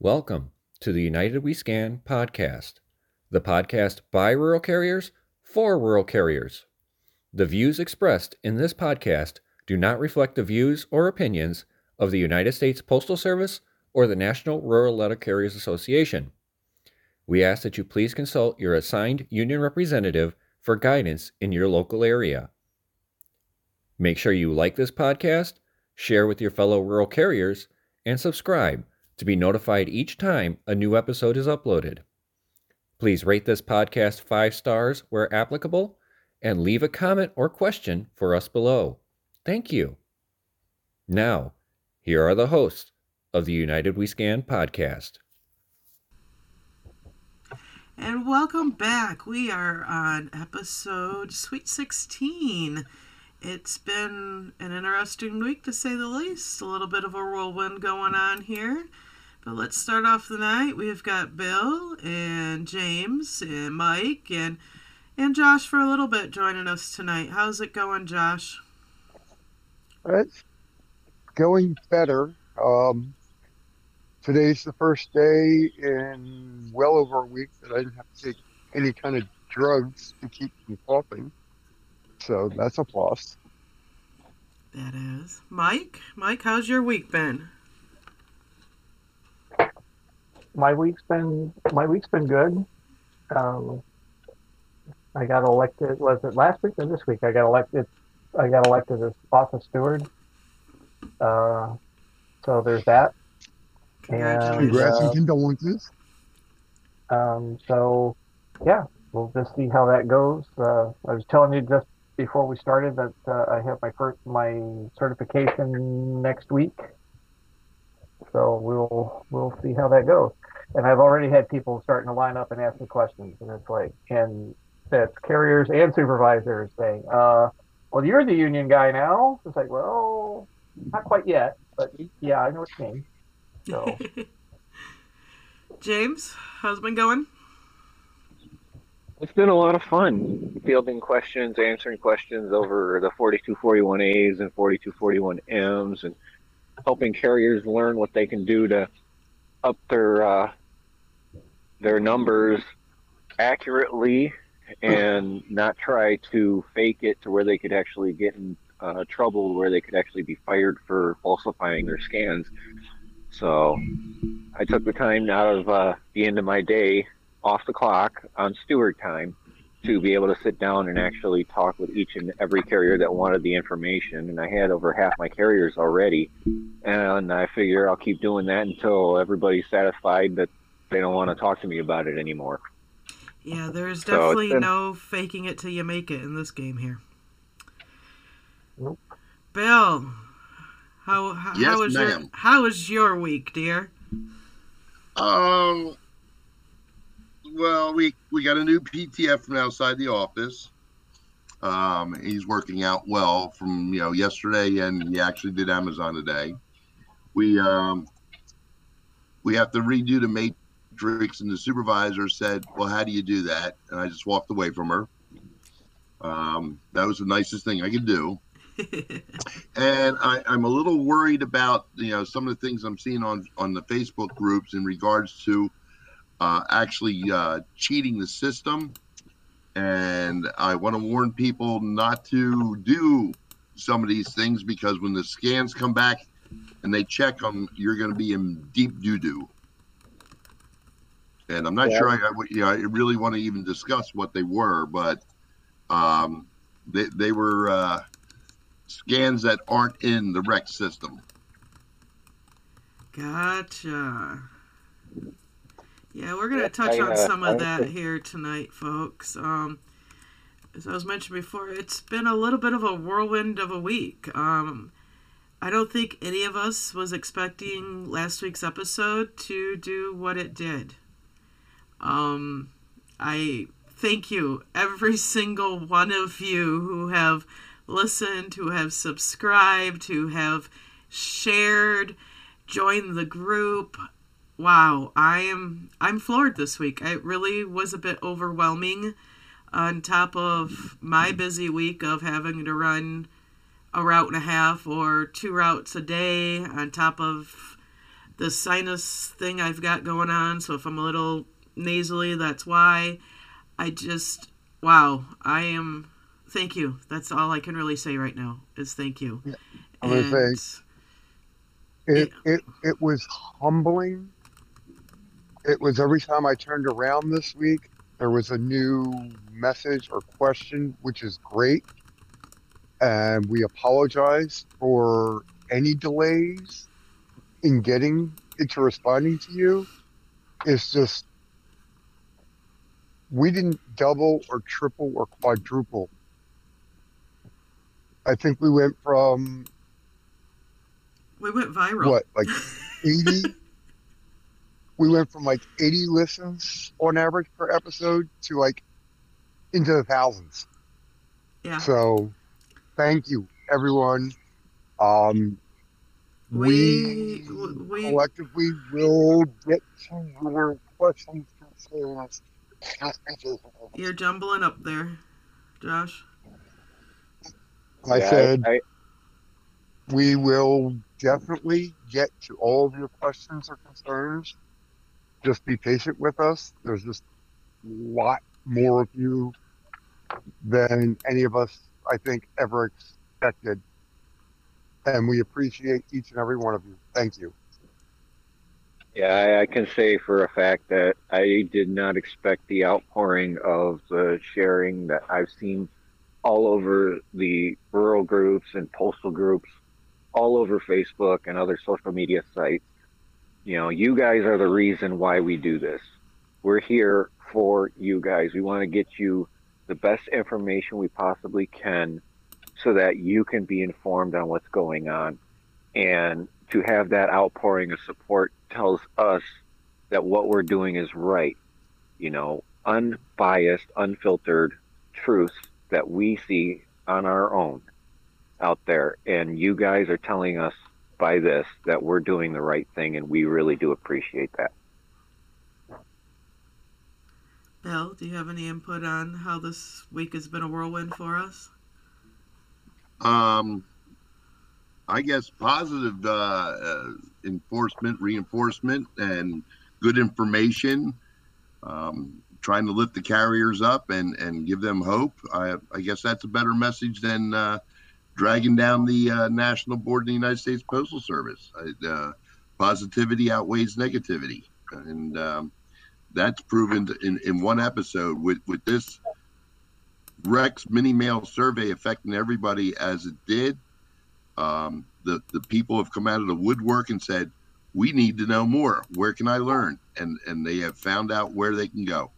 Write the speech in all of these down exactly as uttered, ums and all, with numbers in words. Welcome to the United We Scan podcast, the podcast by rural carriers for rural carriers. The views expressed in this podcast do not reflect the views or opinions of the United States Postal Service or the National Rural Letter Carriers Association. We ask that you please consult your assigned union representative for guidance in your local area. Make sure you like this podcast, share with your fellow rural carriers, and subscribe to be notified each time a new episode is uploaded. Please rate this podcast five stars where applicable and leave a comment or question for us below. Thank you. Now, here are the hosts of the United We Scan podcast. And welcome back. We are on episode Sweet sixteen. It's been an interesting week, to say the least. A little bit of a whirlwind going on here. But let's start off the night. We've got Bill and James and Mike and and Josh for a little bit joining us tonight. How's it going, Josh? It's going better. Um, today's the first day in well over a week that I didn't have to take any kind of drugs to keep from coughing. So that's a plus. That is. Mike? Mike, how's your week been? My week's been my week's been good. Um, I got elected. Was it last week or this week? I got elected. I got elected as office steward. Uh, so there's that. Congratulations. Congrats and condolences. Uh, um. So, yeah, we'll just see how that goes. Uh, I was telling you just before we started that uh, I have my first my certification next week, so we'll we'll see how that goes. And I've already had people starting to line up and ask me questions, and it's like, and that's carriers and supervisors saying, uh, "Well, you're the union guy now." It's like, well, not quite yet, but yeah, I know what you mean. So, James, how's it been going? It's been a lot of fun fielding questions, answering questions over the forty-two forty-one A's and forty-two forty-one M's, and helping carriers learn what they can do to up their uh, their numbers accurately and not try to fake it to where they could actually get in uh, trouble, where they could actually be fired for falsifying their scans. So I took the time out of uh, the end of my day, off the clock on steward time, to be able to sit down and actually talk with each and every carrier that wanted the information. And I had over half my carriers already, and I figure I'll keep doing that until everybody's satisfied that they don't want to talk to me about it anymore. Yeah, there's definitely so been... no faking it till you make it in this game here. Nope. Bill, how how, yes, how is your how is your week, dear? Um. Well, we, we got a new P T F from outside the office. Um, he's working out well from, you know, yesterday, and he actually did Amazon today. We um, we have to redo the matrix, and the supervisor said, well, how do you do that? And I just walked away from her. Um, that was the nicest thing I could do. And I, I'm a little worried about, you know, some of the things I'm seeing on, on the Facebook groups in regards to Uh, actually uh, cheating the system, and I want to warn people not to do some of these things, because when the scans come back and they check them, you're going to be in deep doo-doo. And I'm not yeah. sure I, I, you know, I really want to even discuss what they were, but um, they, they were uh, scans that aren't in the Rex system. Gotcha. Yeah, we're going to touch on some of that here tonight, folks. Um, as I was mentioning before, it's been a little bit of a whirlwind of a week. Um, I don't think any of us was expecting last week's episode to do what it did. Um, I thank you, every single one of you who have listened, who have subscribed, who have shared, joined the group. Wow, I am I'm floored this week. It really was a bit overwhelming on top of my busy week of having to run a route and a half or two routes a day, on top of the sinus thing I've got going on, so if I'm a little nasally, that's why. I just, wow, I am, thank you. That's all I can really say right now is thank you. Yeah. I was gonna say, it, yeah. it, it was humbling. It was every time I turned around this week, there was a new message or question, which is great. And we apologize for any delays in getting into responding to you. It's just, we didn't double or triple or quadruple. I think we went from... We went viral. What, like eighty? We went from like eighty listens on average per episode to like into the thousands. Yeah. So thank you, everyone. Um, we, we, we collectively will get to your questions. You're jumbling up there, Josh. I yeah, said I, I, we will definitely get to all of your questions or concerns. Just be patient with us. There's just a lot more of you than any of us, I think, ever expected. And we appreciate each and every one of you. Thank you. Yeah, I can say for a fact that I did not expect the outpouring of the sharing that I've seen all over the rural groups and postal groups, all over Facebook and other social media sites. You know, you guys are the reason why we do this. We're here for you guys. We want to get you the best information we possibly can so that you can be informed on what's going on. And to have that outpouring of support tells us that what we're doing is right. You know, unbiased, unfiltered truths that we see on our own out there. And you guys are telling us by this that we're doing the right thing, and we really do appreciate that. Bill, do you have any input on how this week has been a whirlwind for us? Um, I guess positive uh, uh, enforcement, reinforcement, and good information, um, trying to lift the carriers up and, and give them hope. I, I guess that's a better message than uh, dragging down the uh, national board of the United States Postal Service. Uh, positivity outweighs negativity. And um, that's proven in, in one episode with, with this Rex mini mail survey affecting everybody as it did. Um, the, the people have come out of the woodwork and said, we need to know more. Where can I learn? And, and they have found out where they can go.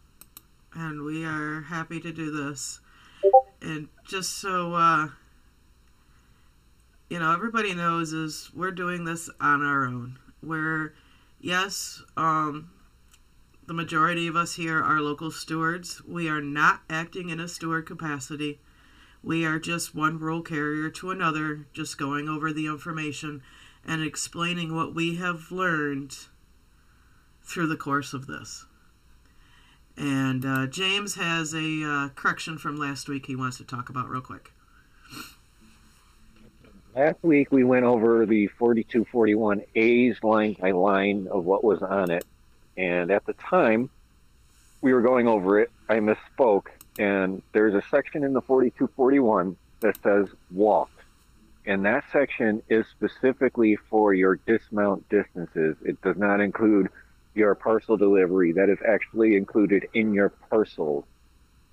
And we are happy to do this. And just so... Uh... you know, everybody knows is we're doing this on our own. We're, yes, um, the majority of us here are local stewards. We are not acting in a steward capacity. We are just one rural carrier to another, just going over the information and explaining what we have learned through the course of this. And uh, James has a uh, correction from last week he wants to talk about real quick. Last week, we went over the forty-two forty-one A's line by line of what was on it. And at the time we were going over it, I misspoke. And there's a section in the forty-two forty-one that says walk. And that section is specifically for your dismount distances. It does not include your parcel delivery. That is actually included in your parcel.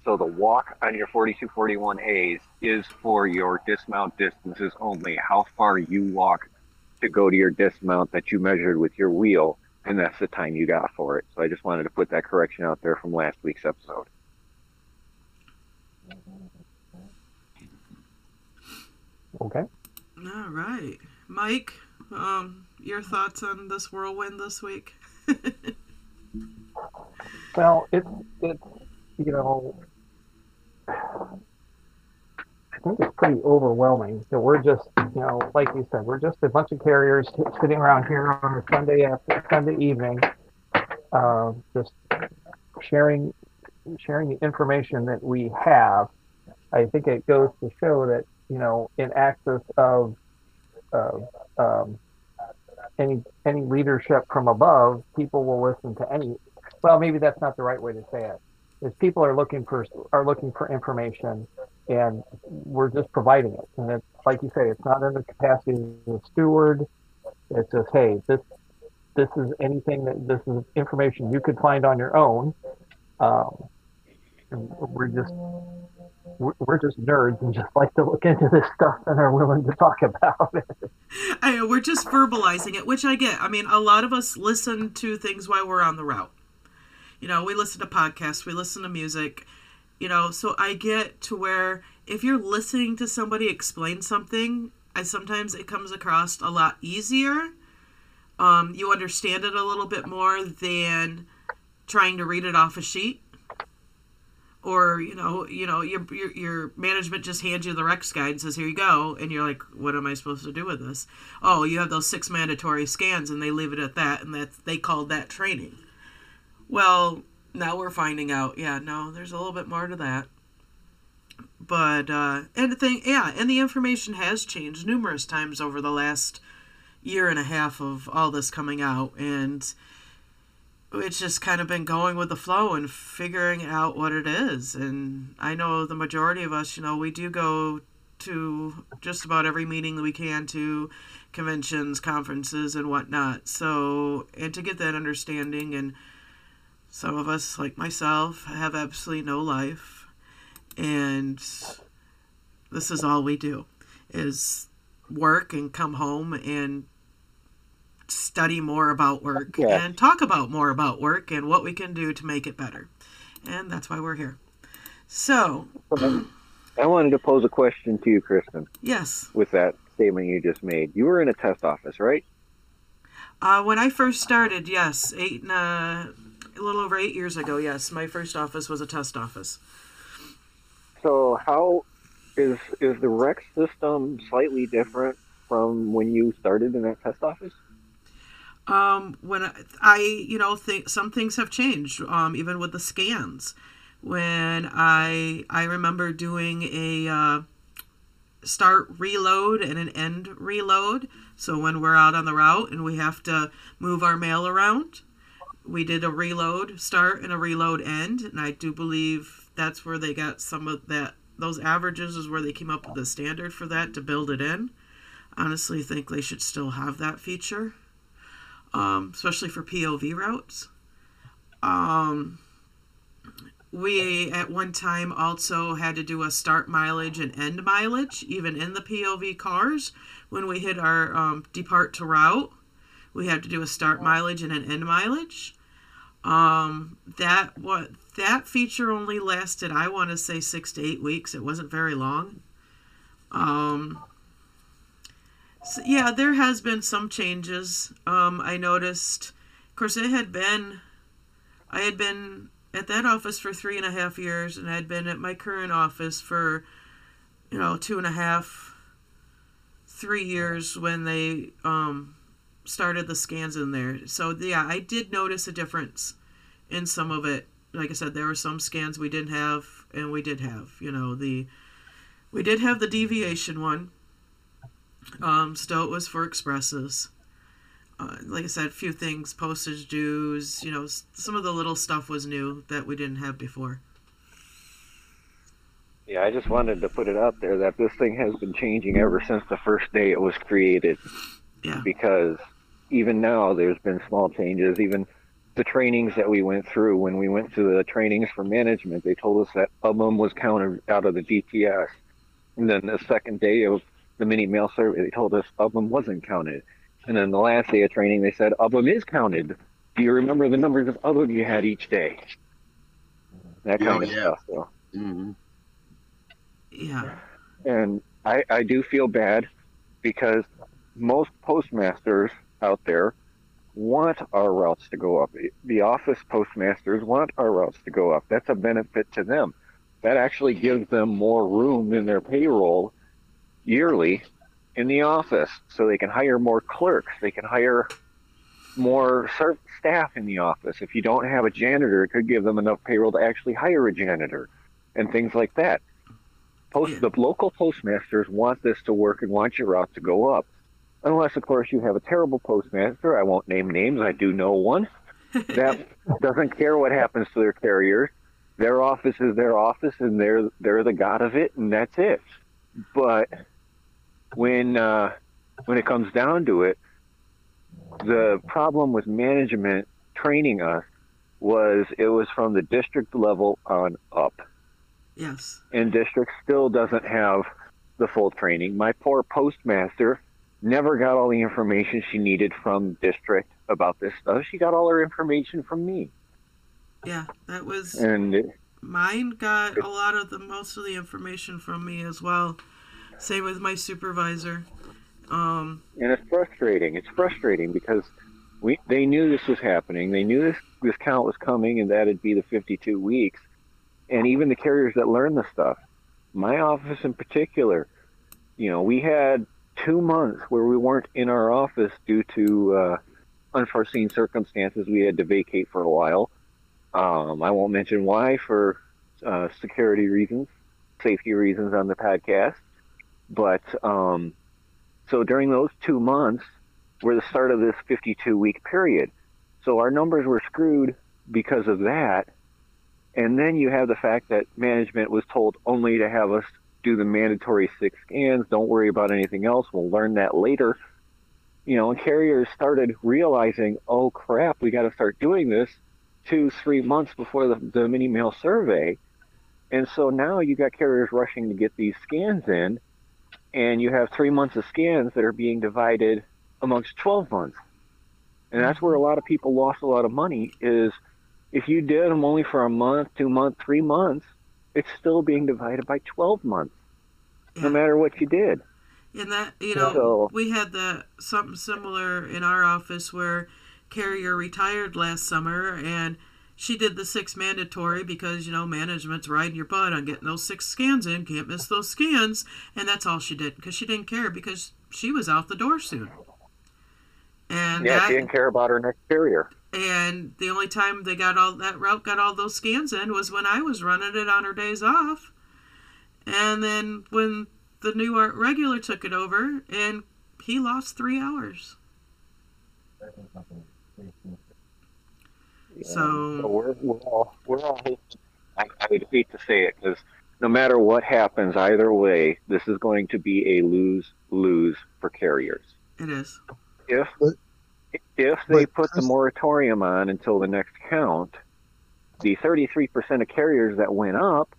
So the walk on your forty-two forty-one A's is for your dismount distances only, how far you walk to go to your dismount that you measured with your wheel, and that's the time you got for it. So I just wanted to put that correction out there from last week's episode. Okay. All right. Mike, um, your thoughts on this whirlwind this week? Well, it's, it's, you know, I think it's pretty overwhelming that we're just, you know, like you said, we're just a bunch of carriers sitting around here on a Sunday after Sunday evening, uh, just sharing sharing the information that we have. I think it goes to show that, you know, in access of, of um, any any leadership from above, people will listen to any. Well, maybe that's not the right way to say it. Is people are looking for are looking for information, and we're just providing it. And it's like you say, it's not in the capacity of the steward. It's just, hey, this this is anything that this is information you could find on your own. Um, and we're just we're just nerds and just like to look into this stuff and are willing to talk about it. I mean, we're just verbalizing it, which I get. I mean, a lot of us listen to things while we're on the route. You know, we listen to podcasts, we listen to music, you know, so I get to where if you're listening to somebody explain something, I sometimes it comes across a lot easier. Um, you understand it a little bit more than trying to read it off a sheet. Or, you know, you know, your, your your management just hands you the Rex guide and says, here you go. And you're like, what am I supposed to do with this? Oh, you have those six mandatory scans, and they leave it at that. And that's, they called that training. Well, now we're finding out, yeah, no, there's a little bit more to that. But, uh, and the thing, yeah, and the information has changed numerous times over the last year and a half of all this coming out. And it's just kind of been going with the flow and figuring out what it is. And I know the majority of us, you know, we do go to just about every meeting that we can, to conventions, conferences, and whatnot. So, and to get that understanding, and some of us, like myself, have absolutely no life. And this is all we do, is work and come home and study more about work, yeah, and talk about more about work and what we can do to make it better. And that's why we're here. So I wanted to pose a question to you, Kristen. Yes. With that statement you just made. You were in a test office, right? Uh, when I first started, yes. Eight and uh, a little over eight years ago, yes. My first office was a test office. So how is is the Rex system slightly different from when you started in that test office? Um, when I, I, you know, think some things have changed, um, even with the scans. When I, I remember doing a, uh, start reload and an end reload. So when we're out on the route and we have to move our mail around, we did a reload start and a reload end. And I do believe that's where they got some of that. Those averages is where they came up with the standard for that to build it in. Honestly, think they should still have that feature. Um, especially for P O V routes. Um, we, at one time, also had to do a start mileage and end mileage, even in the P O V cars. When we hit our um, depart to route, we had to do a start mileage and an end mileage. Um, that what that feature only lasted, I want to say, six to eight weeks. It wasn't very long. Um... So, yeah, there has been some changes. Um, I noticed, of course, it had been, I had been at that office for three and a half years, and I'd been at my current office for, you know, two and a half, three years when they um, started the scans in there. So, yeah, I did notice a difference in some of it. Like I said, there were some scans we didn't have, and we did have, you know, the, we did have the deviation one. Um, so it was for expresses. Uh, like I said, a few things, postage dues, you know, some of the little stuff was new that we didn't have before. Yeah, I just wanted to put it out there that this thing has been changing ever since the first day it was created. Yeah. Because even now there's been small changes. Even the trainings that we went through, when we went to the trainings for management, they told us that U B M was counted out of the D T S. And then the second day of the mini mail survey, they told us U B M wasn't counted. And then the last day of training, they said U B M is counted. Do you remember the numbers of U B M you had each day? That kind oh, of yeah. stuff. So. Mm-hmm. Yeah. And I, I do feel bad because most postmasters out there want our routes to go up. The office postmasters want our routes to go up. That's a benefit to them. That actually gives them more room in their payroll yearly in the office, so they can hire more clerks, they can hire more serv- staff in the office. If you don't have a janitor, it could give them enough payroll to actually hire a janitor and things like that. Post the local postmasters want this to work and want your route to go up. Unless, of course, you have a terrible postmaster. I won't name names. I do know one that doesn't care what happens to their carriers. Their office is their office, and they're they're the god of it, and that's it. But when uh, when it comes down to it, the problem with management training us was it was from the district level on up. Yes. And district still doesn't have the full training. My poor postmaster never got all the information she needed from district about this stuff. She got all her information from me. Yeah, that was... And it, mine got it, a lot of the... Most of the information from me as well. Same with my supervisor. Um, and it's frustrating. It's frustrating because we they knew this was happening. They knew this, this count was coming and that would be the fifty-two weeks. And even the carriers that learn the stuff. My office in particular, you know, we had... two months where we weren't in our office due to uh, unforeseen circumstances. We had to vacate for a while. Um, I won't mention why for uh, security reasons, safety reasons on the podcast. But um, so during those two months were the start of this fifty-two week period. So our numbers were screwed because of that. And then you have the fact that management was told only to have us do the mandatory six scans. Don't worry about anything else. We'll learn that later. You know, and carriers started realizing, oh crap, we got to start doing this two, three months before the, the mini mail survey. And so now you got carriers rushing to get these scans in, and you have three months of scans that are being divided amongst twelve months. And that's where a lot of people lost a lot of money is if you did them only for a month, two months, three months, it's still being divided by twelve months, yeah. No matter what you did. And that, you know, so, we had that something similar in our office where Carrier retired last summer, and she did the six mandatory because, you know, management's riding your butt on getting those six scans in, can't miss those scans, and that's all she did because she didn't care because she was out the door soon. And yeah, that, she didn't care about her next carrier. And the only time they got all that route got all those scans in was when I was running it on her days off. And then when the new art regular took it over, and he lost three hours. Yeah, so, so we're, we're all, we're all I, I would hate to say it because no matter what happens, either way, this is going to be a lose-lose for carriers. It is. If... If they put the moratorium on until the next count, the thirty-three percent of carriers that went up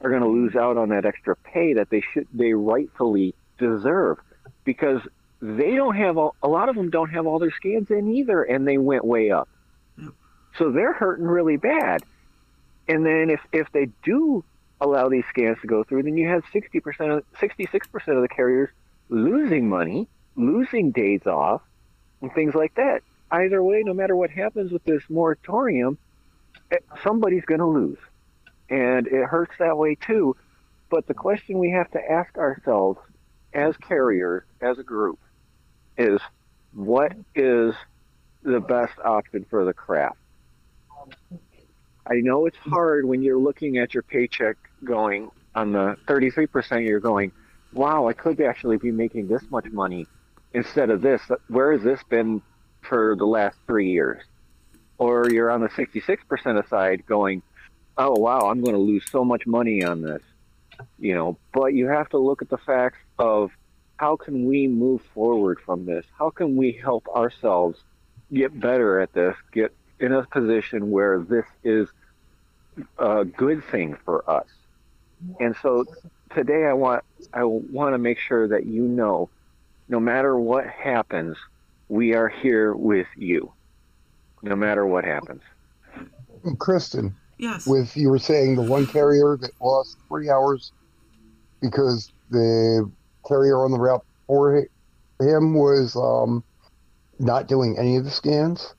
are going to lose out on that extra pay that they should, they rightfully deserve, because they don't have all, a lot of them don't have all their scans in either, and they went way up. So they're hurting really bad. And then if, if they do allow these scans to go through, then you have sixty percent, sixty-six percent of the carriers losing money, losing days off, and things like that. Either way, no matter what happens with this moratorium, somebody's going to lose. And it hurts that way too. But the question we have to ask ourselves as carriers, as a group, is what is the best option for the craft? I know it's hard when you're looking at your paycheck going on the thirty-three percent, you're going, wow, I could actually be making this much money instead of this. Where has this been for the last three years? Or you're on the sixty-six percent side going, oh, wow, I'm going to lose so much money on this. You know, but you have to look at the facts of how can we move forward from this? How can we help ourselves get better at this, get in a position where this is a good thing for us? And so today I want, I want to make sure that you know, no matter what happens, we are here with you. No matter what happens. Kristen, yes. With you were saying the one carrier that lost three hours because the carrier on the route for him was um, not doing any of the scans.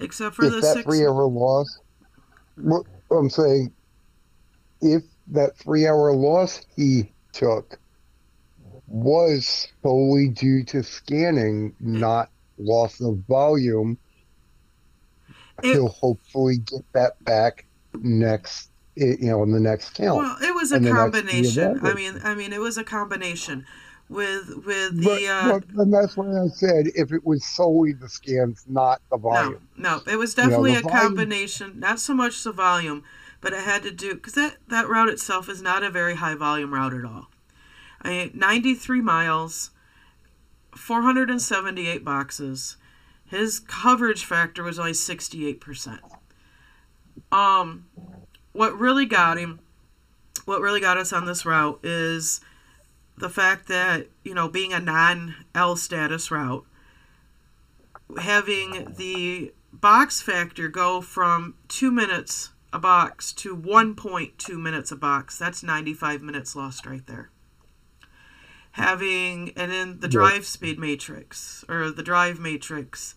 Except for if the that six... three-hour loss. What I'm saying, if that three-hour loss he took was solely due to scanning, not loss of volume. It, he'll hopefully get that back next, you know, in the next count. Well, it was a combination. I mean, I mean, it was a combination. with with the. But, uh, but, and that's what I said. If it was solely the scans, not the volume. No, no, it was definitely you know, a volume. combination. Not so much the volume, but it had to do because that that route itself is not a very high volume route at all. I mean, ninety-three miles, four hundred seventy-eight boxes. His coverage factor was only sixty-eight percent. Um, what really got him, what really got us on this route is the fact that, you know, being a non-L status route, having the box factor go from two minutes a box to one point two minutes a box, that's ninety-five minutes lost right there. Having, and then the drive right. speed matrix, or the drive matrix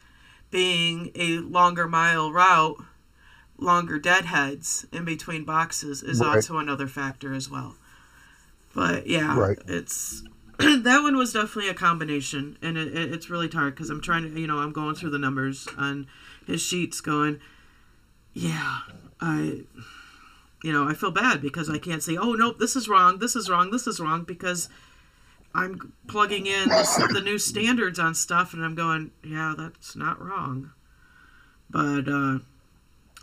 being a longer mile route, longer deadheads in between boxes is right. also another factor as well. But yeah, right. it's, that one was definitely a combination, and it, it, it's really hard because I'm trying to, you know, I'm going through the numbers on his sheets going, yeah, I... you know, I feel bad because I can't say, oh, nope, this is wrong, this is wrong, this is wrong, because I'm plugging in this, the new standards on stuff, and I'm going, yeah, that's not wrong. But, uh,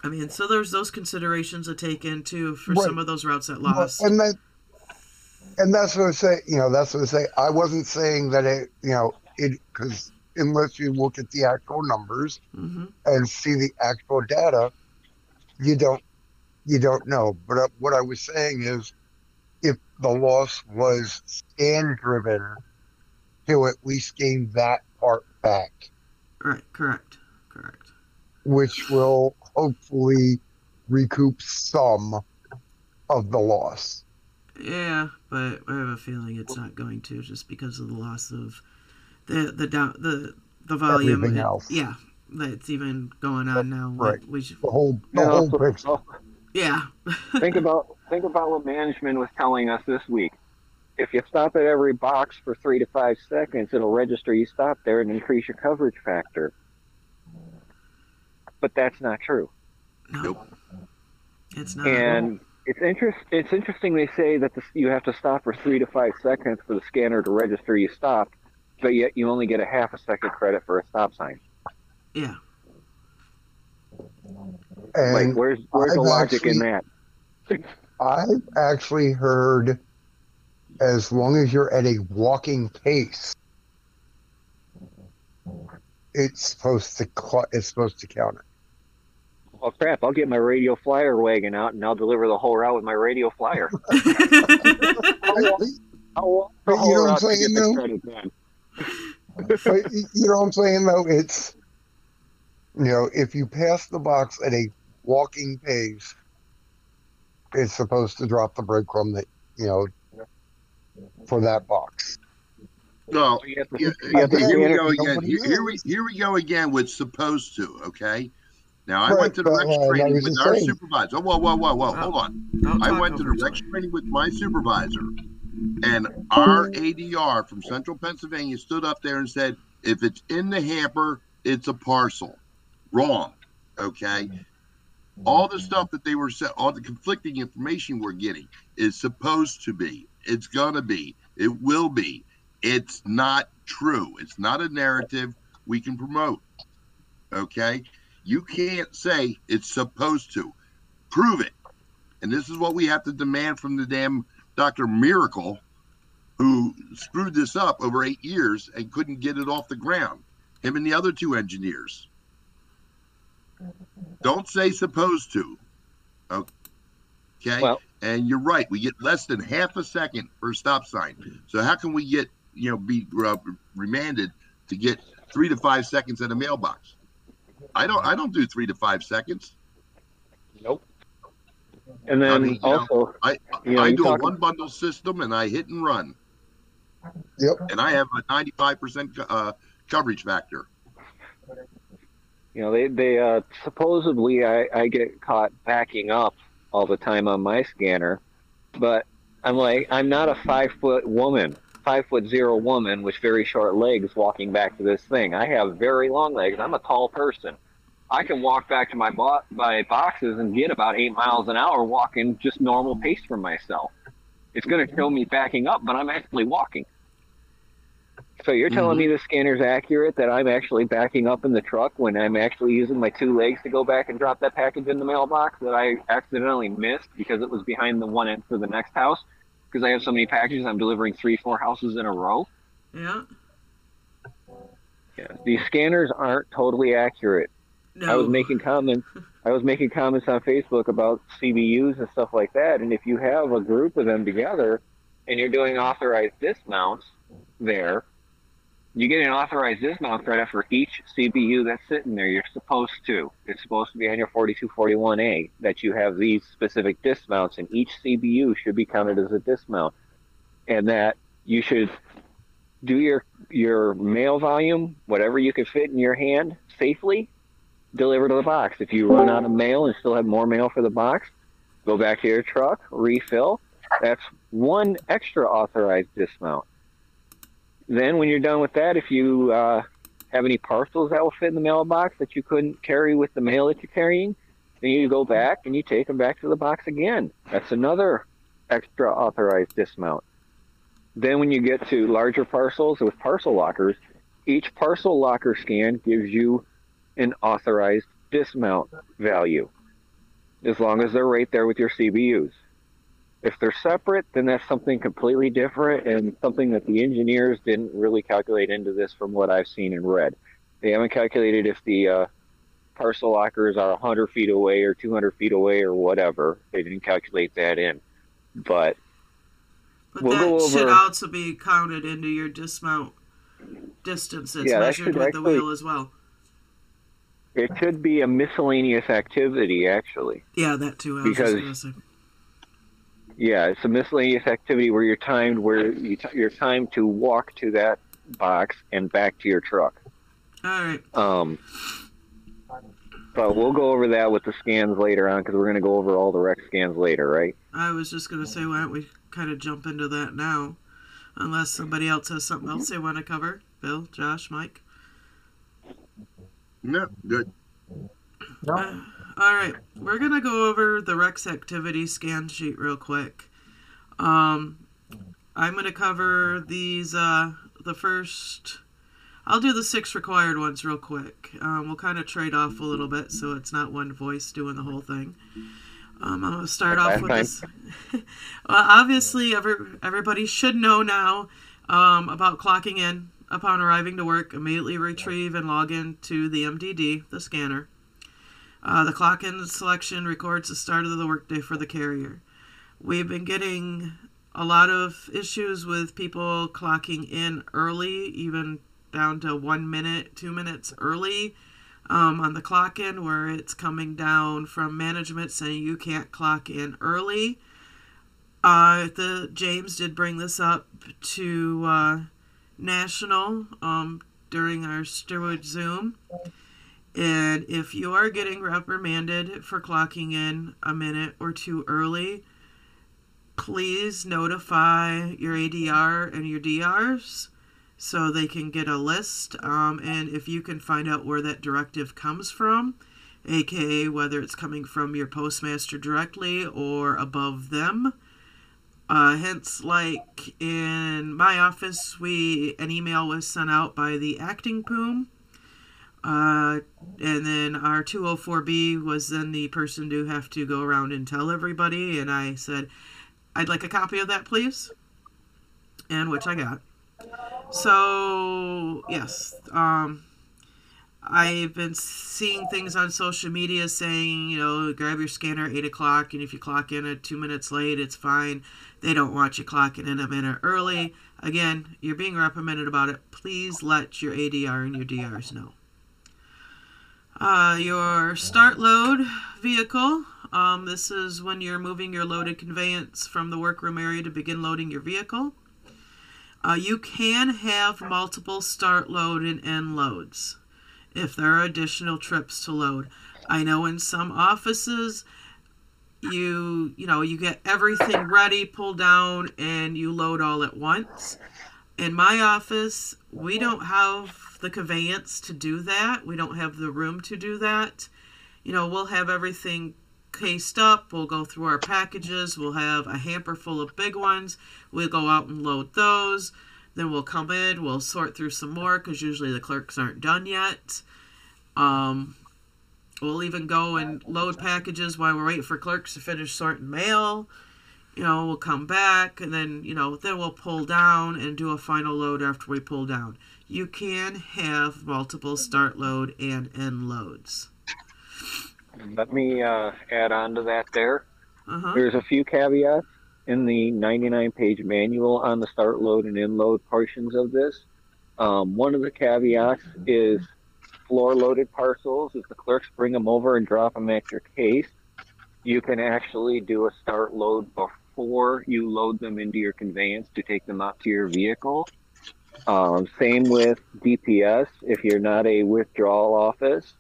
I mean, so there's those considerations to take in, too, for right. some of those routes that lost. And, that, and that's what I say, you know, that's what I say. I wasn't saying that it, you know, it, because unless you look at the actual numbers mm-hmm. and see the actual data, you don't, you don't know. But what I was saying is, if the loss was scan-driven, he'll at least gain that part back. Right, correct, correct. Which will hopefully recoup some of the loss. Yeah, but I have a feeling it's not going to, just because of the loss of the the the the volume. Everything else. It, yeah, that's even going on now. Right. We, we should, the whole the yeah, whole picture. Yeah. Think about think about what management was telling us this week. If you stop at every box for three to five seconds, it'll register you stop there and increase your coverage factor. But that's not true. Nope. It's not. And true. it's interest. It's interesting they say that the, you have to stop for three to five seconds for the scanner to register you stopped, but yet you only get a half a second credit for a stop sign. Yeah. And like, where's where's I've the logic actually, in that? I've actually heard, as long as you're at a walking pace, it's supposed to cl- it's supposed to count it. Oh crap! I'll get my radio flyer wagon out and I'll deliver the whole route with my radio flyer. I'll walk, I'll walk the whole you know route what I'm saying, to get the credit done. You know what I'm saying though? It's You know, if you pass the box at a walking pace, it's supposed to drop the breadcrumb that, you know, for that box. Well, yeah, yeah, here we go again. Here, here, we, here we go again with supposed to, okay? Now, I right, went to the Rex uh, training with our saying. supervisor. Oh, whoa, whoa, whoa, whoa, hold on. I went to the Rex training with my supervisor, and our A D R from Central Pennsylvania stood up there and said, if it's in the hamper, it's a parcel. Wrong, okay? All the stuff that they were said, all the conflicting information we're getting is supposed to be, it's gonna be, it will be. It's not true. It's not a narrative we can promote, okay? You can't say it's supposed to. Prove it. And this is what we have to demand from the damn Doctor Miracle, who screwed this up over eight years and couldn't get it off the ground, him and the other two engineers. Don't say supposed to, okay? Well, and you're right. We get less than half a second for a stop sign. So how can we get, you know, be uh, remanded to get three to five seconds at a mailbox? I don't. I don't do three to five seconds. Nope. And then I mean, also, know, I you know, I do talking... a one bundle system and I hit and run. Yep. And I have a ninety-five percent uh, coverage factor. You know, they, they uh, supposedly I, I get caught backing up all the time on my scanner, but I'm like, I'm not a five foot woman, five foot zero woman with very short legs walking back to this thing. I have very long legs. I'm a tall person. I can walk back to my, bo- my boxes and get about eight miles an hour walking just normal pace for myself. It's going to show me backing up, but I'm actually walking. So you're telling mm-hmm. me the scanner's accurate, that I'm actually backing up in the truck when I'm actually using my two legs to go back and drop that package in the mailbox that I accidentally missed because it was behind the one end for the next house, because I have so many packages, I'm delivering three, four houses in a row. Yeah. Yeah. These scanners aren't totally accurate. No. I was making comments. I was making comments on Facebook about C B Us and stuff like that. And if you have a group of them together and you're doing authorized dismounts there, you get an authorized dismount credit for each C B U that's sitting there. You're supposed to. It's supposed to be on your forty-two forty-one A that you have these specific dismounts, and each C B U should be counted as a dismount. And that you should do your your mail volume, whatever you can fit in your hand, safely deliver to the box. If you run out of mail and still have more mail for the box, go back to your truck, refill. That's one extra authorized dismount. Then when you're done with that, if you uh, have any parcels that will fit in the mailbox that you couldn't carry with the mail that you're carrying, then you go back and you take them back to the box again. That's another extra authorized dismount. Then when you get to larger parcels with parcel lockers, each parcel locker scan gives you an authorized dismount value, as long as they're right there with your C B Us. If they're separate, then that's something completely different and something that the engineers didn't really calculate into this from what I've seen and read. They haven't calculated if the uh, parcel lockers are one hundred feet away or two hundred feet away or whatever. They didn't calculate that in. But, but we'll that go over... should also be counted into your dismount distance. It's yeah, measured with actually, the wheel as well. It should be a miscellaneous activity, actually. Yeah, that too. I because... was discussing. Yeah, it's a miscellaneous activity where you're timed where you t you're timed to walk to that box and back to your truck. All right. Um, but we'll go over that with the scans later on because we're going to go over all the Rex scans later, right? I was just going to say, why don't we kind of jump into that now, unless somebody else has something else they want to cover? Bill, Josh, Mike? No, good. No. Uh, All right, we're going to go over the Rex activity scan sheet real quick. Um, I'm going to cover these, uh, the first, I'll do the six required ones real quick. Um, we'll kind of trade off a little bit so it's not one voice doing the whole thing. Um, I'm going to start off with this. Well, obviously, every, everybody should know now um, about clocking in upon arriving to work, immediately retrieve and log in to the M D D, the scanner. Uh, the clock in selection records the start of the workday for the carrier. We've been getting a lot of issues with people clocking in early, even down to one minute, two minutes early um, on the clock in, where it's coming down from management saying you can't clock in early. Uh, the James did bring this up to uh, National um, during our steward Zoom. And if you are getting reprimanded for clocking in a minute or two early, please notify your A D R and your D Rs so they can get a list. Um, and if you can find out where that directive comes from, aka whether it's coming from your postmaster directly or above them. Uh, hence, like in my office, we an email was sent out by the acting P O M. Uh, and then our two oh four B was then the person to have to go around and tell everybody. And I said, I'd like a copy of that, please. And which I got. So, yes. Um, I've been seeing things on social media saying, you know, grab your scanner at eight o'clock. And if you clock in at two minutes late, it's fine. They don't want you clocking in a minute early. Again, you're being reprimanded about it. Please let your A D R and your D Rs know. Uh, your start load vehicle. Um, this is when you're moving your loaded conveyance from the workroom area to begin loading your vehicle. Uh, you can have multiple start load and end loads if there are additional trips to load. I know in some offices, you you know, you get everything ready, pull down, and you load all at once. In my office, we don't have the conveyance to do that. We don't have the room to do that. You know, we'll have everything cased up. We'll go through our packages. We'll have a hamper full of big ones. We'll go out and load those. Then we'll come in, we'll sort through some more because usually the clerks aren't done yet. Um, we'll even go and load packages while we're waiting for clerks to finish sorting mail. You know, we'll come back and then, you know, then we'll pull down and do a final load after we pull down. You can have multiple start load and end loads. Let me uh, add on to that there. Uh-huh. There's a few caveats in the ninety-nine page manual on the start load and end load portions of this. Um, one of the caveats is floor-loaded parcels. If the clerks bring them over and drop them at your case, you can actually do a start load before you load them into your conveyance to take them out to your vehicle. Um, same with D P S. If you're not a withdrawal office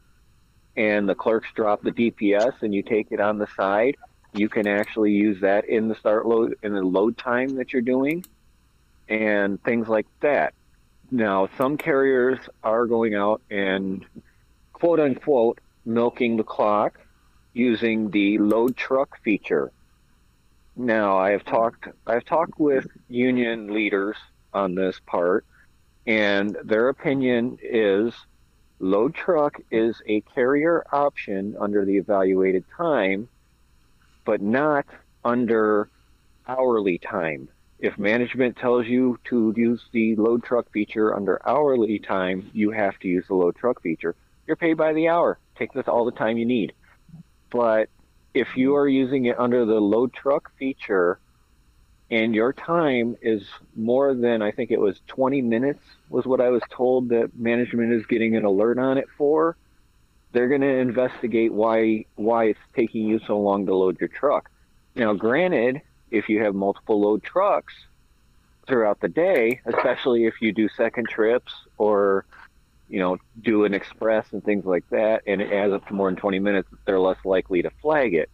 and the clerks drop the D P S and you take it on the side, you can actually use that in the start load, in the load time that you're doing, and things like that. Now, some carriers are going out and, quote unquote, milking the clock using the load truck feature. Now, I have talked, I've talked with union leaders on this part, and their opinion is load truck is a carrier option under the evaluated time, but not under hourly time. If management tells you to use the load truck feature under hourly time, you have to use the load truck feature. You're paid by the hour. Take this all the time you need. But if you are using it under the load truck feature and your time is more than, I think it was twenty minutes was what I was told that management is getting an alert on it for, they're going to investigate why why it's taking you so long to load your truck. Now, granted, if you have multiple load trucks throughout the day, especially if you do second trips or, you know, do an express and things like that, and it adds up to more than twenty minutes, they're less likely to flag it.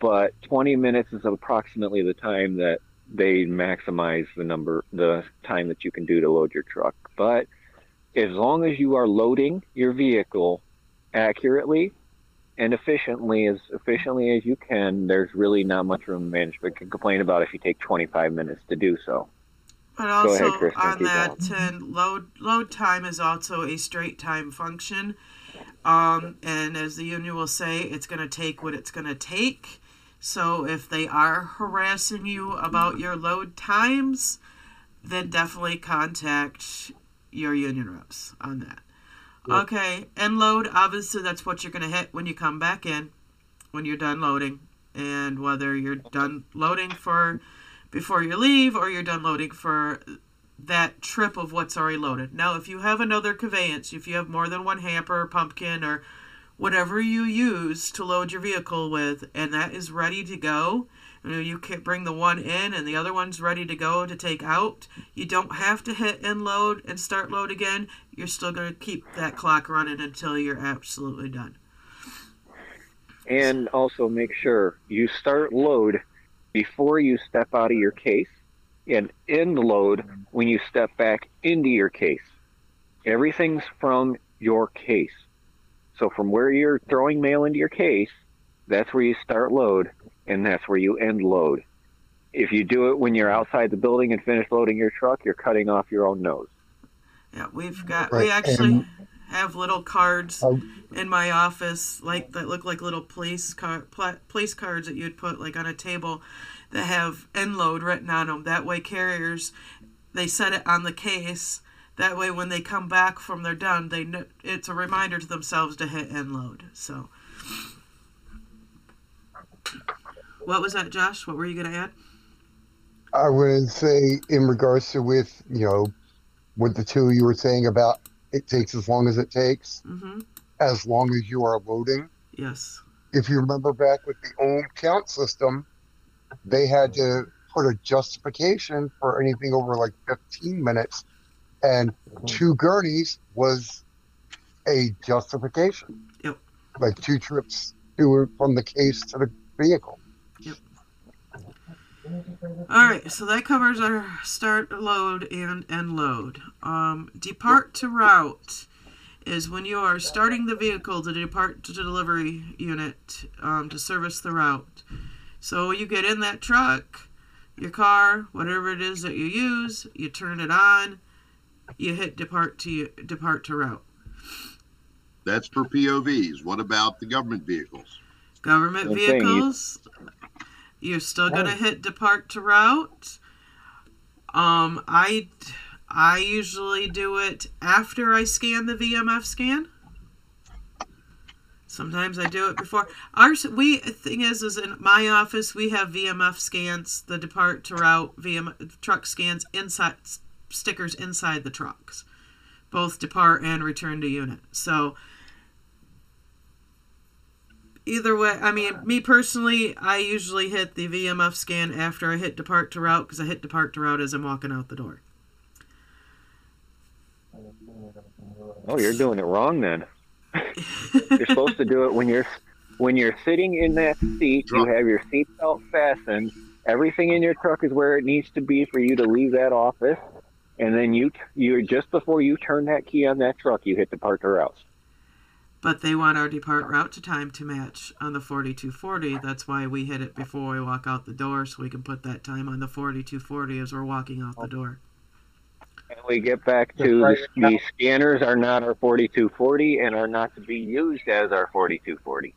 But twenty minutes is approximately the time that they maximize the number, the time that you can do to load your truck. But as long as you are loading your vehicle accurately and efficiently, as efficiently as you can, there's really not much room management can complain about if you take twenty-five minutes to do so. But also ahead, Kristen, on that, ten, load load time is also a straight time function, um, and as the union will say, it's going to take what it's going to take. So if they are harassing you about your load times, then definitely contact your union reps on that. Yep. Okay, and load, obviously that's what you're going to hit when you come back in, when you're done loading, and whether you're done loading for before you leave or you're done loading for that trip of what's already loaded. Now, if you have another conveyance, if you have more than one hamper or pumpkin or whatever you use to load your vehicle with, and that is ready to go, you know, you can bring the one in and the other one's ready to go to take out. You don't have to hit end load and start load again. You're still going to keep that clock running until you're absolutely done. And also make sure you start load before you step out of your case and end load when you step back into your case. Everything's from your case. So from where you're throwing mail into your case, that's where you start load, and that's where you end load. If you do it when you're outside the building and finish loading your truck, you're cutting off your own nose. Yeah, we've got, right. We actually and, have little cards uh, in my office, like that look like little police car, police cards that you'd put like on a table that have end load written on them. That way carriers, they set it on the case. That way when they come back from they're done, they know, it's a reminder to themselves to hit end load. So what was that, Josh? What were you going to add? I would say in regards to with, you know, with the two you were saying about it takes as long as it takes, mm-hmm. as long as you are loading. Yes. If you remember back with the old count system, they had to put a justification for anything over like fifteen minutes, and two gurneys was a justification. Yep. Like two trips to, from the case to the vehicle. Yep. All right, so that covers our start load and end load. Um, depart to route is when you are starting the vehicle to depart to delivery unit um, to service the route. So you get in that truck, your car, whatever it is that you use, you turn it on, you hit depart to depart to route. That's for P O Vs. What about the government vehicles? Government Same vehicles, thing. You're still going to hit depart to route. Um, I, I usually do it after I scan the V M F scan. Sometimes I do it before. Our we thing is, is in my office, we have V M F scans, the depart to route V M F truck scans inside stickers inside the trucks, both depart and return to unit. So either way, I mean, me personally, I usually hit the V M F scan after I hit depart to route because I hit depart to route as I'm walking out the door. Oh, you're doing it wrong then. You're supposed to do it when you're when you're sitting in that seat. You have your seatbelt fastened. Everything in your truck is where it needs to be for you to leave that office. And then you you're just before you turn that key on that truck, you hit depart to route. But they want our depart route to time to match on the forty-two forty. That's why we hit it before we walk out the door, so we can put that time on the forty-two forty as we're walking out the door. And we get back to the, the scanners are not our forty-two forty and are not to be used as our forty-two forty.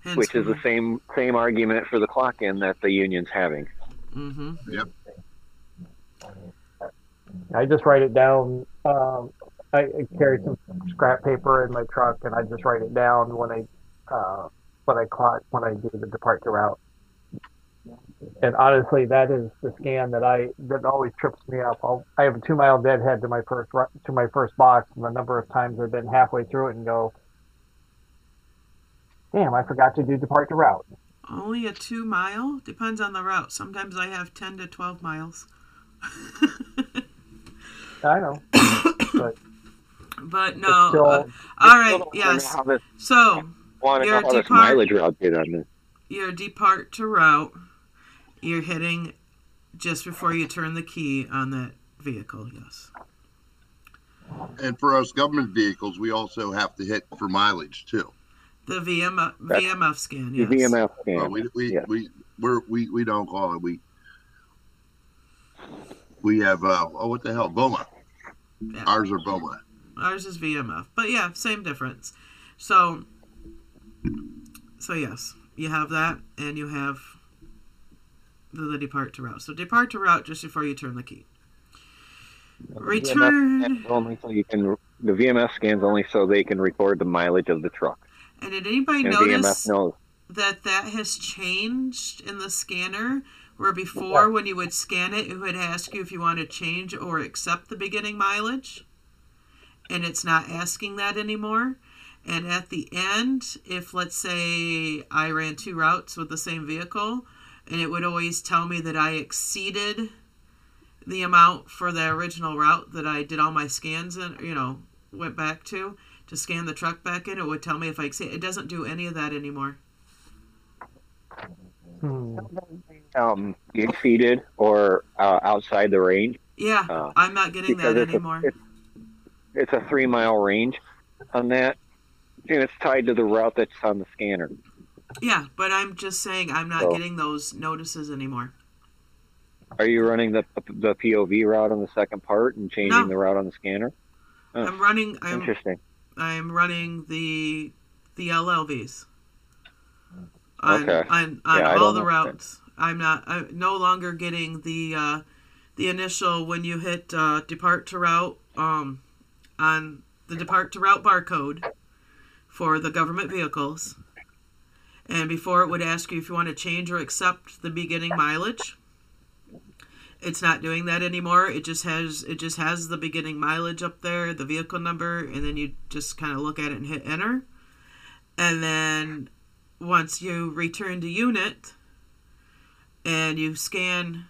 Hence Which is the same same argument for the clock in that the union's having. Mm-hmm. Yep. I just write it down. Um, I carry some scrap paper in my truck, and I just write it down when I uh, when I clock when I do the depart to route. And honestly, that is the scan that I that always trips me up. I'll, I have a two-mile deadhead to my first to my first box, and the number of times I've been halfway through it and go, "Damn, I forgot to do depart to route." Only a two-mile? Depends on the route. Sometimes I have ten to twelve miles. I know, but but no. Still, uh, all right, yes. This, so want to know how this mileage route did on this. Your depart to route. You're hitting just before you turn the key on that vehicle, yes. And for us government vehicles, we also have to hit for mileage, too. The V M F, V M F scan, yes. The V M F scan, well, we, we, yes. We, we're, we, we don't call it. We we have, uh, oh, what the hell, BOMA. Yeah. Ours are BOMA. Ours is V M F. But, yeah, same difference. So, so yes, you have that, and you have... the depart to route. So depart to route just before you turn the key. Return. The V M F only so you can. The V M F scans only so they can record the mileage of the truck. And did anybody and notice that that has changed in the scanner? Where before, yeah. when you would scan it, it would ask you if you want to change or accept the beginning mileage, and it's not asking that anymore. And at the end, if let's say I ran two routes with the same vehicle. And it would always tell me that I exceeded the amount for the original route that I did all my scans and, you know, went back to, to scan the truck back in. It would tell me if I exceed. It doesn't do any of that anymore. Hmm. Um, exceeded or uh, outside the range. Yeah, uh, I'm not getting that it's anymore. A, it's, it's a three-mile range on that, and it's tied to the route that's on the scanner. Yeah, but I'm just saying I'm not so, getting those notices anymore. Are you running the the P O V route on the second part and changing no. the route on the scanner? Oh, I'm running. I'm, interesting. I'm running the the L L Vs on okay. on, on yeah, all the routes. That. I'm not. I'm no longer getting the uh, the initial when you hit uh, depart to route um, on the depart to route barcode for the government vehicles. And before it would ask you if you want to change or accept the beginning mileage. It's not doing that anymore. It just has it just has the beginning mileage up there, the vehicle number, and then you just kind of look at it and hit enter. And then once you return to unit and you scan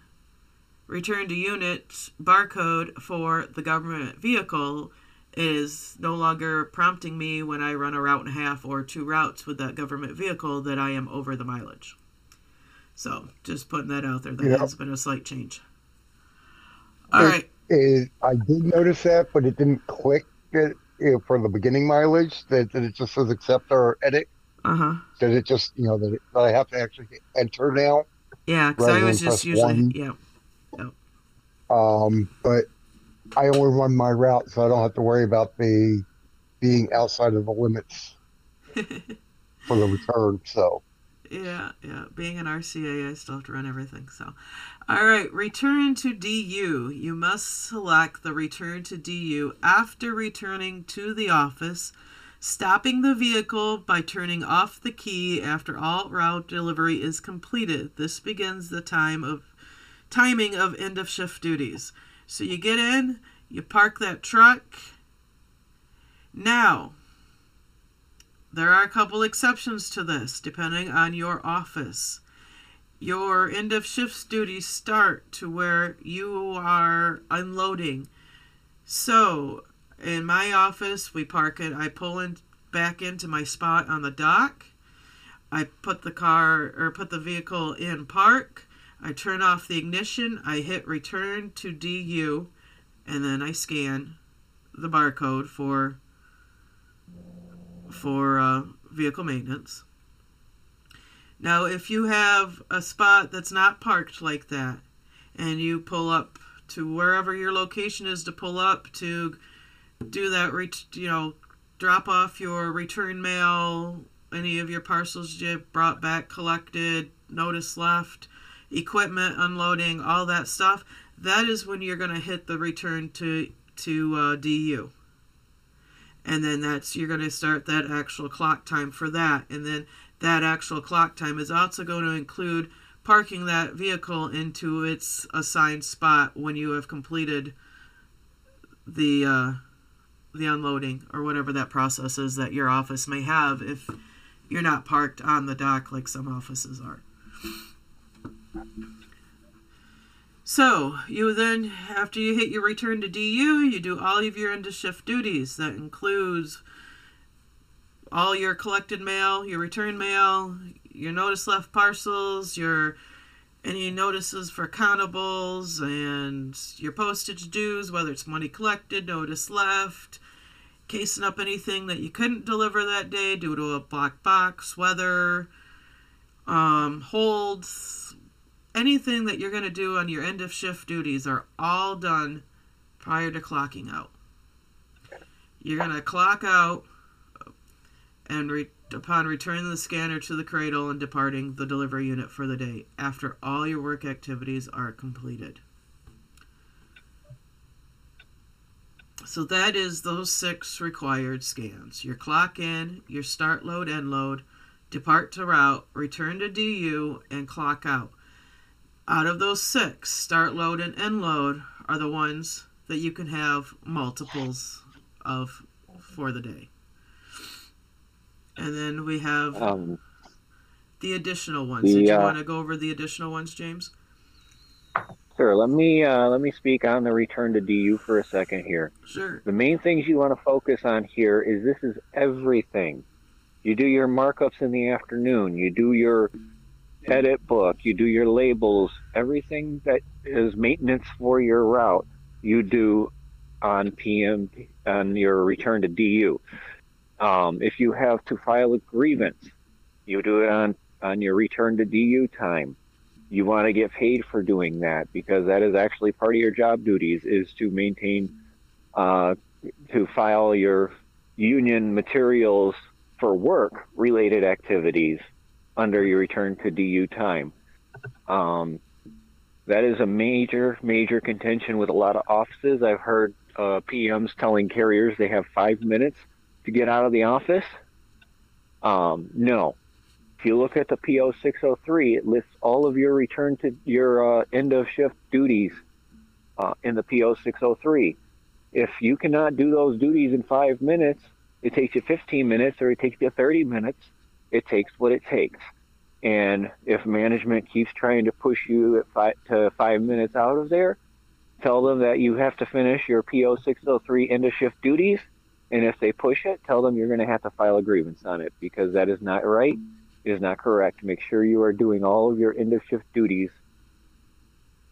return to unit barcode for the government vehicle, it is no longer prompting me when I run a route and a half or two routes with that government vehicle that I am over the mileage. So just putting that out there. That yep. has been a slight change. All it, right. It, I did notice that, but it didn't click it, it, for the beginning mileage. That, that it just says accept or edit Uh-huh. Because it just, you know, that I have to actually enter now. Yeah, because I was just usually, one. yeah. No. Um, but I only run my route, so I don't have to worry about the being outside of the limits for the return, so. Yeah, yeah. Being an R C A, I still have to run everything, so. All right, return to D U. You must select the return to D U after returning to the office, stopping the vehicle by turning off the key after all route delivery is completed. This begins the time of timing of end of shift duties. So you get in, you park that truck. Now, there are a couple exceptions to this, depending on your office. Your end of shifts duties start to where you are unloading. So, in my office, we park it. I pull in back into my spot on the dock. I put the car or put the vehicle in park. I turn off the ignition. I hit return to D U, and then I scan the barcode for for uh, vehicle maintenance. Now, if you have a spot that's not parked like that, and you pull up to wherever your location is to pull up to do that, reach, you know, drop off your return mail, any of your parcels you brought back, collected, notice left, equipment, unloading, all that stuff, that is when you're going to hit the return to, to uh, D U. And then that's, you're going to start that actual clock time for that. And then that actual clock time is also going to include parking that vehicle into its assigned spot when you have completed the uh, the unloading or whatever that process is that your office may have if you're not parked on the dock like some offices are. So you then, after you hit your return to D U, you do all of your end of shift duties. That includes all your collected mail, your return mail, your notice left parcels, your any notices for countables, and your postage dues, whether it's money collected, notice left, casing up anything that you couldn't deliver that day due to a black box, weather, um, holds, anything that you're going to do on your end of shift duties are all done prior to clocking out. You're going to clock out and re- upon returning the scanner to the cradle and departing the delivery unit for the day after all your work activities are completed. So that is those six required scans. Your clock in, your start load, end load, depart to route, return to D U, and clock out. Out of those six, start load and end load are the ones that you can have multiples of for the day. And then we have um, the additional ones. The, Did you uh, want to go over the additional ones, James? Sure. Let me uh, let me speak on the return to D U for a second here. Sure. The main things you want to focus on here is this is everything. You do your markups in the afternoon. You do your edit book. You do your labels. Everything that is maintenance for your route, you do on P M on your return to D U. Um, if you have to file a grievance, you do it on, on your return to D U time. You want to get paid for doing that because that is actually part of your job duties is to maintain, uh, to file your union materials for work related activities under your return to D U time. Um, that is a major, major contention with a lot of offices. I've heard uh, P Ms telling carriers they have five minutes to get out of the office. Um, no. If you look at the P O six oh three, it lists all of your return to your uh, end of shift duties uh, in the P O six oh three. If you cannot do those duties in five minutes, it takes you fifteen minutes or it takes you thirty minutes. It takes what it takes. And if management keeps trying to push you at five, to five minutes out of there, tell them that you have to finish your P O six oh three end of shift duties. And if they push it, tell them you're going to have to file a grievance on it because that is not right. It is not correct. Make sure you are doing all of your end of shift duties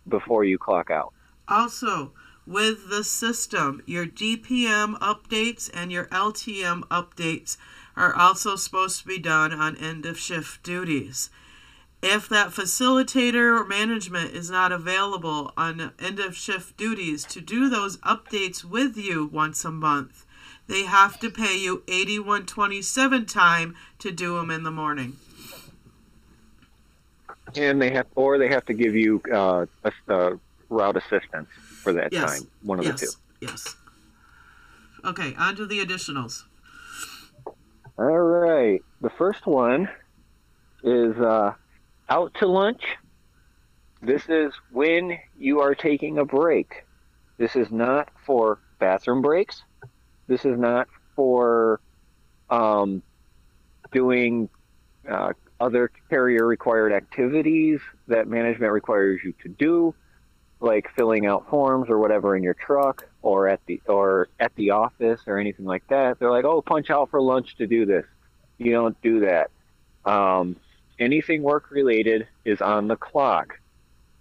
before you clock out. Also, with the system, your D P M updates and your L T M updates are also supposed to be done on end-of-shift duties. If that facilitator or management is not available on end-of-shift duties to do those updates with you once a month, they have to pay you eighty-one twenty-seven time to do them in the morning. And they have, or they have to give you uh, a, a route assistance for that yes. time. One of yes. the two. Yes. Okay, on to the additionals. All right. The first one is uh, out to lunch. This is when you are taking a break. This is not for bathroom breaks. This is not for um, doing uh, other carrier-required activities that management requires you to do, like filling out forms or whatever in your truck or at the or at the office or anything like that. They're like, oh, punch out for lunch to do this. You don't do that. Um, anything work-related is on the clock.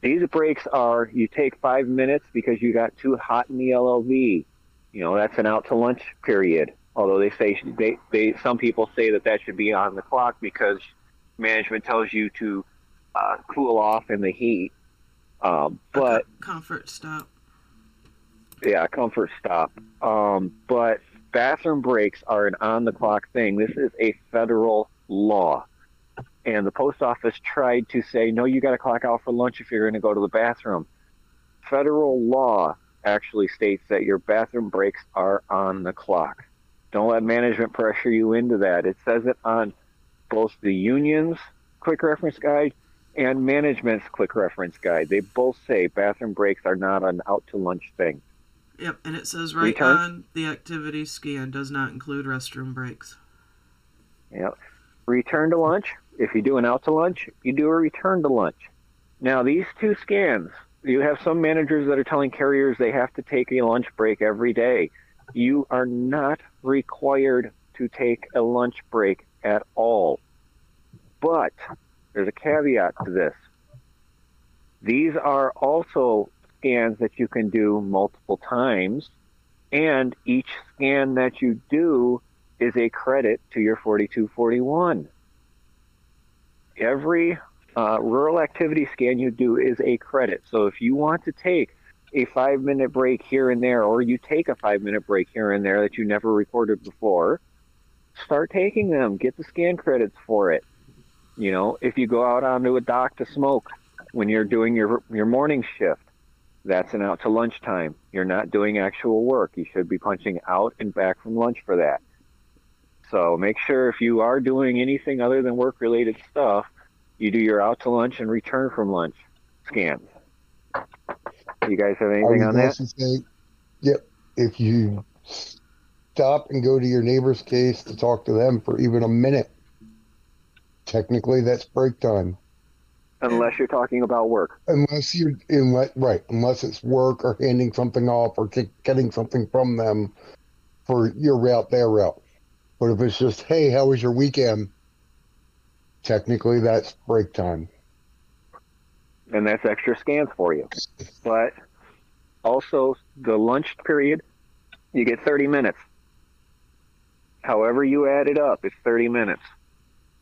These breaks are you take five minutes because you got too hot in the L L V. You know, that's an out to lunch period. Although they say they, they some people say that that should be on the clock because management tells you to uh, cool off in the heat. Um, but comfort stop. Yeah, comfort stop. Um, but bathroom breaks are an on the clock thing. This is a federal law, and the post office tried to say, no, you got to clock out for lunch if you're going to go to the bathroom. Federal law actually states that your bathroom breaks are on the clock. Don't let management pressure you into that. It says it on both the union's quick reference guide and management's quick reference guide. They both say bathroom breaks are not an out to lunch thing. Yep, and it says right Return? on the activity scan does not include restroom breaks. Yep. Return to lunch. If you do an out to lunch, you do a return to lunch. Now, these two scans, you have some managers that are telling carriers they have to take a lunch break every day. You are not required to take a lunch break at all. But there's a caveat to this. These are also scans that you can do multiple times, and each scan that you do is a credit to your forty-two forty-one. Every Uh, rural activity scan you do is a credit. So if you want to take a five-minute break here and there, or you take a five-minute break here and there that you never recorded before, start taking them. Get the scan credits for it. You know, if you go out onto a dock to smoke when you're doing your your morning shift, that's an out to lunch time. You're not doing actual work. You should be punching out and back from lunch for that. So make sure if you are doing anything other than work-related stuff, you do your out to lunch and return from lunch scan. You guys have anything on that? Say, yep. If you stop and go to your neighbor's case to talk to them for even a minute, technically that's break time. Unless you're talking about work. Unless you're in what, right. Unless it's work or handing something off or getting something from them for your route, their route. But if it's just, hey, how was your weekend? Technically, that's break time. And that's extra scans for you. But also, the lunch period, you get thirty minutes. However you add it up, it's thirty minutes.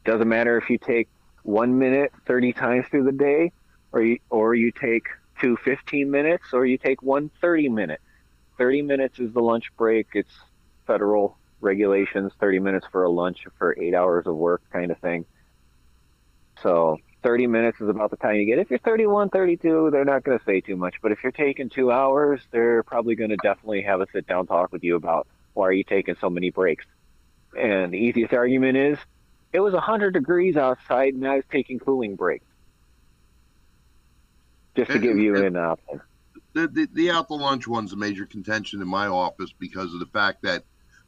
Doesn't matter if you take one minute thirty times through the day, or you, or you take two fifteen minutes, or you take one thirty minute. thirty minutes is the lunch break. It's federal regulations, thirty minutes for a lunch for eight hours of work kind of thing. So thirty minutes is about the time you get. If you're thirty-one, thirty-two, they're not going to say too much. But if you're taking two hours, they're probably going to definitely have a sit-down talk with you about why are you taking so many breaks. And the easiest argument is, it was one hundred degrees outside and I was taking cooling breaks. Just to and, give you an option. The, the, the out-to-lunch one's a major contention in my office because of the fact that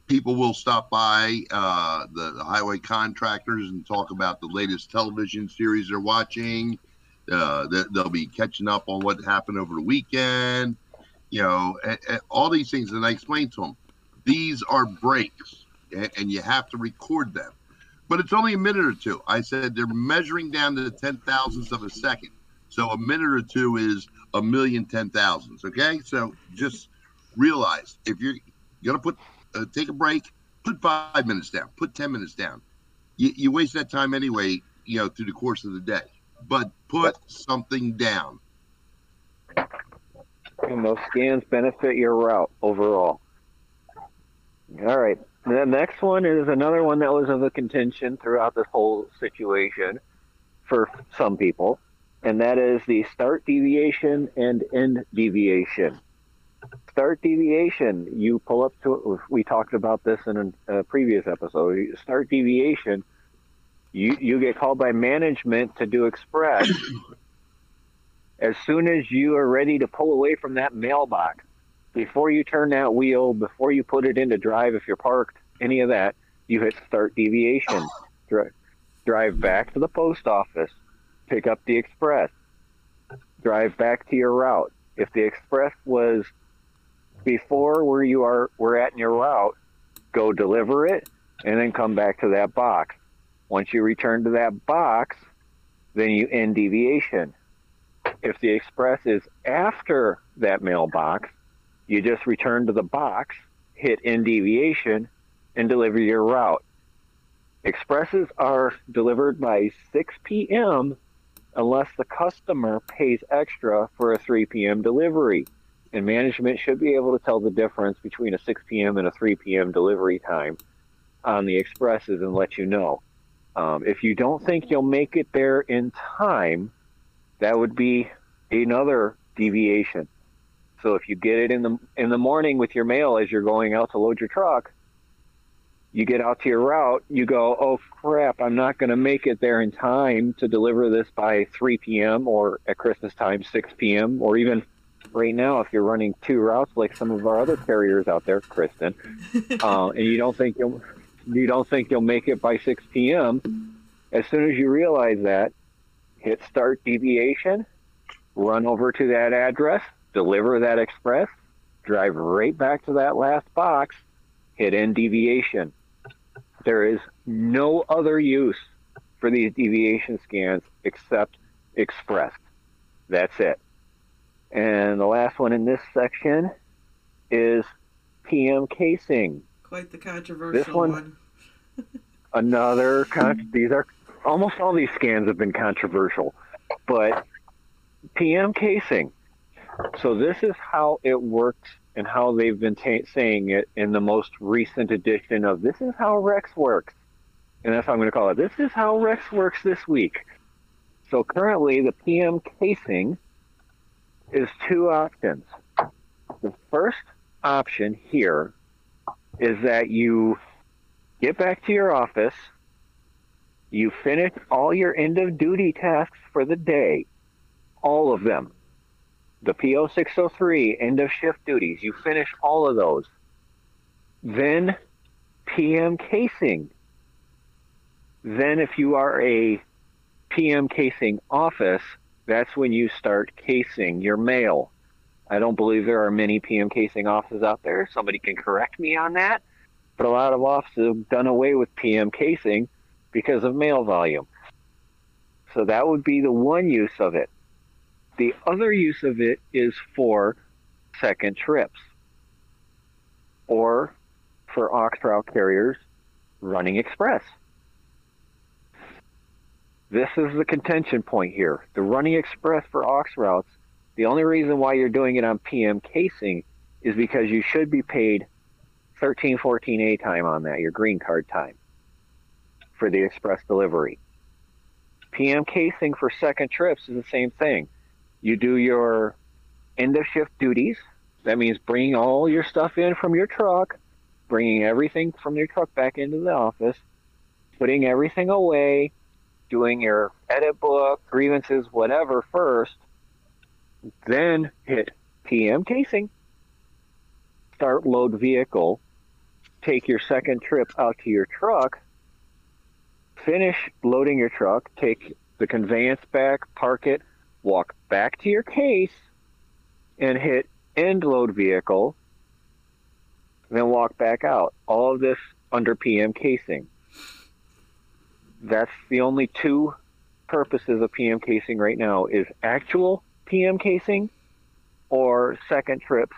people will stop by uh, the, the highway contractors and talk about the latest television series they're watching. Uh, they, they'll be catching up on what happened over the weekend. You know, and, and all these things. And I explained to them, these are breaks, and, and you have to record them. But it's only a minute or two. I said they're measuring down to the ten thousandths of a second. So a minute or two is a million ten thousandths. Okay, so just realize if you're gonna put. Uh, take a break, Put five minutes down. Put ten minutes down. You, you waste that time anyway, you know, through the course of the day. But put something down. And those scans benefit your route overall. All right. The next one is another one that was of a contention throughout this whole situation for some people, and that is the start deviation and end deviation. Start deviation, you pull up to, we talked about this in a previous episode, start deviation, you, you get called by management to do express as soon as you are ready to pull away from that mailbox. Before you turn that wheel, before you put it into drive, if you're parked, any of that, you hit start deviation. Dri- drive back to the post office. Pick up the express. Drive back to your route. If the express was before where you are, we're at in your route, go deliver it and then come back to that box. Once you return to that box, then you end deviation. If the express is after that mailbox, you just return to the box, hit end deviation, and deliver your route. Expresses are delivered by six p m unless the customer pays extra for a three p m delivery. And management should be able to tell the difference between a six p m and a three p m delivery time on the expresses and let you know. Um, if you don't think you'll make it there in time, that would be another deviation. So if you get it in the in the morning with your mail as you're going out to load your truck, you get out to your route, you go, oh, crap, I'm not going to make it there in time to deliver this by three p m or at Christmas time, six p m, or even right now if you're running two routes like some of our other carriers out there, Kristen, uh, and you don't think you'll, you don't think you'll make it by six p m, as soon as you realize that, hit start deviation, run over to that address, deliver that express, drive right back to that last box, hit end deviation. There is no other use for these deviation scans except express. That's it. And the last one in this section is P M casing. Quite the controversial this one. one. another, con- these are, almost all these scans have been controversial, but P M casing. So this is how it works and how they've been ta- saying it in the most recent edition of This Is How Rex Works. And that's how I'm going to call it. This is how Rex works this week. So currently the P M casing is two options. The first option here is that you get back to your office, you finish all your end of duty tasks for the day, all of them. The P O six oh three, end of shift duties, you finish all of those. Then P M casing. Then if you are a P M casing office, that's when you start casing your mail. I don't believe there are many P M casing offices out there. Somebody can correct me on that. But a lot of offices have done away with P M casing because of mail volume. So that would be the one use of it. The other use of it is for second trips or for aux route carriers running express. This is the contention point here. The running express for aux routes, the only reason why you're doing it on P M casing is because you should be paid thirteen fourteen A time on that, your green card time for the express delivery. P M casing for second trips is the same thing. You do your end-of-shift duties. That means bringing all your stuff in from your truck, bringing everything from your truck back into the office, putting everything away, doing your edit book, grievances, whatever first, then hit P M casing. Start load vehicle. Take your second trip out to your truck. Finish loading your truck. Take the conveyance back, park it, walk back to your case and hit end load vehicle, then walk back out. All of this under P M casing. That's the only two purposes of P M casing right now is actual P M casing or second trips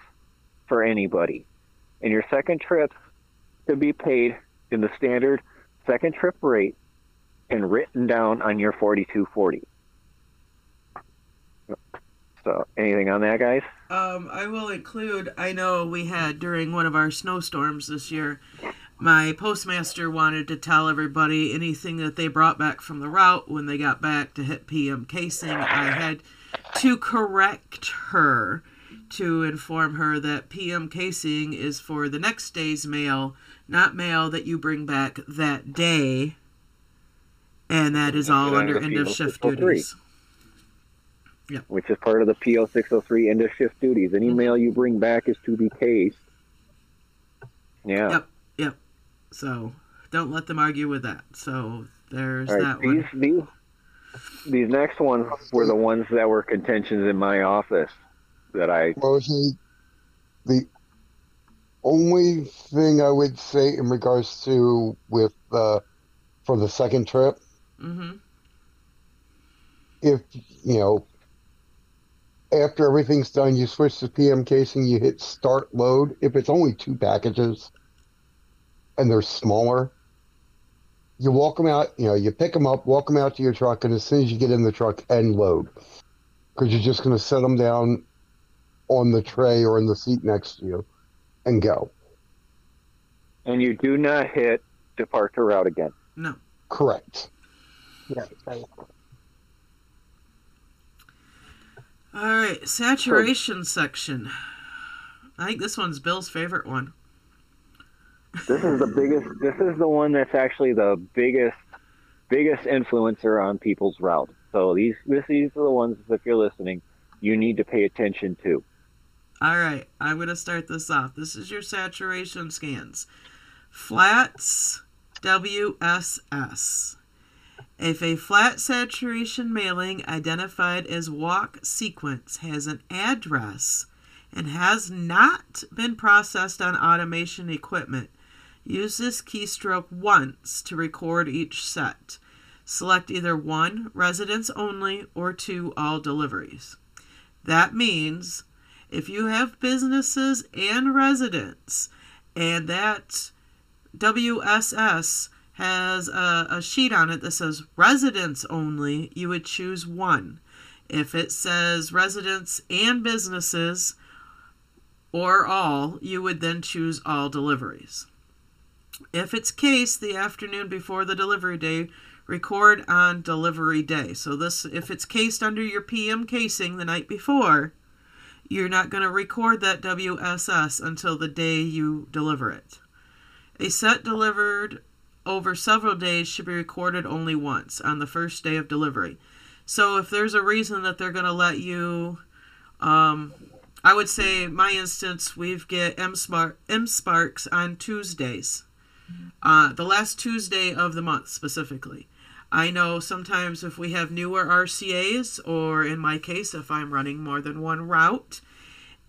for anybody. And your second trip to be paid in the standard second trip rate and written down on your forty-two forty. So anything on that, guys? Um, I will include, I know we had during one of our snowstorms this year, my postmaster wanted to tell everybody anything that they brought back from the route when they got back to hit P M casing. I had to correct her to inform her that P M casing is for the next day's mail, not mail that you bring back that day. And that is all under end of shift duties. Yep. Which is part of the P O six oh three end of shift duties. Any mm-hmm. mail you bring back is to be cased. Yeah. Yep. Yep. So don't let them argue with that. So there's right, that these, one. These, these next ones were the ones that were contentions in my office that I... Well, see, the only thing I would say in regards to with uh, for the second trip, mm-hmm. if, you know, after everything's done, you switch to P M casing, you hit start load. If it's only two packages... and they're smaller, you walk them out, you know, you pick them up, walk them out to your truck, and as soon as you get in the truck, end load. Because you're just going to set them down on the tray or in the seat next to you and go. And you do not hit departure route again. No. Correct. Yeah. All right, saturation so, section. I think this one's Bill's favorite one. This is the biggest, this is the one that's actually the biggest, biggest influencer on people's route. So these, these are the ones, if you're listening, you need to pay attention to. All right. I'm going to start this off. This is your saturation scans. Flats, W S S. If a flat saturation mailing identified as walk sequence has an address and has not been processed on automation equipment, use this keystroke once to record each set. Select either one, residents only, or two, all deliveries. That means if you have businesses and residents and that W S S has a, a sheet on it that says residents only, you would choose one. If it says residents and businesses or all, you would then choose all deliveries. If it's cased the afternoon before the delivery day, record on delivery day. So this, if it's cased under your P M casing the night before, you're not going to record that W S S until the day you deliver it. A set delivered over several days should be recorded only once on the first day of delivery. So if there's a reason that they're going to let you... Um, I would say, in my instance, we've get M-Sparks on Tuesdays, uh, the last Tuesday of the month specifically. I know sometimes if we have newer R C As, or in my case, if I'm running more than one route,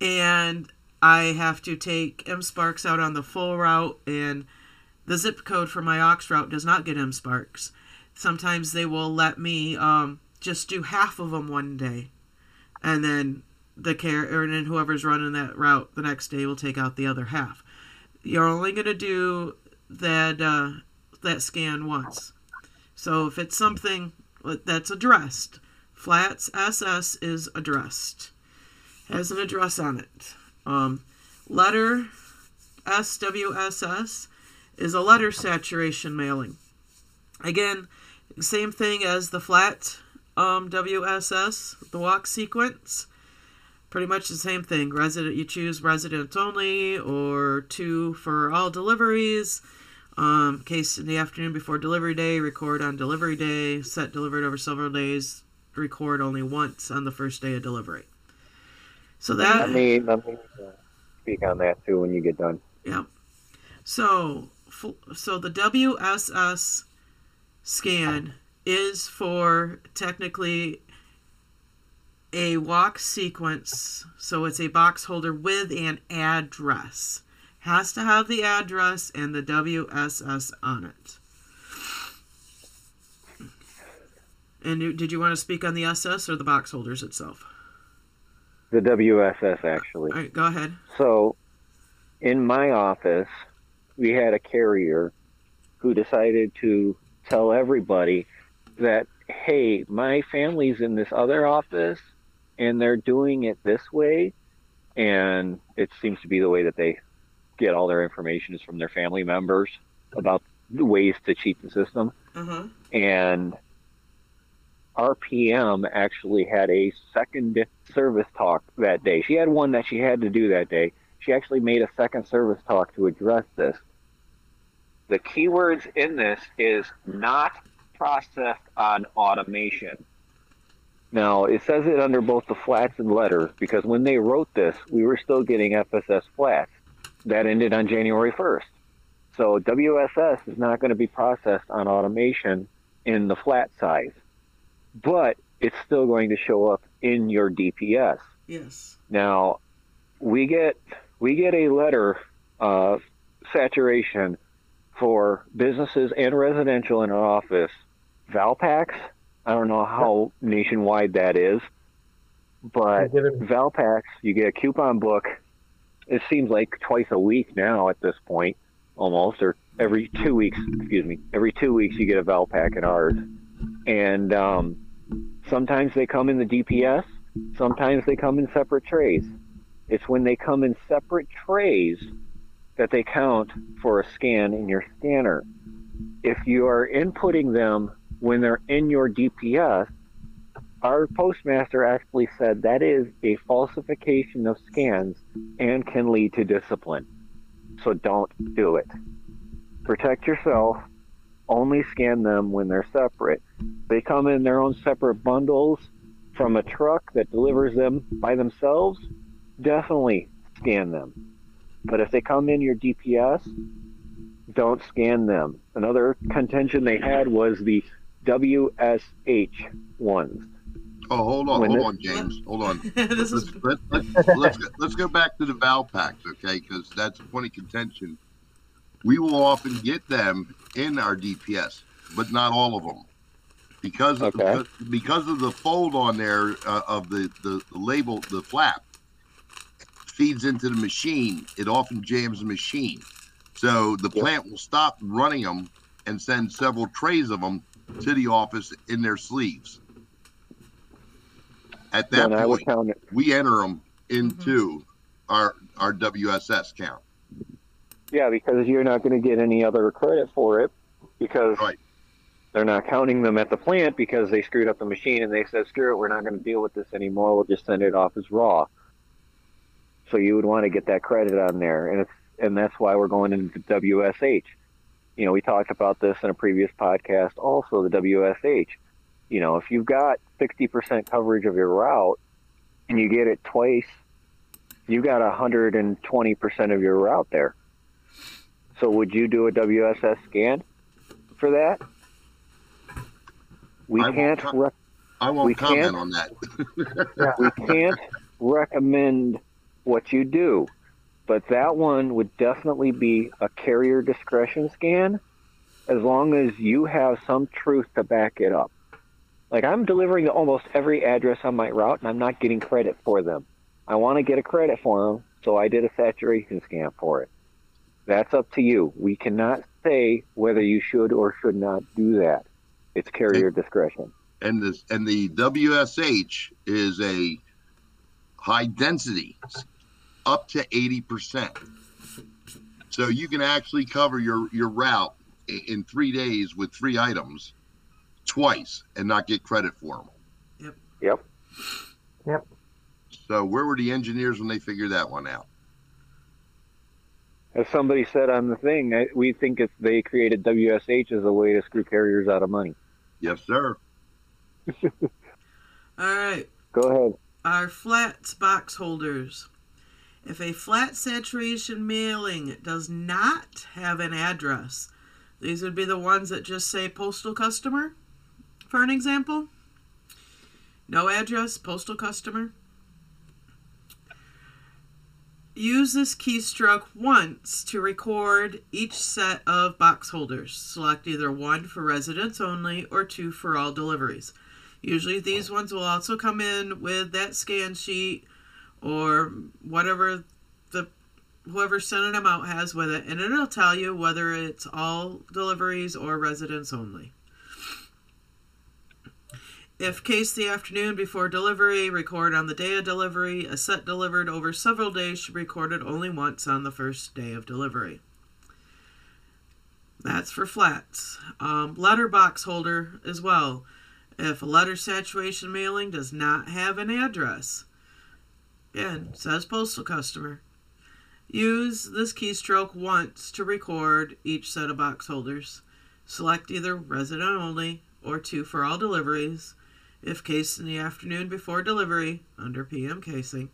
and I have to take M-Sparks out on the full route, and the zip code for my aux route does not get M-Sparks, sometimes they will let me um, just do half of them one day, and then... the carrier and whoever's running that route the next day will take out the other half. You're only going to do that uh, that scan once. So if it's something that's addressed, Flats S S is addressed, has an address on it. Um, letter S W S S is a letter saturation mailing. Again, same thing as the flat um, W S S, the walk sequence. Pretty much the same thing. Resident, you choose residents only or two for all deliveries. Um, case in the afternoon before delivery day, record on delivery day. Set delivered over several days, record only once on the first day of delivery. So that... Let me, let me speak on that too when you get done. Yeah. So, so the W S S scan is for technically... a walk sequence, so it's a box holder with an address. Has to have the address and the W S S on it. And did you want to speak on the S S or the box holders itself? The W S S, actually. All right, go ahead. So, in my office, we had a carrier who decided to tell everybody that, hey, my family's in this other office and they're doing it this way. And it seems to be the way that they get all their information is from their family members about the ways to cheat the system. Mm-hmm. And R P M actually had a second service talk that day. She had one that she had to do that day. She actually made a second service talk to address this. The keywords in this is not processed on automation. Now, it says it under both the flats and letter, because when they wrote this, we were still getting F S S flats. That ended on January first. So W S S is not going to be processed on automation in the flat size, but it's still going to show up in your D P S. Yes. Now, we get we get a letter uh, saturation for businesses and residential in our office. Valpaks, I don't know how nationwide that is, but Valpaks, you get a coupon book. It seems like twice a week now at this point, almost, or every two weeks, excuse me, every two weeks you get a Valpak in ours. And um, sometimes they come in the D P S, sometimes they come in separate trays. It's when they come in separate trays that they count for a scan in your scanner. If you are inputting them when they're in your D P S, our postmaster actually said that is a falsification of scans and can lead to discipline. So don't do it. Protect yourself. Only scan them when they're separate. They come in their own separate bundles from a truck that delivers them by themselves. Definitely scan them. But if they come in your D P S, don't scan them. Another contention they had was the W S H ones. Oh, hold on, when hold this... on, James. Hold on. this let's, is... let, let, let's, go, let's go back to the Valpaks, okay, because that's a point of contention. We will often get them in our D P S, but not all of them. Because of, okay. the, because of the fold on there uh, of the, the, the label, the flap, feeds into the machine. It often jams the machine. So the yep. plant will stop running them and send several trays of them to the office in their sleeves. At that then point, we enter them into mm-hmm. our, our W S S count. Yeah, because you're not going to get any other credit for it because right. they're not counting them at the plant because they screwed up the machine and they said, screw it, we're not going to deal with this anymore. We'll just send it off as raw. So you would want to get that credit on there. And it's, and that's why we're going into W S H. You know, we talked about this in a previous podcast, also the W S H. You know, if you've got sixty percent coverage of your route and you get it twice, you got one hundred twenty percent of your route there. So would you do a W S S scan for that? We I can't. Won't rec- I won't we comment can't, on that. yeah, we can't recommend what you do, but that one would definitely be a carrier discretion scan, as long as you have some truth to back it up. Like I'm delivering to almost every address on my route, and I'm not getting credit for them. I want to get a credit for them, so I did a saturation scan for it. That's up to you. We cannot say whether you should or should not do that. It's carrier and, discretion. And this and the W S H is a high density, up to eighty percent. So you can actually cover your, your route in three days with three items twice and not get credit for them. Yep. Yep. Yep. So where were the engineers when they figured that one out? As somebody said on the thing, we think it's, they created W S H as a way to screw carriers out of money. Yes, sir. All right. Go ahead. Our flats box holders. If a flat saturation mailing does not have an address, these would be the ones that just say postal customer, for an example. No address, postal customer. Use this keystroke once to record each set of box holders. Select either one for residents only or two for all deliveries. Usually these ones will also come in with that scan sheet or whatever the whoever's sending them out has with it, and it'll tell you whether it's all deliveries or residents only. If case the afternoon before delivery, record on the day of delivery. A set delivered over several days should be recorded only once on the first day of delivery. That's for flats. Um, letterbox holder as well. If a letter saturation mailing does not have an address, again, says postal customer, use this keystroke once to record each set of box holders. Select either resident only or two for all deliveries. If cased in the afternoon before delivery, under P M casing,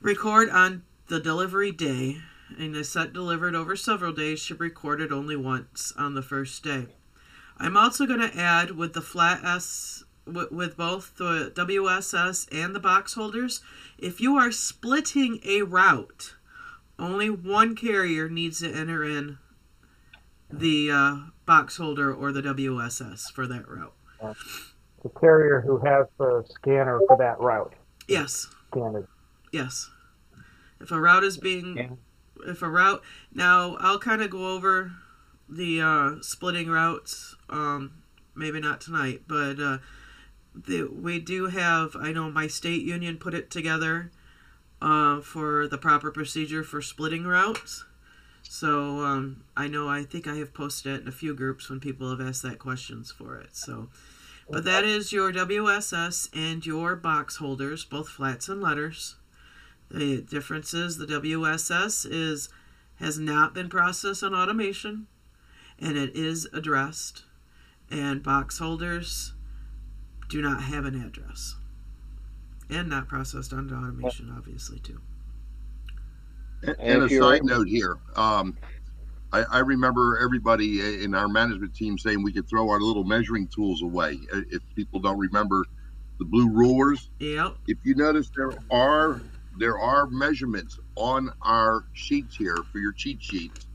record on the delivery day, and a set delivered over several days should be recorded only once on the first day. I'm also going to add with the flat S, with both the W S S and the box holders, if you are splitting a route, only one carrier needs to enter in the uh, box holder or the W S S for that route. Yeah. The carrier who has the scanner for that route. Yes. Scanner. Yes. If a route is being, yeah. if a route, now I'll kind of go over the uh, splitting routes, um, maybe not tonight, but uh, the, we do have, I know my state union put it together uh, for the proper procedure for splitting routes. So um, I know I think I have posted it in a few groups when people have asked that questions for it. So, but that is your W S S and your box holders, both flats and letters. The difference is the W S S is has not been processed on automation, and it is addressed. And box holders do not have an address, and not processed on automation, obviously too. And a side note here, um, I, I remember everybody in our management team saying we could throw our little measuring tools away. If people don't remember the blue rulers, yep. If you notice, there are there are measurements on our sheets here for your cheat sheets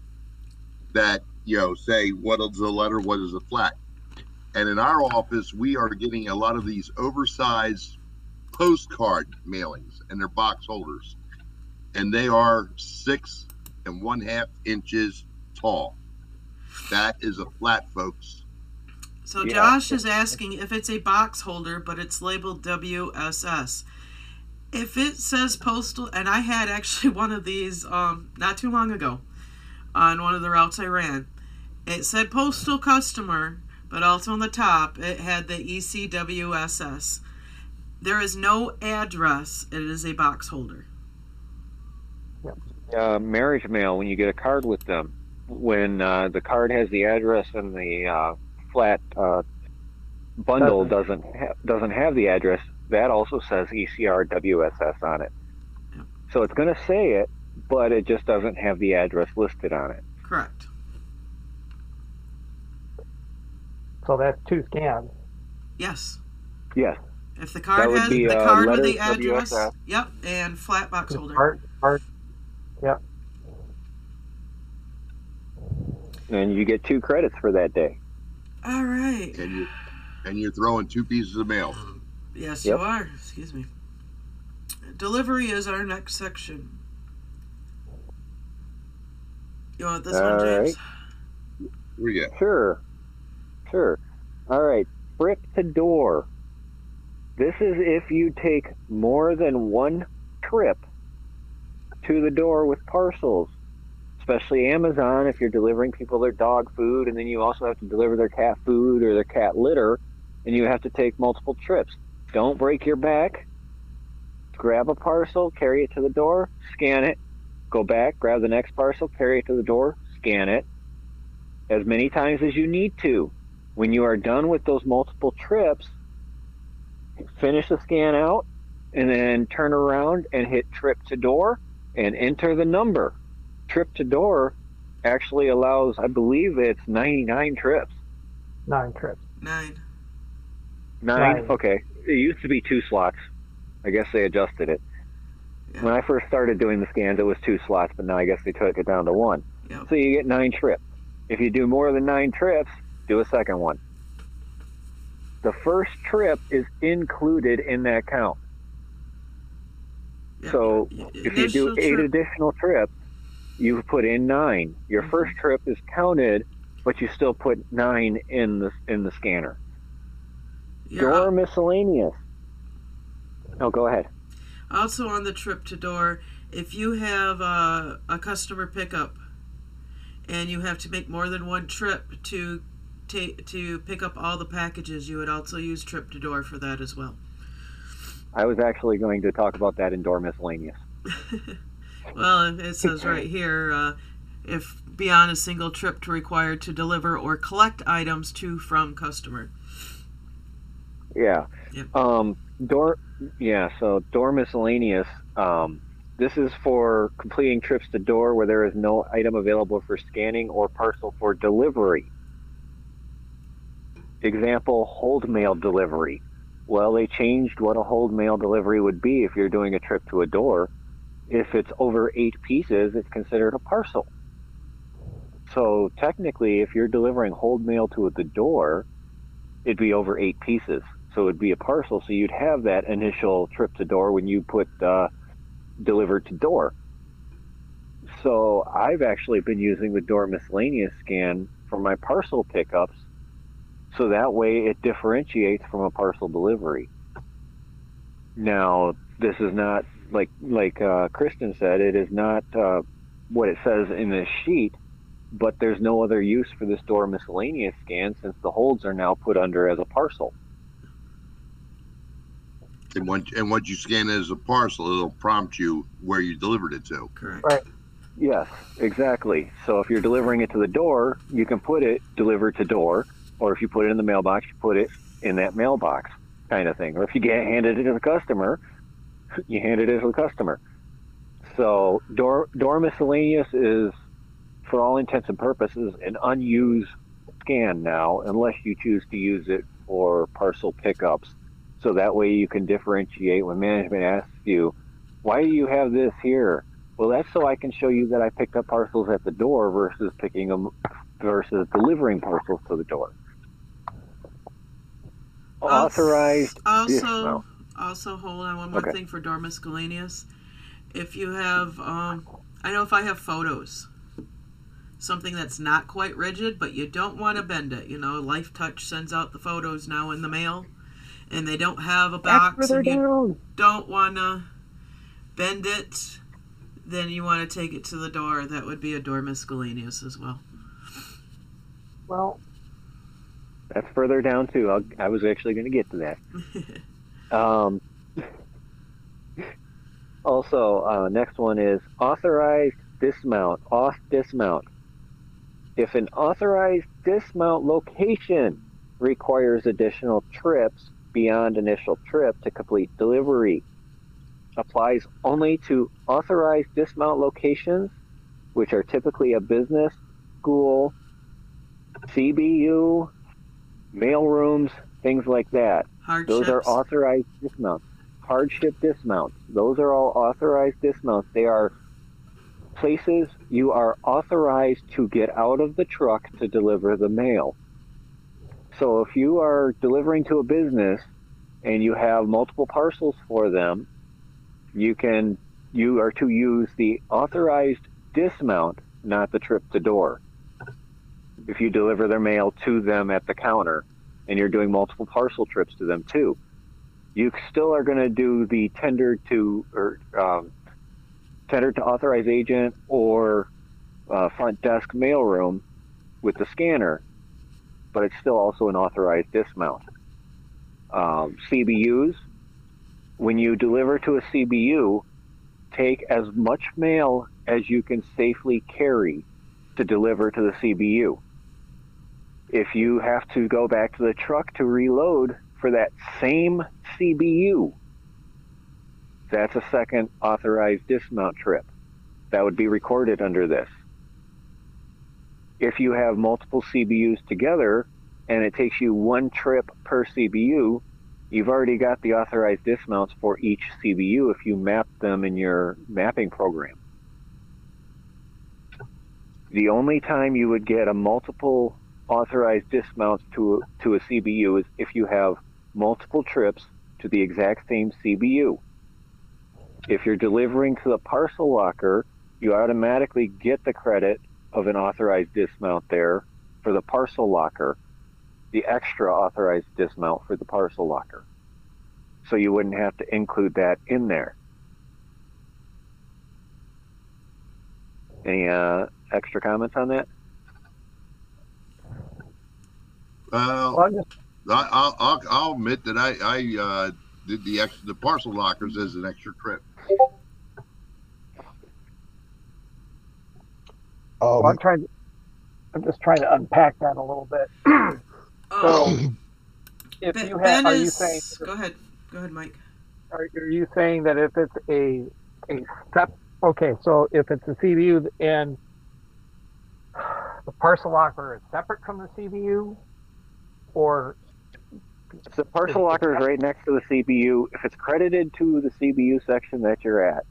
that, you know, say what is a letter, what is a flat. And in our office, we are getting a lot of these oversized postcard mailings, and they're box holders. And they are six and one half inches tall. That is a flat, folks. So yeah. Josh is asking if it's a box holder, but it's labeled W S S. If it says postal, and I had actually one of these um, not too long ago on one of the routes I ran. It said postal customer, but also on the top, it had the E C W S S. There is no address. It is a box holder. Uh, marriage mail, when you get a card with them, when uh, the card has the address and the uh, flat uh, bundle doesn't doesn't, ha doesn't have the address, that also says E C R W S S on it. Yeah. So it's going to say it, but it just doesn't have the address listed on it. Correct. So that's two scans. Yes. Yes. If the card has be, the uh, card with the address, W S S. Yep, and flat box holder. Part, part. Yeah. And you get two credits for that day. All right. And, you, and you're throwing two pieces of mail. Yes, yep. You are. Excuse me. Delivery is our next section. You want this All one, James? Right. Where you at? Sure. Sure. All right. Brick to door. This is if you take more than one trip to the door with parcels, especially Amazon. If you're delivering people their dog food, and then you also have to deliver their cat food or their cat litter, and you have to take multiple trips, don't break your back. Grab a parcel, carry it to the door, scan it, go back, grab the next parcel, carry it to the door, scan it as many times as you need to. When you are done with those multiple trips, finish the scan out and then turn around and hit trip to door and enter the number. Trip to door actually allows, I believe it's ninety-nine trips. Nine trips. Nine. Nine? Nine. Okay. It used to be two slots. I guess they adjusted it. Yeah. When I first started doing the scans, it was two slots, but now I guess they took it down to one. Yeah. So you get nine trips. If you do more than nine trips, do a second one. The first trip is included in that count. Yeah. So yeah. if you do eight trip. additional trips, you put in nine. Your mm-hmm. first trip is counted, but you still put nine in the in the scanner. Yeah. Door miscellaneous. Oh, go ahead. Also on the trip to door, if you have a, a customer pickup and you have to make more than one trip to take to pick up all the packages, you would also use trip to door for that as well. I was actually going to talk about that in door miscellaneous. Well, it says right here, uh, if beyond a single trip to require to deliver or collect items to from customer. Yeah. Yep. Um, door. Yeah. So door miscellaneous. Um, this is for completing trips to door where there is no item available for scanning or parcel for delivery. Example, hold mail delivery. Well, they changed what a hold mail delivery would be if you're doing a trip to a door. If it's over eight pieces, it's considered a parcel. So technically, if you're delivering hold mail to the door, it'd be over eight pieces. So it'd be a parcel. So you'd have that initial trip to door when you put uh, delivered to door. So I've actually been using the door miscellaneous scan for my parcel pickups. So that way it differentiates from a parcel delivery. Now, this is not, like like uh, Kristen said, it is not uh, what it says in this sheet, but there's no other use for this door miscellaneous scan since the holds are now put under as a parcel. And once, and once you scan it as a parcel, it'll prompt you where you delivered it to. Correct. Right. Yes, exactly. So if you're delivering it to the door, you can put it delivered to door, or if you put it in the mailbox, you put it in that mailbox kind of thing. Or if you get handed it to the customer, you hand it as a customer. So door door miscellaneous is, for all intents and purposes, an unused scan now, unless you choose to use it for parcel pickups. So that way you can differentiate when management asks you, why do you have this here? Well, that's so I can show you that I picked up parcels at the door versus picking them versus delivering parcels to the door. Authorized. Also. No. Also, hold on one more okay. thing for door miscellaneous. If you have, um, I know if I have photos, something that's not quite rigid, but you don't want to bend it. You know, Life Touch sends out the photos now in the mail, and they don't have a box, and you down. don't want to bend it, then you want to take it to the door. That would be a door miscellaneous as well. Well, that's further down, too. I'll, I was actually going to get to that. Um, also, uh, next one is authorized dismount, off dismount. If an authorized dismount location requires additional trips beyond initial trip to complete delivery, applies only to authorized dismount locations, which are typically a business, school, C B U, mailrooms, things like that. Hardships. Those are authorized dismounts. Hardship dismounts. Those are all authorized dismounts. They are places you are authorized to get out of the truck to deliver the mail. So if you are delivering to a business and you have multiple parcels for them, you can you are to use the authorized dismount, not the trip to door. If you deliver their mail to them at the counter, and you're doing multiple parcel trips to them too, you still are going to do the tender to or um, tender to authorized agent or uh, front desk mailroom with the scanner, but it's still also an authorized dismount. Um, C B Us, when you deliver to a C B U, take as much mail as you can safely carry to deliver to the C B U. If you have to go back to the truck to reload for that same C B U, that's a second authorized dismount trip. That would be recorded under this. If you have multiple C B Us together and it takes you one trip per C B U, you've already got the authorized dismounts for each C B U if you map them in your mapping program. The only time you would get a multiple authorized dismounts to to a C B U is if you have multiple trips to the exact same C B U. If you're delivering to the parcel locker, you automatically get the credit of an authorized dismount there for the parcel locker, the extra authorized dismount for the parcel locker. So you wouldn't have to include that in there. Any uh, extra comments on that? Uh, well, just... I, I'll, I'll, I'll admit that I, I uh, did the, ex the parcel lockers as an extra trip. Oh, well, I'm trying. To, I'm just trying to unpack that a little bit. so, oh. if ben, you have, ben are is, you saying? Go ahead. Go ahead, Mike. Are, are you saying that if it's a a step? Okay, so if it's a C B U and the parcel locker is separate from the C B U, or if the parcel locker is right next to the C B U, if it's credited to the C B U section that you're at.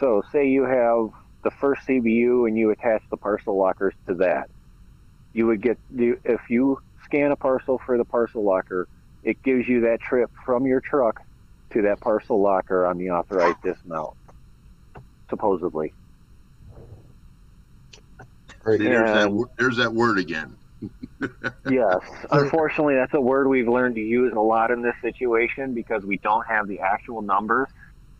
So say you have the first C B U and you attach the parcel lockers to that. You would get, if you scan a parcel for the parcel locker, it gives you that trip from your truck to that parcel locker on the authorized dismount, supposedly. Right. See, there's, that, there's that word again. Yes. Unfortunately, that's a word we've learned to use a lot in this situation because we don't have the actual numbers.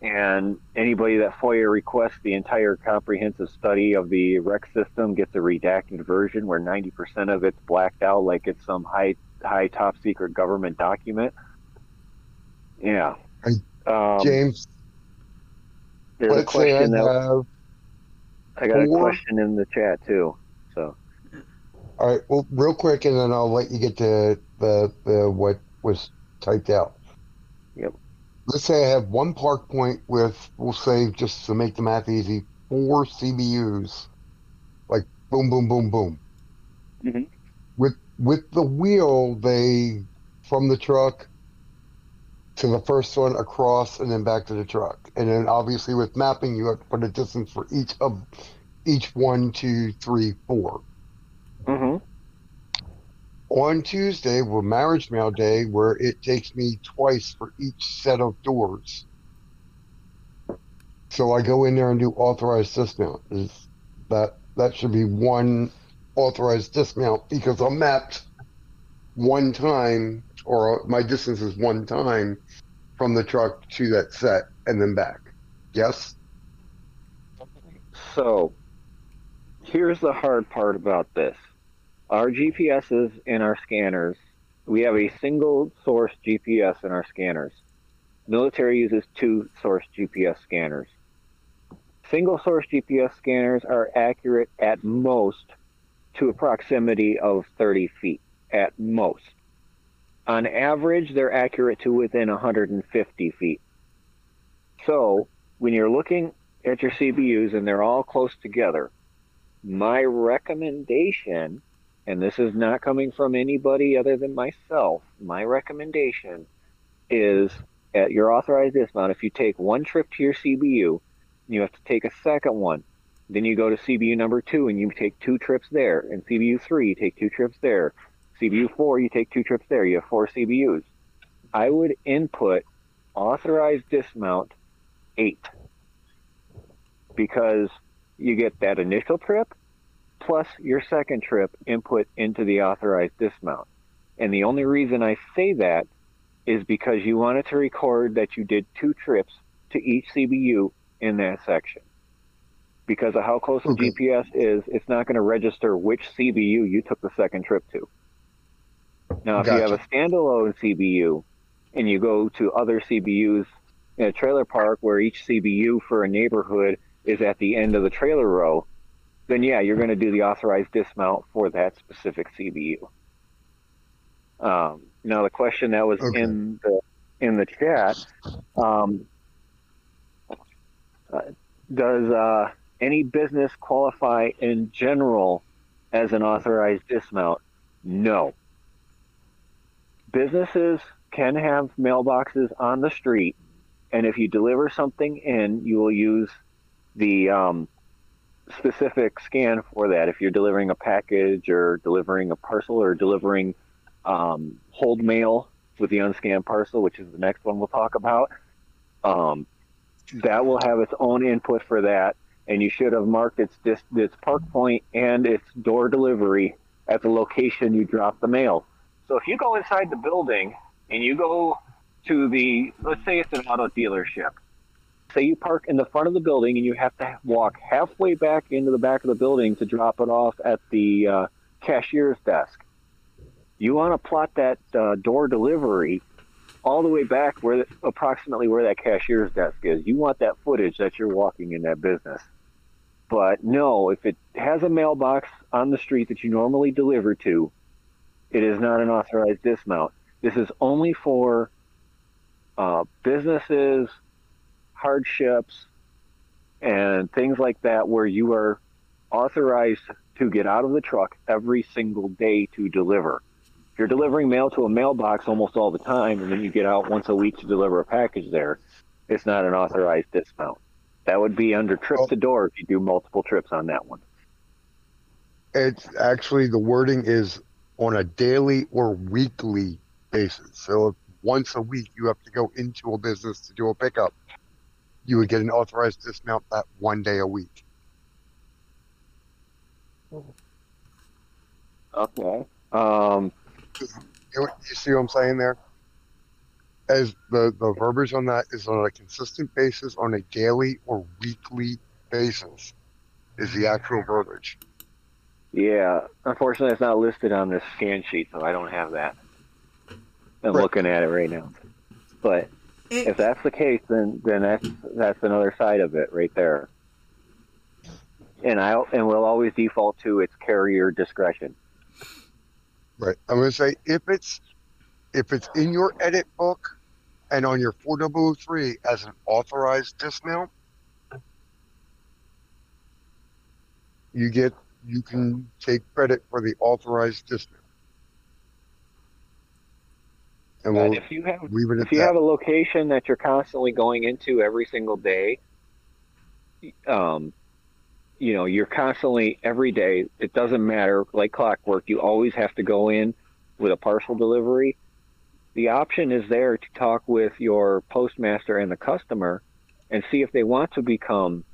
And anybody that FOIA requests the entire comprehensive study of the Rex system gets a redacted version where ninety percent of it's blacked out like it's some high, high top secret government document. Yeah. Um, James, there's a question that uh, I got a question in the chat too. So, all right, well, real quick, and then I'll let you get to the, the what was typed out. Yep. Let's say I have one park point with, we'll say, just to make the math easy, four C B Us, like boom, boom, boom, boom. Mm-hmm. With with the wheel, they from the truck to the first one across and then back to the truck, and then obviously with mapping, you have to put a distance for each of each one, two, three, four. Mm-hmm. On Tuesday, well, marriage mail day, where it takes me twice for each set of doors. So I go in there and do authorized dismount. Is that that should be one authorized dismount because I'm mapped one time, or my distance is one time from the truck to that set and then back. Yes? So here's the hard part about this. Our G P Ss in our scanners, we have a single source G P S in our scanners. Military uses two source G P S scanners. Single source G P S scanners are accurate at most to a proximity of thirty feet, at most. On average, they're accurate to within one hundred fifty feet. So when you're looking at your C B Us and they're all close together, my recommendation, and this is not coming from anybody other than myself, my recommendation is at your authorized dismount, if you take one trip to your C B U, you have to take a second one. Then you go to C B U number two and you take two trips there. And C B U three, you take two trips there. C B U four, you take two trips there. You have four C B Us. I would input authorized dismount eight because you get that initial trip plus your second trip input into the authorized dismount. And the only reason I say that is because you wanted to record that you did two trips to each C B U in that section. Because of how close the okay. G P S is, it's not going to register which C B U you took the second trip to. Now, if gotcha. you have a standalone C B U and you go to other C B Us in a trailer park where each C B U for a neighborhood is at the end of the trailer row, then yeah, you're going to do the authorized dismount for that specific C B U. Um, now, the question that was okay. in the in the chat, um, uh, does uh, any business qualify in general as an authorized dismount? No. Businesses can have mailboxes on the street, and if you deliver something in, you will use the um, specific scan for that. If you're delivering a package or delivering a parcel or delivering um, hold mail with the unscanned parcel, which is the next one we'll talk about, um, that will have its own input for that, and you should have marked its dis- its park point and its door delivery at the location you drop the mail. So if you go inside the building and you go to the, let's say it's an auto dealership, say you park in the front of the building and you have to walk halfway back into the back of the building to drop it off at the uh, cashier's desk. You want to plot that uh, door delivery all the way back where the, approximately where that cashier's desk is. You want that footage that you're walking in that business. But no, if it has a mailbox on the street that you normally deliver to, it is not an authorized dismount. This is only for uh, businesses, hardships, and things like that where you are authorized to get out of the truck every single day to deliver. If you're delivering mail to a mailbox almost all the time and then you get out once a week to deliver a package there, it's not an authorized dismount. That would be under trip to door if you do multiple trips on that one. It's actually, the wording is on a daily or weekly basis. So if once a week you have to go into a business to do a pickup, you would get an authorized dismount that one day a week. Okay. Um, you see what I'm saying there? As the, the verbiage on that is on a consistent basis, on a daily or weekly basis, is the actual verbiage. Yeah. Unfortunately, it's not listed on this scan sheet, so I don't have that. I'm right. looking at it right now. But it, if that's the case, then, then that's, that's another side of it right there. And I and we'll always default to its carrier discretion. Right. I'm going to say if it's if it's in your edit book and on your forty oh three as an authorized dismount, you get you can take credit for the authorized dismount. And, we'll and if you have leave it if you that. have a location that you're constantly going into every single day, um. you know, you're constantly every day, it doesn't matter, like clockwork, you always have to go in with a parcel delivery. The option is there to talk with your postmaster and the customer and see if they want to become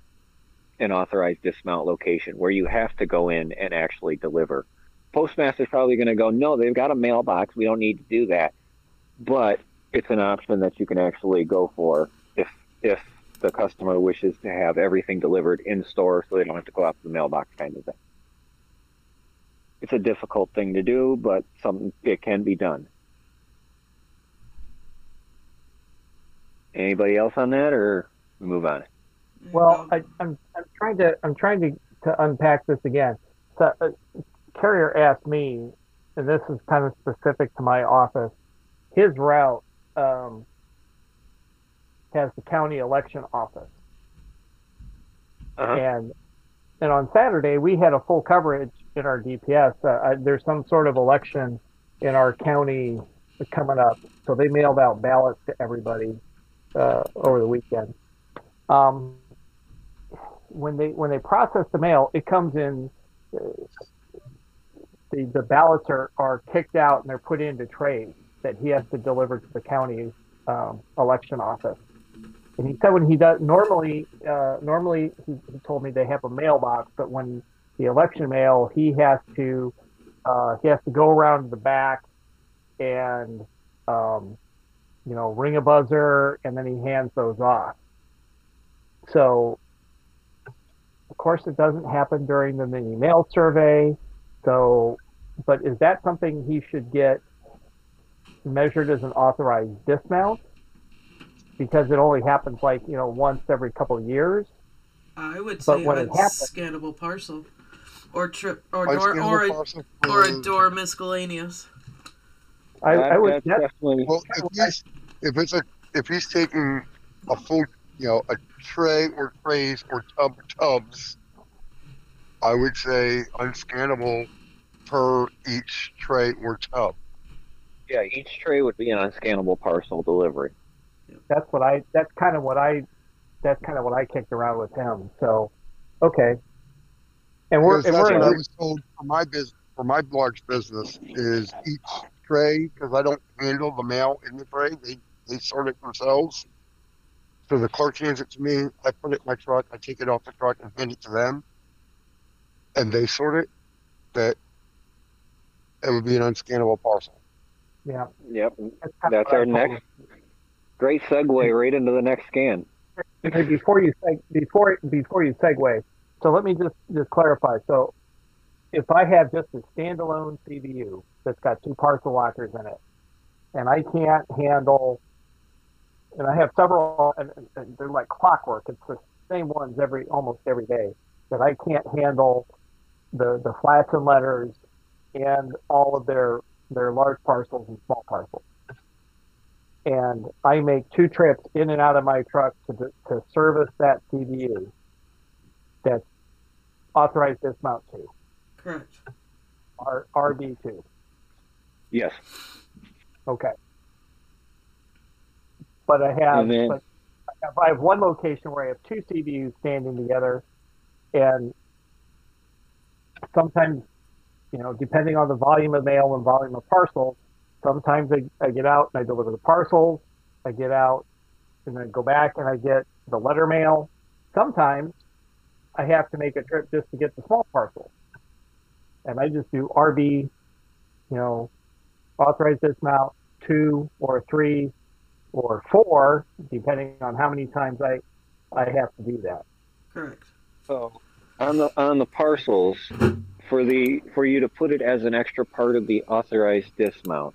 an authorized dismount location where you have to go in and actually deliver. Postmaster's probably going to go, no, they've got a mailbox, we don't need to do that. But it's an option that you can actually go for if if the customer wishes to have everything delivered in store so they don't have to go out to the mailbox kind of thing. It's a difficult thing to do, but something it can be done. Anybody else on that, or we move on? Well, I, I'm, I'm trying to I'm trying to, to unpack this again. So, uh, Carrier asked me, and this is kind of specific to my office, his route um, has the county election office. Uh-huh. And and on Saturday, we had a full coverage in our D P S. Uh, I, there's some sort of election in our county coming up. So they mailed out ballots to everybody uh, over the weekend. Um, when they when they process the mail, it comes in, uh, the, the ballots are, are kicked out and they're put into trays that he has to deliver to the county um, election office. And he said when he does, normally, uh, normally he, he told me they have a mailbox, but when the election mail, he has to, uh, he has to go around to the back and, um, you know, ring a buzzer, and then he hands those off. So, of course, it doesn't happen during the mini mail survey. So, but is that something he should get measured as an authorized dismount? Because it only happens like, you know, once every couple of years. I would say a scannable parcel, or trip, or door, or a, or a door miscellaneous. I, I would definitely. Well, if he's if it's a if he's taking a full, you know, a tray or trays or tub tubs, I would say unscannable per each tray or tub. Yeah, each tray would be an unscannable parcel delivery. That's what I. That's kind of what I. That's kind of what I kicked around with him. So, okay. And we're. And we're what I was told for my business, for my large business, is each tray, because I don't handle the mail in the tray. They they sort it themselves. So the clerk hands it to me. I put it in my truck. I take it off the truck and hand it to them. And they sort it. That it would be an unscannable parcel. Yeah. Yep. That's, That's our next great segue right into the next scan. Before you seg before before you segue, so let me just just clarify. So if I have just a standalone C B U that's got two parcel lockers in it, and I can't handle, and I have several, and, and they're like clockwork. It's the same ones every almost every day that I can't handle the the flats and letters and all of their their large parcels and small parcels. And I make two trips in and out of my truck to, to service that C B U that's authorized dismount to. Correct. R, R B two. Yes. Okay. But I have, then, but I have I have one location where I have two C B Us standing together, and sometimes, you know, depending on the volume of mail and volume of parcels, sometimes I, I get out and I deliver the parcels, I get out and then go back and I get the letter mail. Sometimes I have to make a trip just to get the small parcel. And I just do R B, you know, authorized dismount two or three or four, depending on how many times I, I have to do that. Correct. So on the on the parcels, for the for you to put it as an extra part of the authorized dismount,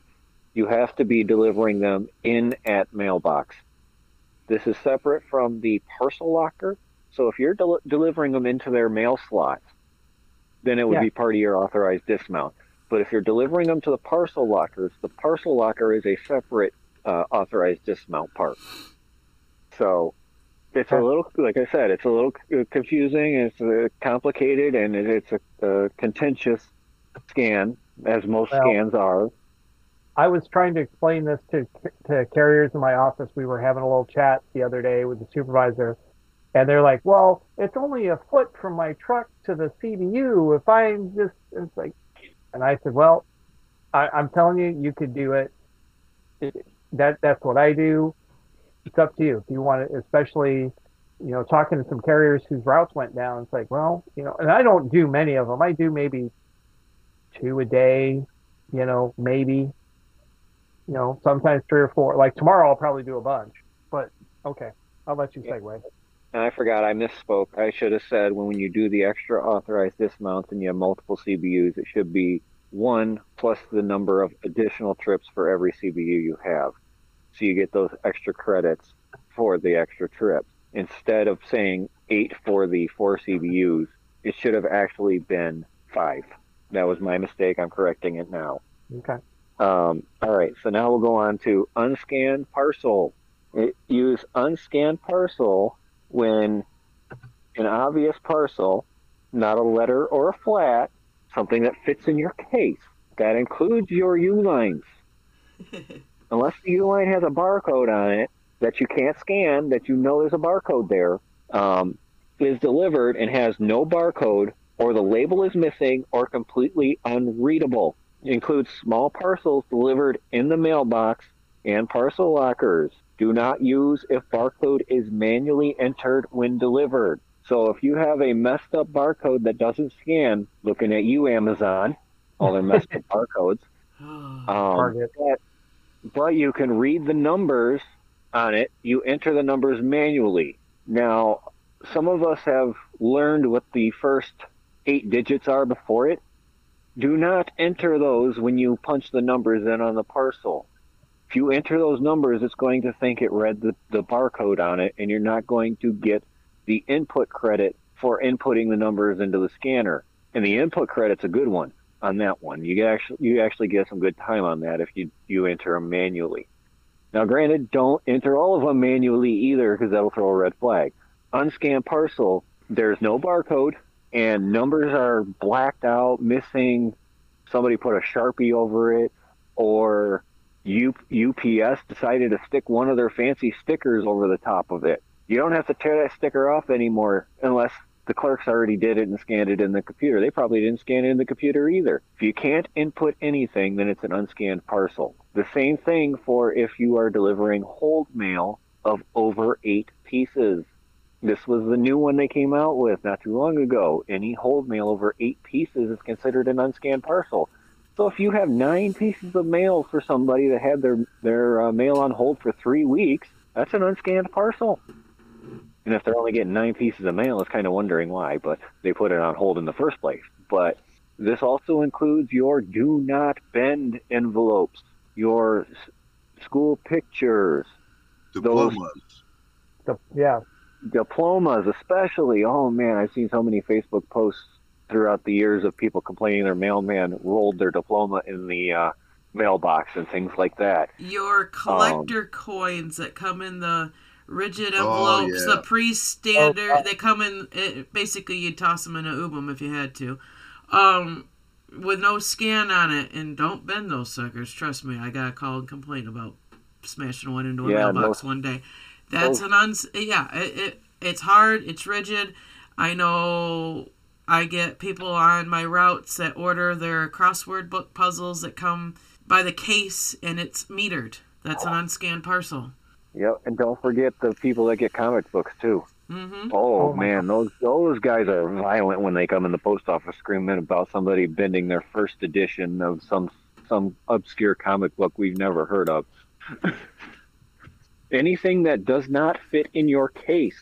you have to be delivering them in at mailbox. This is separate from the parcel locker. So if you're del delivering them into their mail slots, then it would yeah. be part of your authorized dismount. But if you're delivering them to the parcel lockers, the parcel locker is a separate uh, authorized dismount part. So it's a little, like I said, it's a little confusing, it's uh, complicated, and it, it's a, a contentious scan, as most well, scans are. I was trying to explain this to, to carriers in my office. We were having a little chat the other day with the supervisor, and they're like, well, it's only a foot from my truck to the C B U if I'm just, it's like, and I said, well, I, I'm telling you, you could do it. it that, that's what I do. It's up to you. If you want to, especially, you know, talking to some carriers whose routes went down, it's like, well, you know, and I don't do many of them. I do maybe two a day, you know, maybe, you know, sometimes three or four. Like tomorrow I'll probably do a bunch, but okay, I'll let you segue. And I forgot, I misspoke. I should have said when, when you do the extra authorized dismounts and you have multiple C B Us, it should be one plus the number of additional trips for every C B U you have. So you get those extra credits for the extra trip. Instead of saying eight for the four C B Us, it should have actually been five. That was my mistake. I'm correcting it now. Okay. Um, all right. So now we'll go on to unscanned parcel. It, use unscanned parcel when an obvious parcel, not a letter or a flat, something that fits in your case. That includes your U-lines. Unless the U-line has a barcode on it that you can't scan, that you know there's a barcode there, um, is delivered and has no barcode, or the label is missing or completely unreadable. It includes small parcels delivered in the mailbox and parcel lockers. Do not use if barcode is manually entered when delivered. So if you have a messed up barcode that doesn't scan, looking at you, Amazon, all their messed up barcodes, um, Target. That, but you can read the numbers on it. You enter the numbers manually. Now, some of us have learned what the first eight digits are before it. Do not enter those when you punch the numbers in on the parcel. If you enter those numbers, it's going to think it read the, the barcode on it, and you're not going to get the input credit for inputting the numbers into the scanner. And the input credit's a good one. On that one, you actually you actually get some good time on that if you you enter them manually. Now, granted, don't enter all of them manually either, because that'll throw a red flag. Unscanned parcel, there's no barcode, and numbers are blacked out, missing. Somebody put a Sharpie over it, or U UPS decided to stick one of their fancy stickers over the top of it. You don't have to tear that sticker off anymore unless the clerks already did it and scanned it in the computer. They probably didn't scan it in the computer either. If you can't input anything, then it's an unscanned parcel. The same thing for if you are delivering hold mail of over eight pieces. This was the new one they came out with not too long ago. Any hold mail over eight pieces is considered an unscanned parcel. So if you have nine pieces of mail for somebody that had their, their uh, mail on hold for three weeks, that's an unscanned parcel. And if they're only getting nine pieces of mail, it's kind of wondering why, but they put it on hold in the first place. But this also includes your do not bend envelopes, your school pictures. Diplomas. Those, yeah. Diplomas especially. Oh, man, I've seen so many Facebook posts throughout the years of people complaining their mailman rolled their diploma in the uh, mailbox and things like that. Your collector um, coins that come in the rigid envelopes, oh, yeah. the pre-standard, oh, uh, they come in, it, basically you'd toss them in a U B M if you had to, um, with no scan on it, and don't bend those suckers, trust me, I got a call and complain about smashing one into a yeah, mailbox no, one day. That's no. an, uns. yeah, it, it it's hard, it's rigid. I know I get people on my routes that order their crossword book puzzles that come by the case, and it's metered. That's an unscanned parcel. Yep, and don't forget the people that get comic books, too. Mm-hmm. Oh, oh, man, those those guys are violent when they come in the post office screaming about somebody bending their first edition of some some obscure comic book we've never heard of. Anything that does not fit in your case,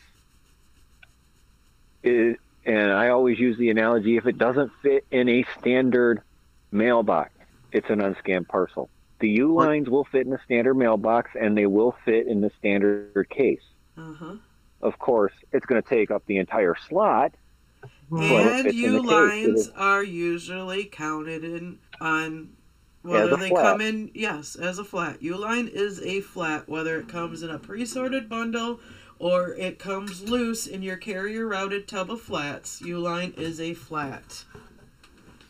is, and I always use the analogy, if it doesn't fit in a standard mailbox, it's an unscanned parcel. The U-lines will fit in a standard mailbox, and they will fit in the standard case. Uh-huh. Of course, it's going to take up the entire slot. And U-lines are usually counted in on whether they come in, yes, as a flat. U-line is a flat, whether it comes in a pre-sorted bundle or it comes loose in your carrier-routed tub of flats. U-line is a flat.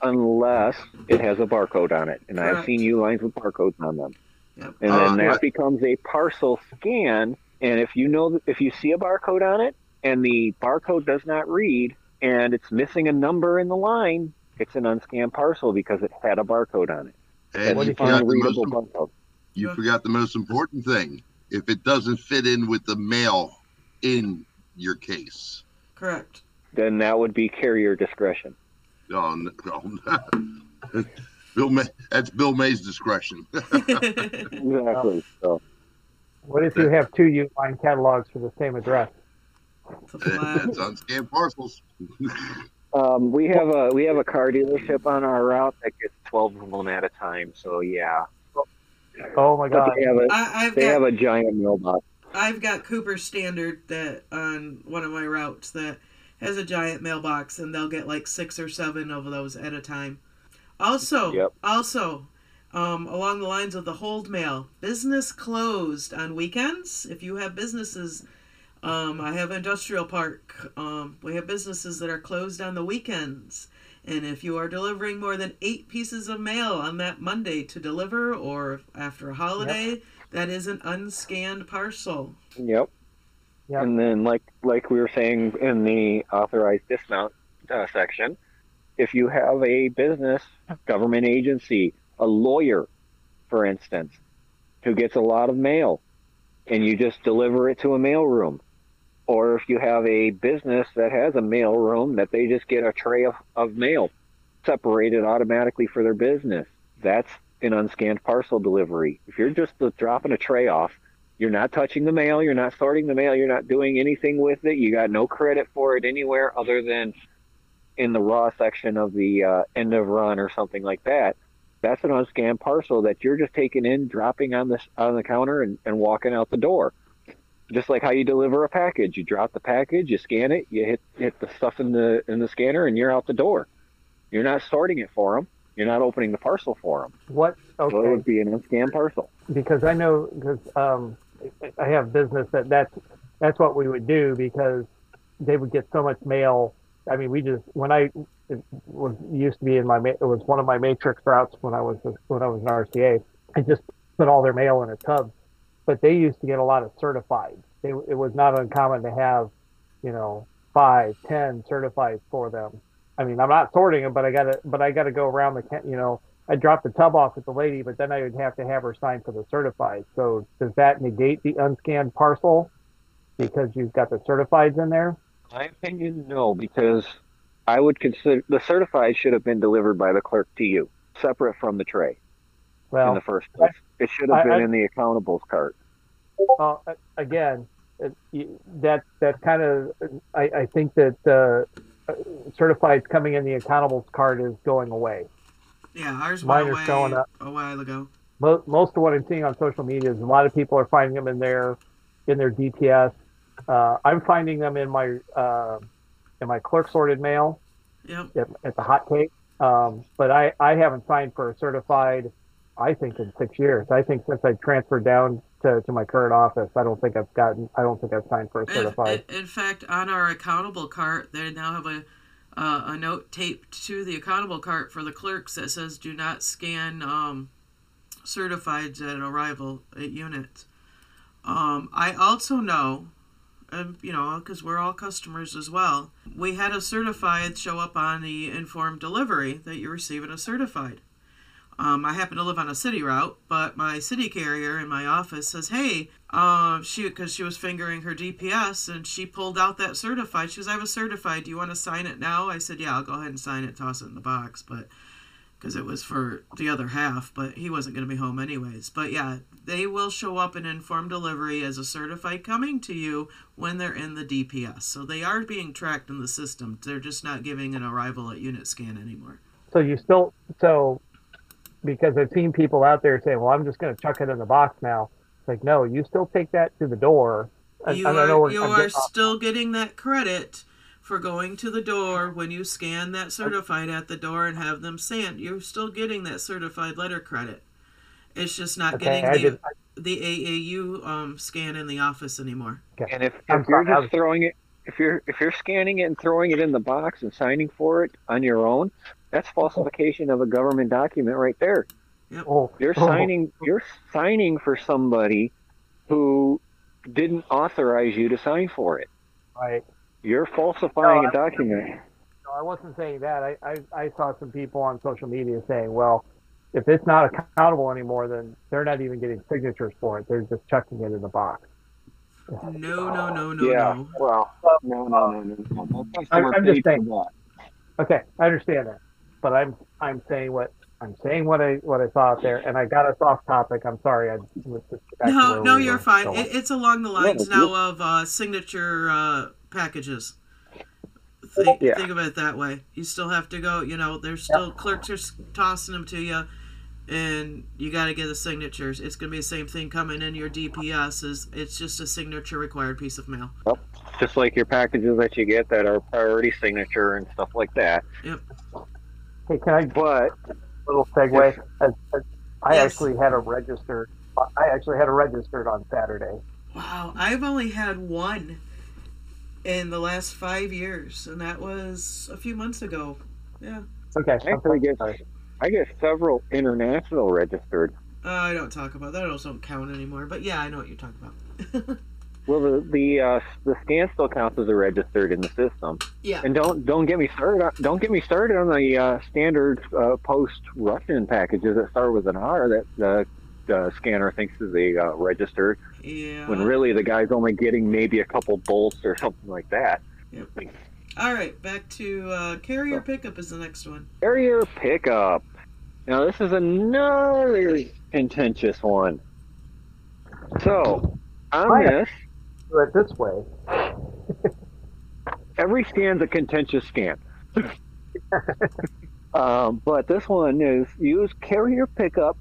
Unless it has a barcode on it. And correct. I've seen U-lines with barcodes on them. Yep. And then uh, that right. becomes a parcel scan. And if you know, if you see a barcode on it and the barcode does not read and it's missing a number in the line, it's an unscanned parcel because it had a barcode on it. And you, forgot the, most, you yeah. forgot the most important thing. If it doesn't fit in with the mail in your case. Correct. Then that would be carrier discretion. Oh, no, no. Bill May, that's Bill May's discretion. Exactly. So. What if you have two U-line catalogs for the same address? It's unscanned parcels. um, we have a we have a car dealership on our route that gets twelve of them at a time. So yeah. Oh my God! But they have a, I, they got, have a giant mailbox. I've got Cooper Standard that on one of my routes that has a giant mailbox, and they'll get like six or seven of those at a time. Also, yep. also, um, along the lines of the hold mail, business closed on weekends. If you have businesses, um, I have industrial park. Um, we have businesses that are closed on the weekends. And if you are delivering more than eight pieces of mail on that Monday to deliver or after a holiday, yep. that is an unscanned parcel. Yep. Yep. And then, like like we were saying in the authorized dismount uh, section, if you have a business, government agency, a lawyer, for instance, who gets a lot of mail, and you just deliver it to a mailroom, or if you have a business that has a mailroom that they just get a tray of, of mail separated automatically for their business, that's an unscanned parcel delivery. If you're just dropping a tray off, you're not touching the mail. You're not sorting the mail. You're not doing anything with it. You got no credit for it anywhere other than in the raw section of the uh, end of run or something like that. That's an unscanned parcel that you're just taking in, dropping on this on the counter, and, and walking out the door. Just like how you deliver a package. You drop the package, you scan it, you hit hit the stuff in the in the scanner, and you're out the door. You're not sorting it for them. You're not opening the parcel for them. What? Okay. So it would be an unscanned parcel. Because I know because. Um... I have business that that's, that's what we would do because they would get so much mail. I mean, we just, when I it was used to be in my, it was one of my matrix routes when I was, when I was an R C A, I just put all their mail in a tub, but they used to get a lot of certified. They, it was not uncommon to have, you know, five, ten certified for them. I mean, I'm not sorting them, but I gotta, but I gotta go around the, you know, I dropped the tub off at the lady, but then I would have to have her sign for the certified. So does that negate the unscanned parcel because you've got the certifieds in there? My opinion, no, because I would consider the certified should have been delivered by the clerk to you, separate from the tray. Well, in the first place, I, it should have I, been I, in the accountables cart. Uh, again, that that kind of I, I think that uh, certifieds coming in the accountables cart is going away. Yeah, ours went away going up. a while ago. Most, most of what I'm seeing on social media is a lot of people are finding them in their in their D T S. Uh, I'm finding them in my uh, in my clerk sorted mail. Yep. At, at the hot cake. Um, but I, I haven't signed for a certified, I think, in six years. I think since I transferred down to, to my current office, I don't think I've gotten, I don't think I've signed for a certified. In, in fact, on our accountable cart, they now have a, uh, a note taped to the accountable cart for the clerks that says, do not scan um, certifieds at arrival at units. Um, I also know, and, you know, because we're all customers as well, we had a certified show up on the informed delivery that you're receiving a certified. Um, I happen to live on a city route, but my city carrier in my office says, hey, uh, she, because she was fingering her D P S, and she pulled out that certified. She goes, I have a certified. Do you want to sign it now? I said, yeah, I'll go ahead and sign it, toss it in the box, but because it was for the other half, but he wasn't going to be home anyways. But, yeah, they will show up in informed delivery as a certified coming to you when they're in the D P S. So they are being tracked in the system. They're just not giving an arrival at unit scan anymore. So you still – so – because I've seen people out there saying, well, I'm just going to chuck it in the box now. It's like, no, you still take that to the door. I, you I don't are, know where, you are still getting that credit for going to the door when you scan that certified at the door and have them send. You're still getting that certified letter credit. It's just not okay, getting the, did, the A A U um, scan in the office anymore. Okay. And if, if you're sorry, just throwing it, if you're, if you're scanning it and throwing it in the box and signing for it on your own, that's falsification of a government document right there. Yep. Oh, you're oh. signing you're signing for somebody who didn't authorize you to sign for it. Right. You're falsifying no, a document. No, I wasn't saying that. I, I, I saw some people on social media saying, well, if it's not accountable anymore, then they're not even getting signatures for it. They're just chucking it in the box. No, no, no, no, yeah. no. Well, no, no, no, no. no. I'm, I'm just saying that. Okay, I understand that. But I'm I'm saying what I'm saying what I what I saw out there, and I got us off topic. I'm sorry. I was just no, no, we you're fine. It, it's along the lines yeah, now of uh, signature uh, packages. Think, yeah. think of it that way. You still have to go. You know, there's still yeah. clerks are tossing them to you, and you got to get the signatures. It's gonna be the same thing coming in your D P S. Is it's just a signature required piece of mail. Well, just like your packages that you get that are priority signature and stuff like that. Yep. Hey, can I but a little segue? Yes. As, as I yes. actually had a registered. I actually had a registered on Saturday. Wow, I've only had one in the last five years, and that was a few months ago. Yeah. Okay. I actually get. I get several international registered. Uh, I don't talk about that. Those don't count anymore. But yeah, I know what you're talking about. Well, the the, uh, the scan still counts as a registered in the system. Yeah. And don't don't get me started. On, don't get me started on the uh, standard uh, post Russian packages that start with an R that the, the scanner thinks is a uh, registered. Yeah. When really the guy's only getting maybe a couple bolts or something like that. Yep. All right, back to uh, carrier pickup is the next one. Carrier pickup. Now this is another contentious one. So on this. Do it this way. Every scan's a contentious scan. um, but this one is use carrier pickup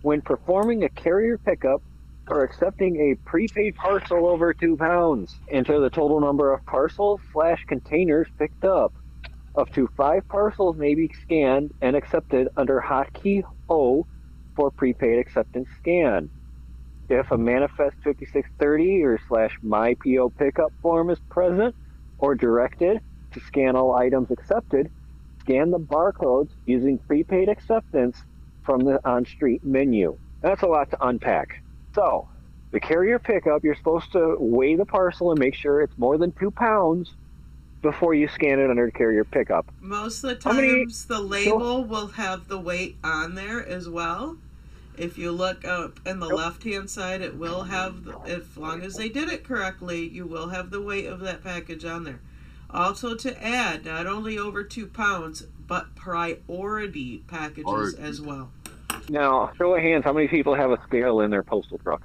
when performing a carrier pickup or accepting a prepaid parcel over two pounds. Enter the total number of parcels slash containers picked up. Up to five parcels may be scanned and accepted under hotkey O for prepaid acceptance scan. If a manifest fifty-six thirty or slash my P O pickup form is present or directed to scan all items accepted, scan the barcodes using prepaid acceptance from the on-street menu. That's a lot to unpack. So the carrier pickup, you're supposed to weigh the parcel and make sure it's more than two pounds before you scan it under carrier pickup. Most of the times the label will have the weight on there as well. If you look up in the left-hand side, it will have, as long as they did it correctly, you will have the weight of that package on there. Also to add, not only over two pounds, but priority packages priority. as well. Now, show of hands, how many people have a scale in their postal truck?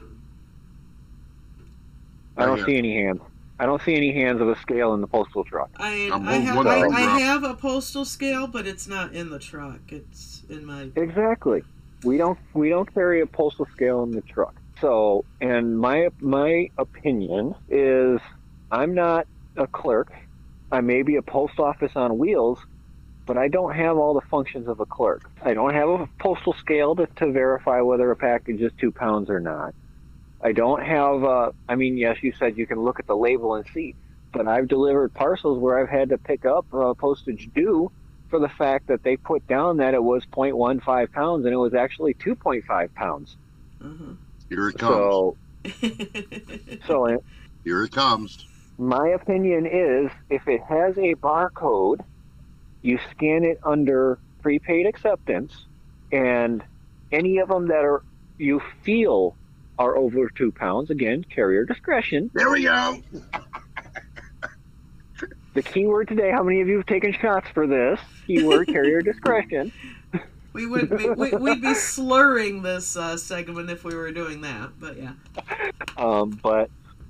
I don't see any hands. I don't see any hands of a scale in the postal truck. I, I, have, I, I have a postal scale, but it's not in the truck. It's in my... Exactly. We don't we don't carry a postal scale in the truck. So, and my my opinion is, I'm not a clerk. I may be a post office on wheels, but I don't have all the functions of a clerk. I don't have a postal scale to, to verify whether a package is two pounds or not. I don't have, uh, I mean, yes, you said you can look at the label and see, but I've delivered parcels where I've had to pick up uh, postage due for the fact that they put down that it was zero point one five pounds and it was actually two point five pounds. Mm-hmm. Here it comes. So, so it, here it comes. My opinion is, if it has a barcode, you scan it under prepaid acceptance, and any of them that are you feel are over two pounds, again, carrier discretion. There we go. The keyword today, how many of you have taken shots for this? Keyword, carrier discretion. We would be, we, we'd be slurring this uh, segment if we were doing that, but yeah. Um, but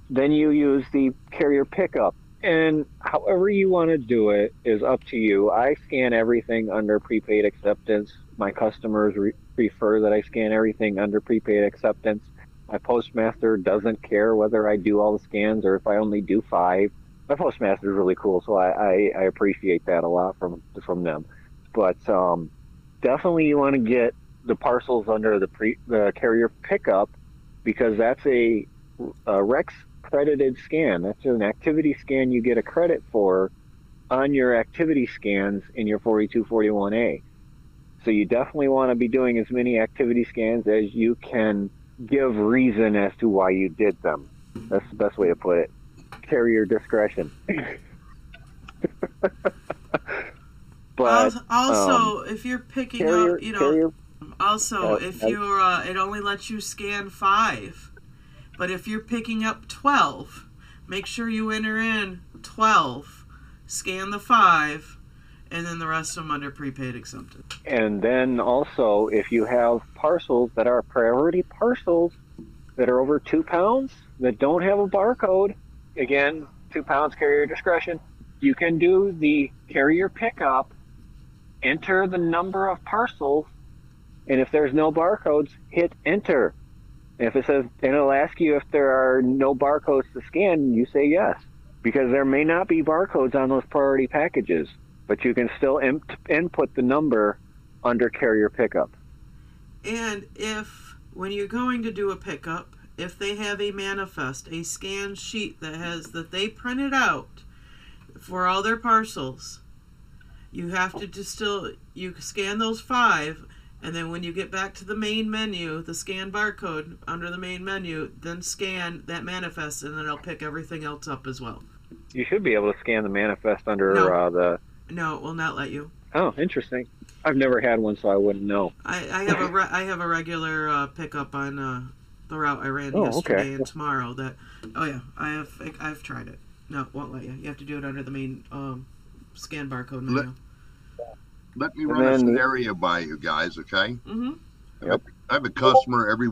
then you use the carrier pickup. And however you want to do it is up to you. I scan everything under prepaid acceptance. My customers re prefer that I scan everything under prepaid acceptance. My postmaster doesn't care whether I do all the scans or if I only do five. My postmaster is really cool, so I, I, I appreciate that a lot from from them. But um, definitely you want to get the parcels under the, pre, the carrier pickup, because that's a, a Rex credited scan. That's an activity scan you get a credit for on your activity scans in your forty-two forty-one A. So you definitely want to be doing as many activity scans as you can give reason as to why you did them. That's the best way to put it. Carrier discretion. But also, um, if you're picking carrier, up, you know, carrier, also uh, if you're, uh, it only lets you scan five, but if you're picking up twelve, make sure you enter in twelve, scan the five, and then the rest of them under prepaid acceptance. And then also, if you have parcels that are priority parcels that are over two pounds that don't have a barcode, again, two pounds carrier discretion, you can do the carrier pickup, enter the number of parcels, and if there's no barcodes, hit enter. And if it says, and it'll ask you if there are no barcodes to scan, you say yes, because there may not be barcodes on those priority packages, but you can still in input the number under carrier pickup. And if, when you're going to do a pickup, if they have a manifest, a scan sheet that has, that they printed out for all their parcels, you have to just still, you scan those five, and then when you get back to the main menu, the scan barcode under the main menu, then scan that manifest, and then it'll pick everything else up as well. You should be able to scan the manifest under no. uh, the... No, it will not let you. Oh, interesting. I've never had one, so I wouldn't know. I, I have a re I have a regular uh, pickup on... Uh, the route I ran oh, yesterday okay. and tomorrow. That oh yeah, I have I've tried it. No, it won't let you. You have to do it under the main um, scan barcode menu. Let, let me and run then, a scenario by you guys, okay? Mm-hmm. Yep. I have a customer every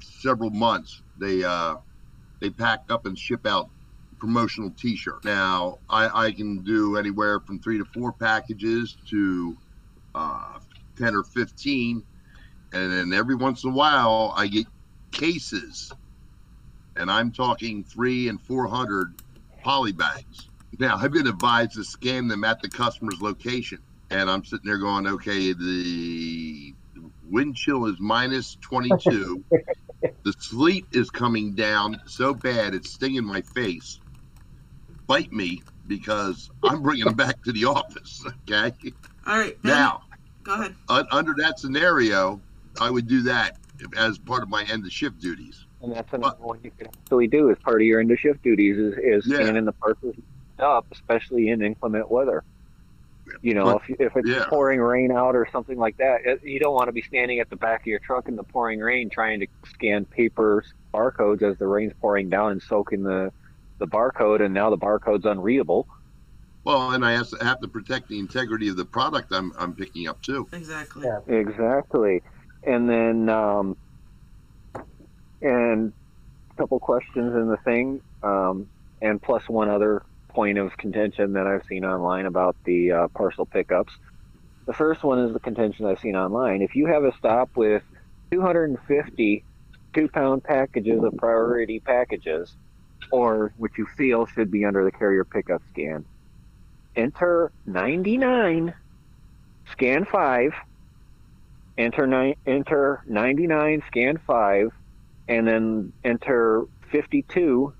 several months. They uh, they pack up and ship out promotional T-shirts. Now I I can do anywhere from three to four packages to uh, ten or fifteen, and then every once in a while I get cases, and I'm talking three and four hundred poly bags. Now I've been advised to scan them at the customer's location, and I'm sitting there going, okay, the wind chill is minus twenty-two, the sleet is coming down so bad it's stinging my face, bite me, because I'm bringing them back to the office. Okay, all right, now go ahead. Uh, under that scenario, I would do that as part of my end of shift duties. And that's another uh, one you can actually do as part of your end of shift duties is, is yeah. scanning the parcels backed up, especially in inclement weather. You know, but, if, if it's yeah. pouring rain out or something like that, it, you don't want to be standing at the back of your truck in the pouring rain trying to scan paper barcodes as the rain's pouring down and soaking the, the barcode, and now the barcode's unreadable. Well, and I have to, have to protect the integrity of the product I'm, I'm picking up, too. Exactly. Yeah, exactly. And then, um, and a couple questions in the thing, um, and plus one other point of contention that I've seen online about the uh, parcel pickups. The first one is the contention I've seen online. If you have a stop with two hundred fifty two-pound packages of priority packages, or what you feel should be under the carrier pickup scan, enter ninety-nine, scan five, enter nine, enter ninety-nine, scan five, and then enter fifty-two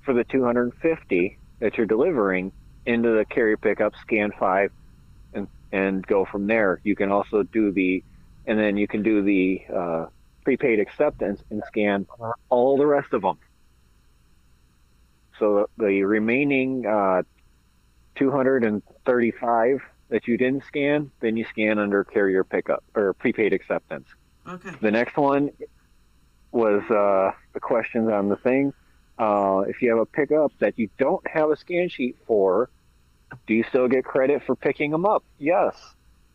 for the two hundred fifty that you're delivering into the carrier pickup, scan five, and and go from there. You can also do the, and then you can do the uh, prepaid acceptance and scan all the rest of them. So the remaining uh, two hundred thirty-five that you didn't scan, then you scan under carrier pickup or prepaid acceptance. Okay. The next one was uh, the questions on the thing. Uh, if you have a pickup that you don't have a scan sheet for, do you still get credit for picking them up? Yes.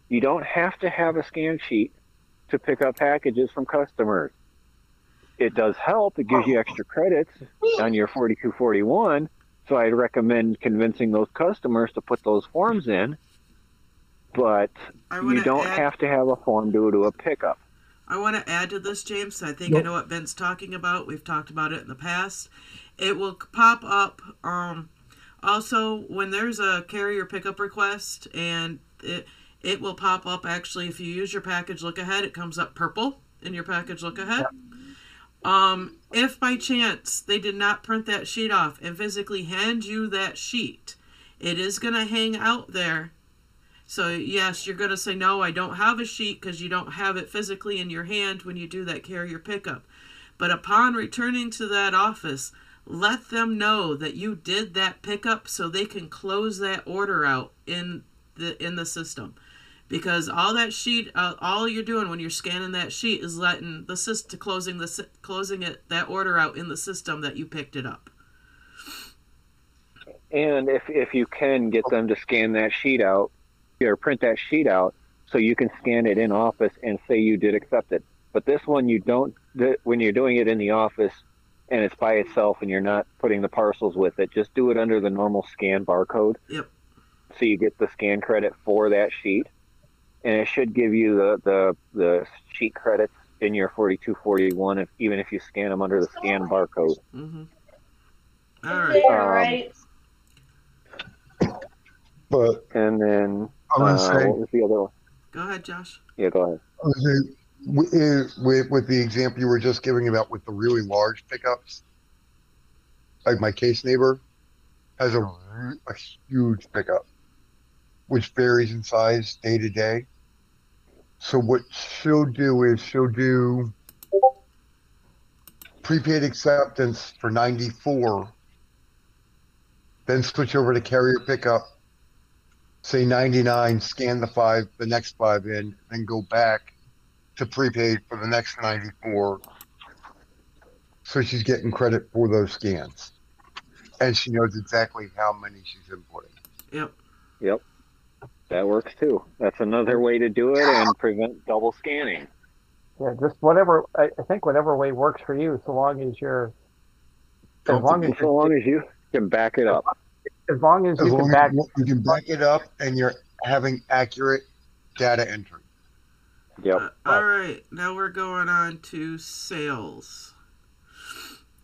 You don't have to have a scan sheet to pick up packages from customers. It does help. It gives you extra credits on your forty-two forty-one. So I'd recommend convincing those customers to put those forms in. But you don't add, have to have a form due to a pickup. I want to add to this, James. I think yep. I know what Ben's talking about. We've talked about it in the past. It will pop up um, also when there's a carrier pickup request, and it, it will pop up actually if you use your package look ahead. It comes up purple in your package look ahead. Yep. Um, if by chance they did not print that sheet off and physically hand you that sheet, it is going to hang out there. So yes, you're going to say, no, I don't have a sheet, because you don't have it physically in your hand when you do that carrier pickup. But upon returning to that office, let them know that you did that pickup so they can close that order out in the in the system. Because all that sheet, uh, all you're doing when you're scanning that sheet is letting the system, closing the closing it that order out in the system that you picked it up. And if if you can get them to scan that sheet out, or print that sheet out so you can scan it in office and say you did accept it. But this one you don't, th when you're doing it in the office and it's by itself and you're not putting the parcels with it, just do it under the normal scan barcode. Yep. So you get the scan credit for that sheet, and it should give you the, the, the sheet credits in your forty-two forty-one, if, even if you scan them under the scan barcode. Mm-hmm. All right. Um, All right. But and then I was uh, saying, what was the other one? Go ahead, Josh. Yeah, go ahead. With, with the example you were just giving about with the really large pickups, like my case neighbor has a, a huge pickup, which varies in size day to day. So what she'll do is she'll do prepaid acceptance for ninety-four, then switch over to carrier pickup, say ninety-nine, scan the five, the next five in, and go back to prepaid for the next ninety-four. So she's getting credit for those scans. And she knows exactly how many she's importing. Yep. Yep. That works too. That's another way to do it and prevent double scanning. Yeah, just whatever, I, I think whatever way works for you, so long as you're, as long as, so long as you can back it up. As long as, as you, long can back, as you can back it up and you're having accurate data entry. Yep. Uh, all right. Now we're going on to sales.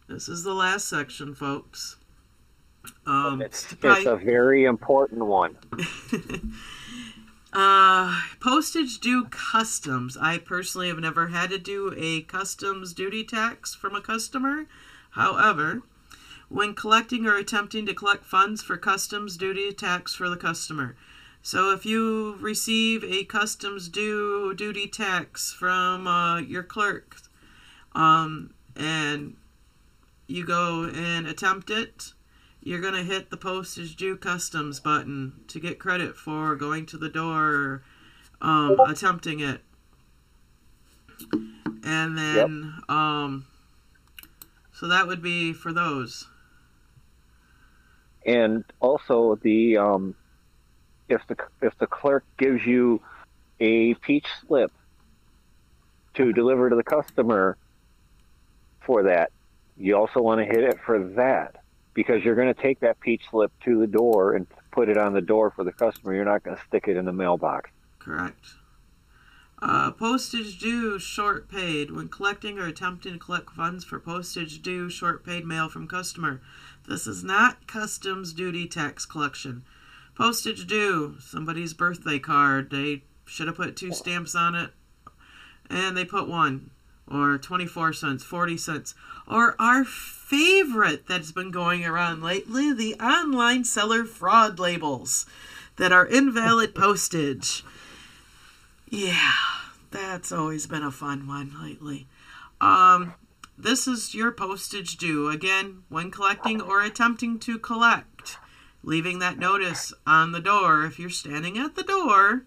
This is the last section, folks. Um, it's, it's a very important one. uh, postage due customs. I personally have never had to do a customs duty tax from a customer. However, when collecting or attempting to collect funds for customs duty tax for the customer. So if you receive a customs due duty tax from uh, your clerk, um, and you go and attempt it, you're going to hit the postage due customs button to get credit for going to the door, um, attempting it. And then, yep. um, so that would be for those. And also the, um, if the, if the clerk gives you a peach slip to deliver to the customer for that, you also want to hit it for that, because you're going to take that peach slip to the door and put it on the door for the customer. You're not going to stick it in the mailbox. Correct. Uh, postage due short paid. When collecting or attempting to collect funds for postage due short paid mail from customer, this is not customs duty tax collection. Postage due, somebody's birthday card, they should have put two stamps on it, and they put one, or twenty-four cents, forty cents, or our favorite that's been going around lately, the online seller fraud labels that are invalid postage. Yeah, that's always been a fun one lately. Um, this is your postage due. Again, when collecting or attempting to collect, leaving that notice on the door. If you're standing at the door,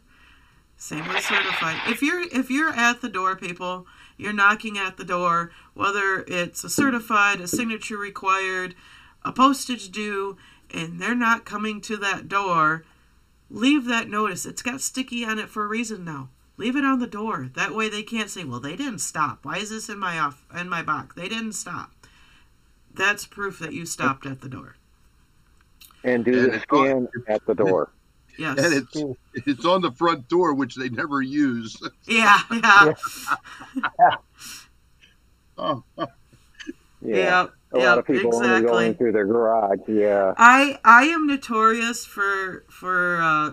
same with certified. If you're if you're at the door, people, you're knocking at the door, whether it's a certified, a signature required, a postage due, and they're not coming to that door, leave that notice. It's got sticky on it for a reason now. Leave it on the door. That way they can't say, well, they didn't stop. Why is this in my off in my box? They didn't stop. That's proof that you stopped at the door. And do and the scan oh, at the door. Yes. And it's, it's on the front door, which they never use. Yeah. Yeah. yeah. yeah. A yeah, lot of people exactly. only going through their garage. Yeah. I, I am notorious for, for, uh,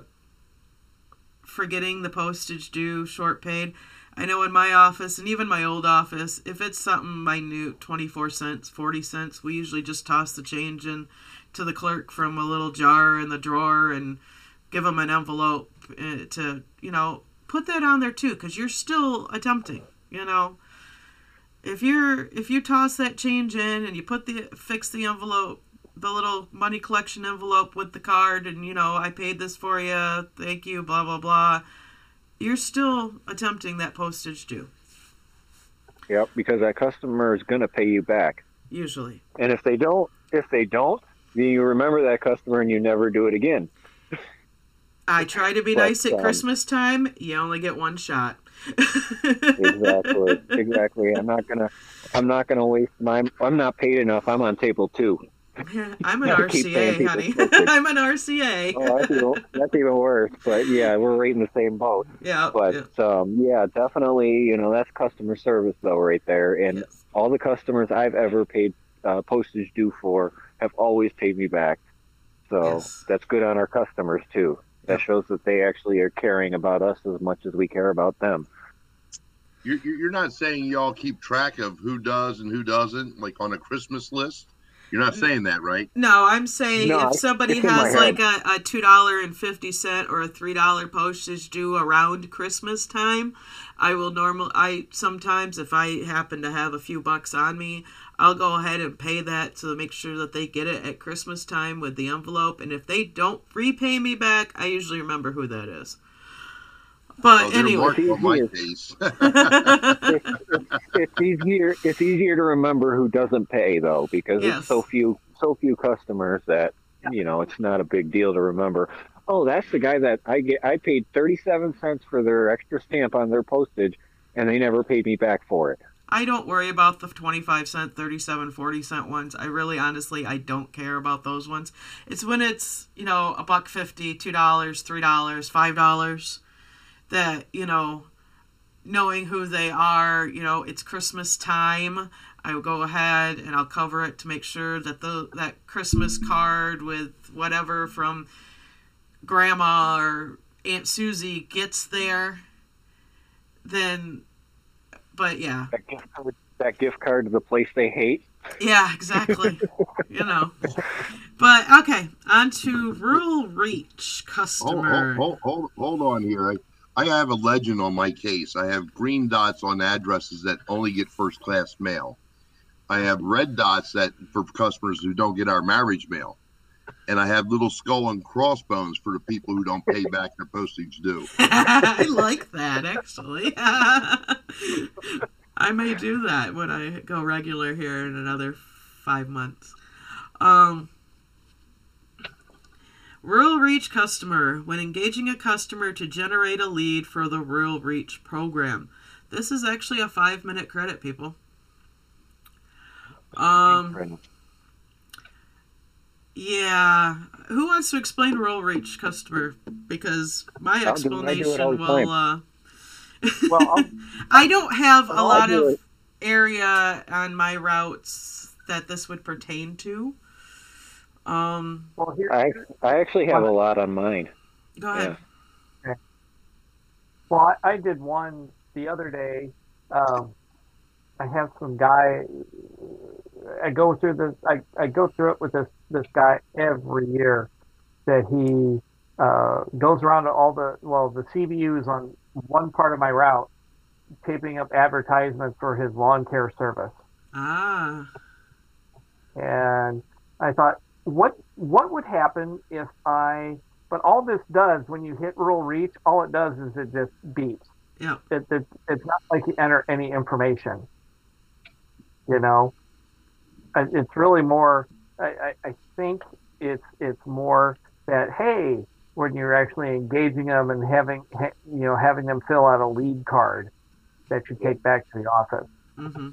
for getting the postage due short paid. I know in my office and even my old office, if it's something minute, twenty-four cents, forty cents, we usually just toss the change in to the clerk from a little jar in the drawer and give them an envelope to, you know, put that on there too, because you're still attempting, you know. If you're, if you toss that change in and you put the, fix the envelope, the little money collection envelope with the card and, you know, I paid this for you, thank you, blah, blah, blah, you're still attempting that postage due. Yep, because that customer is going to pay you back. Usually. And if they don't, if they don't, then you remember that customer and you never do it again. I try to be but, nice at um, Christmas time. You only get one shot. exactly. Exactly. I'm not gonna. I'm not gonna waste my. I'm not paid enough. I'm on table two. I'm an R C A, honey. I'm an R C A. Oh, that's even, that's even worse. But yeah, we're right in the same boat. Yeah. But yeah, um, yeah definitely. You know, that's customer service though, right there. And yes. all the customers I've ever paid uh, postage due for have always paid me back. So yes. that's good on our customers too. That shows that they actually are caring about us as much as we care about them. You're, you're not saying y'all keep track of who does and who doesn't, like on a Christmas list? You're not saying that, right? No, I'm saying no, if somebody has like a, a two dollars and fifty cents or a three dollars postage due around Christmas time, I will normal. I sometimes, if I happen to have a few bucks on me, I'll go ahead and pay that to make sure that they get it at Christmas time with the envelope. And if they don't repay me back, I usually remember who that is. But well, anyway, it's easier. it's easier. It's easier to remember who doesn't pay though, because yes. it's so few, so few customers that you know it's not a big deal to remember. Oh, that's the guy that I get. I paid thirty-seven cents for their extra stamp on their postage, and they never paid me back for it. I don't worry about the twenty-five cent, thirty-seven, forty cent ones. I really, honestly, I don't care about those ones. It's when it's, you know, a buck fifty, two dollars, three dollars, five dollars, that, you know, knowing who they are, you know, it's Christmas time. I will go ahead and I'll cover it to make sure that the that Christmas card with whatever from Grandma or Aunt Susie gets there. Then. But yeah, that gift, card, that gift card to the place they hate. Yeah, exactly. you know, but okay, on to rural reach customer. Hold, hold, hold, hold on here. I, I have a legend on my case. I have green dots on addresses that only get first class mail. I have red dots that for customers who don't get our marriage mail. and I have little skull and crossbones for the people who don't pay back their postage due. I like that, actually. I may do that when I go regular here in another five months. Um, Rural Reach Customer. When engaging a customer to generate a lead for the Rural Reach program. This is actually a five-minute credit, people. Um, yeah. Who wants to explain Rural Reach Customer? Because my explanation will... Uh, well, I'll, I don't have I'll a lot of it. area on my routes that this would pertain to. Um, well, here, I, I actually have a lot on mine. Go ahead. Yeah. Okay. Well, I, I did one the other day. Um, I have some guy. I go through this. I, I go through it with this this guy every year. That he uh, goes around to all the well the C B Us on one part of my route, taping up advertisements for his lawn care service. Ah. And I thought, what what would happen if I? But all this does when you hit Rural Reach, all it does is it just beeps. Yeah. It, it it's not like you enter any information. You know, it's really more. I, I, I think it's it's more that hey, when you're actually engaging them and having you know having them fill out a lead card that you take back to the office. Mm-hmm.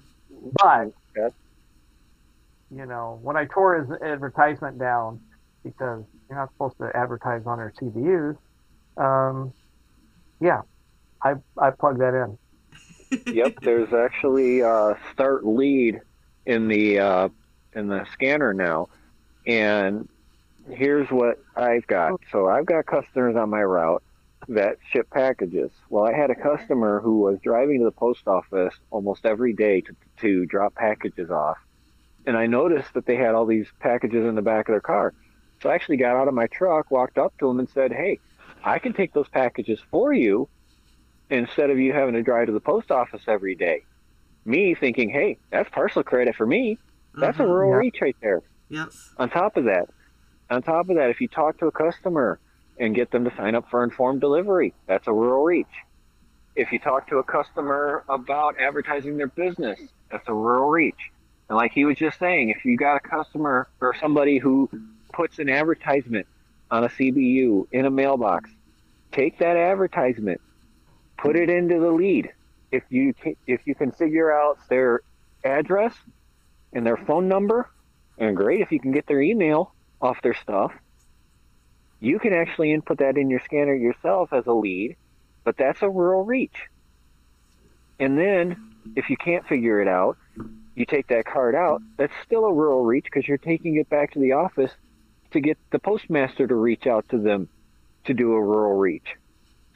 But yes. You know, when I tore his advertisement down because you're not supposed to advertise on our C B Us, um, yeah, I I plug that in. Yep, there's actually uh, start lead in the uh, in the scanner now, and here's what I've got. So I've got customers on my route that ship packages. Well, I had a customer who was driving to the post office almost every day to to drop packages off. And I noticed that they had all these packages in the back of their car. So I actually got out of my truck, walked up to them and said, hey, I can take those packages for you instead of you having to drive to the post office every day. Me thinking, hey, that's parcel credit for me. That's uh-huh. a rural yeah. reach right there. Yes. On top of that, on top of that, if you talk to a customer and get them to sign up for informed delivery, that's a rural reach. If you talk to a customer about advertising their business, that's a rural reach. And like he was just saying, if you got a customer or somebody who puts an advertisement on a C B U in a mailbox, take that advertisement, put it into the lead. If you if you can figure out their address and their phone number, and great, if you can get their email off their stuff, you can actually input that in your scanner yourself as a lead, but that's a rural reach. And then if you can't figure it out, you take that card out, that's still a rural reach because you're taking it back to the office to get the postmaster to reach out to them to do a rural reach.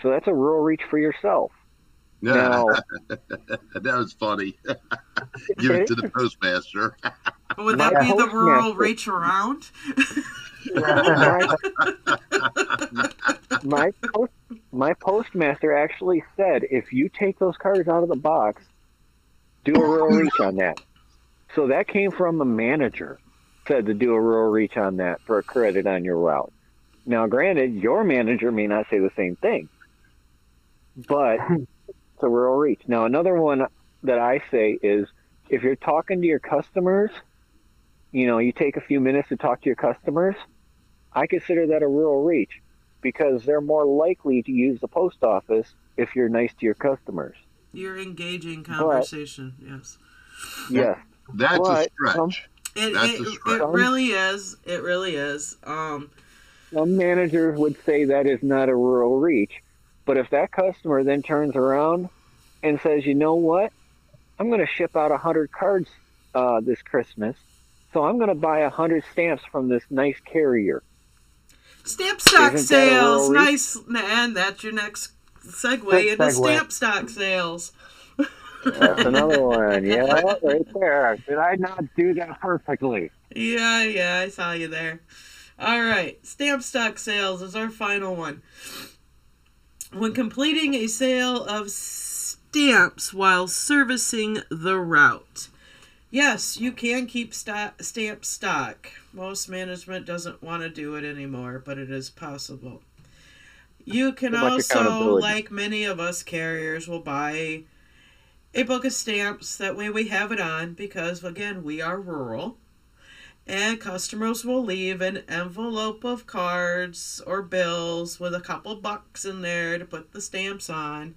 So that's a rural reach for yourself. Now, that was funny. Give it to the postmaster. But would that be the rural reach around? my, post, my postmaster actually said, if you take those cards out of the box, do a rural reach on that. So that came from a manager, said to do a rural reach on that for a credit on your route. Now, granted, your manager may not say the same thing, but it's a rural reach. Now, another one that I say is if you're talking to your customers, you know, you take a few minutes to talk to your customers, I consider that a rural reach because they're more likely to use the post office if you're nice to your customers. You're engaging conversation, but, yes. Yes. That's but, a stretch. Um, it, that's it, a stretch. It really is. It really is. Um, Some managers would say that is not a rural reach, but if that customer then turns around and says, you know what, I'm going to ship out one hundred cards uh, this Christmas, so I'm going to buy one hundred stamps from this nice carrier. Stamp stock Isn't sales, nice, and that's your next segue Quick into segue. stamp stock sales. That's another one. Yeah, right there. Did I not do that perfectly? Yeah, yeah, I saw you there. All right, stamp stock sales is our final one. When completing a sale of stamps while servicing the route, Yes, you can keep stock, stamp stock. Most management doesn't want to do it anymore, but it is possible. You can also, like many of us carriers, will buy a book of stamps. That way we have it on because, again, we are rural. And customers will leave an envelope of cards or bills with a couple bucks in there to put the stamps on.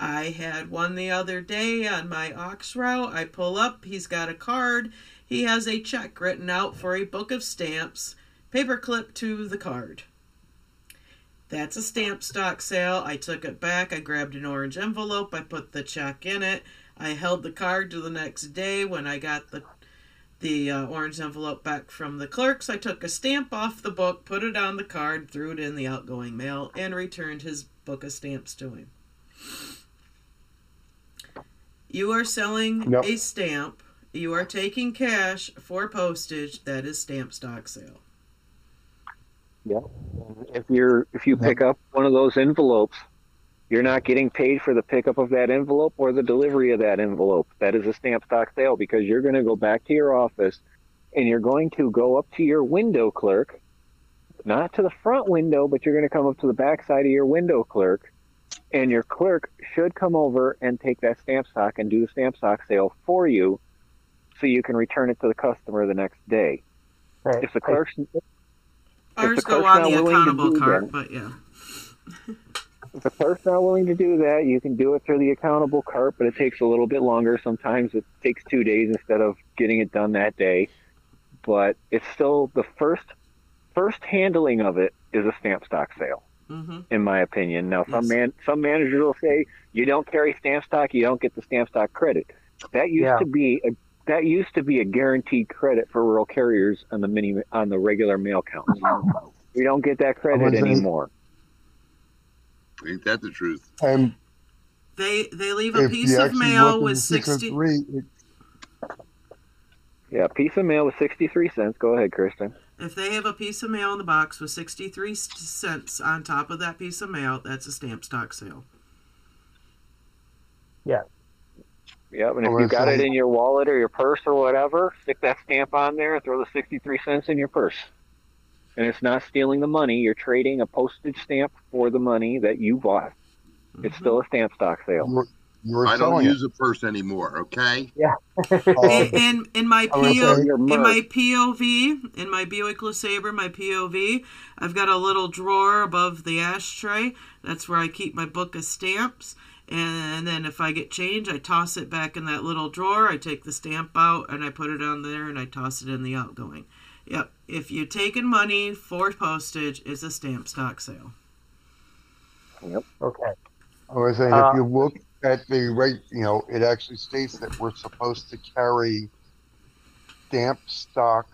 I had one the other day on my ox route. I pull up. He's got a card. He has a check written out for a book of stamps, paperclip to the card. That's a stamp stock sale. I took it back. I grabbed an orange envelope. I put the check in it. I held the card to the next day when I got the, the uh, orange envelope back from the clerks. I took a stamp off the book, put it on the card, threw it in the outgoing mail, and returned his book of stamps to him. You are selling nope. a stamp. You are taking cash for postage. That is stamp stock sale. Yeah. If you're if you pick up one of those envelopes, you're not getting paid for the pickup of that envelope or the delivery of that envelope. That is a stamp stock sale because you're going to go back to your office and you're going to go up to your window clerk, not to the front window, but you're going to come up to the back side of your window clerk, and your clerk should come over and take that stamp stock and do the stamp stock sale for you so you can return it to the customer the next day. Right. If the clerk's... Ours go on the accountable card, but yeah. If the clerk's not willing to do that, you can do it through the accountable cart, but it takes a little bit longer. Sometimes it takes two days instead of getting it done that day. But it's still the first first handling of it is a stamp stock sale, mm-hmm. in my opinion. Now, some yes. man some managers will say you don't carry stamp stock, you don't get the stamp stock credit. That used yeah. to be a That used to be a guaranteed credit for rural carriers on the mini on the regular mail counts. We don't get that credit anymore. Ain't that the truth? And they they leave a piece of mail with sixty. It... Yeah, a piece of mail with sixty-three cents. Go ahead, Kristen. If they have a piece of mail in the box with sixty-three cents on top of that piece of mail, that's a stamp stock sale. Yeah. Yep, and if you got it in your wallet or your purse or whatever, stick that stamp on there and throw the sixty-three cents in your purse. And it's not stealing the money. You're trading a postage stamp for the money that you bought. Mm-hmm. It's still a stamp stock sale. You're, you're I don't use it. a purse anymore, okay? Yeah. in, in, in, my P O, in my P O V, in my Buick LeSabre, my P O V, I've got a little drawer above the ashtray. That's where I keep my book of stamps. And then if I get change, I toss it back in that little drawer. I take the stamp out and I put it on there and I toss it in the outgoing. Yep. If you're taking money for postage, it's a stamp stock sale. Yep. Okay. I was saying, uh, if you look at the right, you know, it actually states that we're supposed to carry stamp stock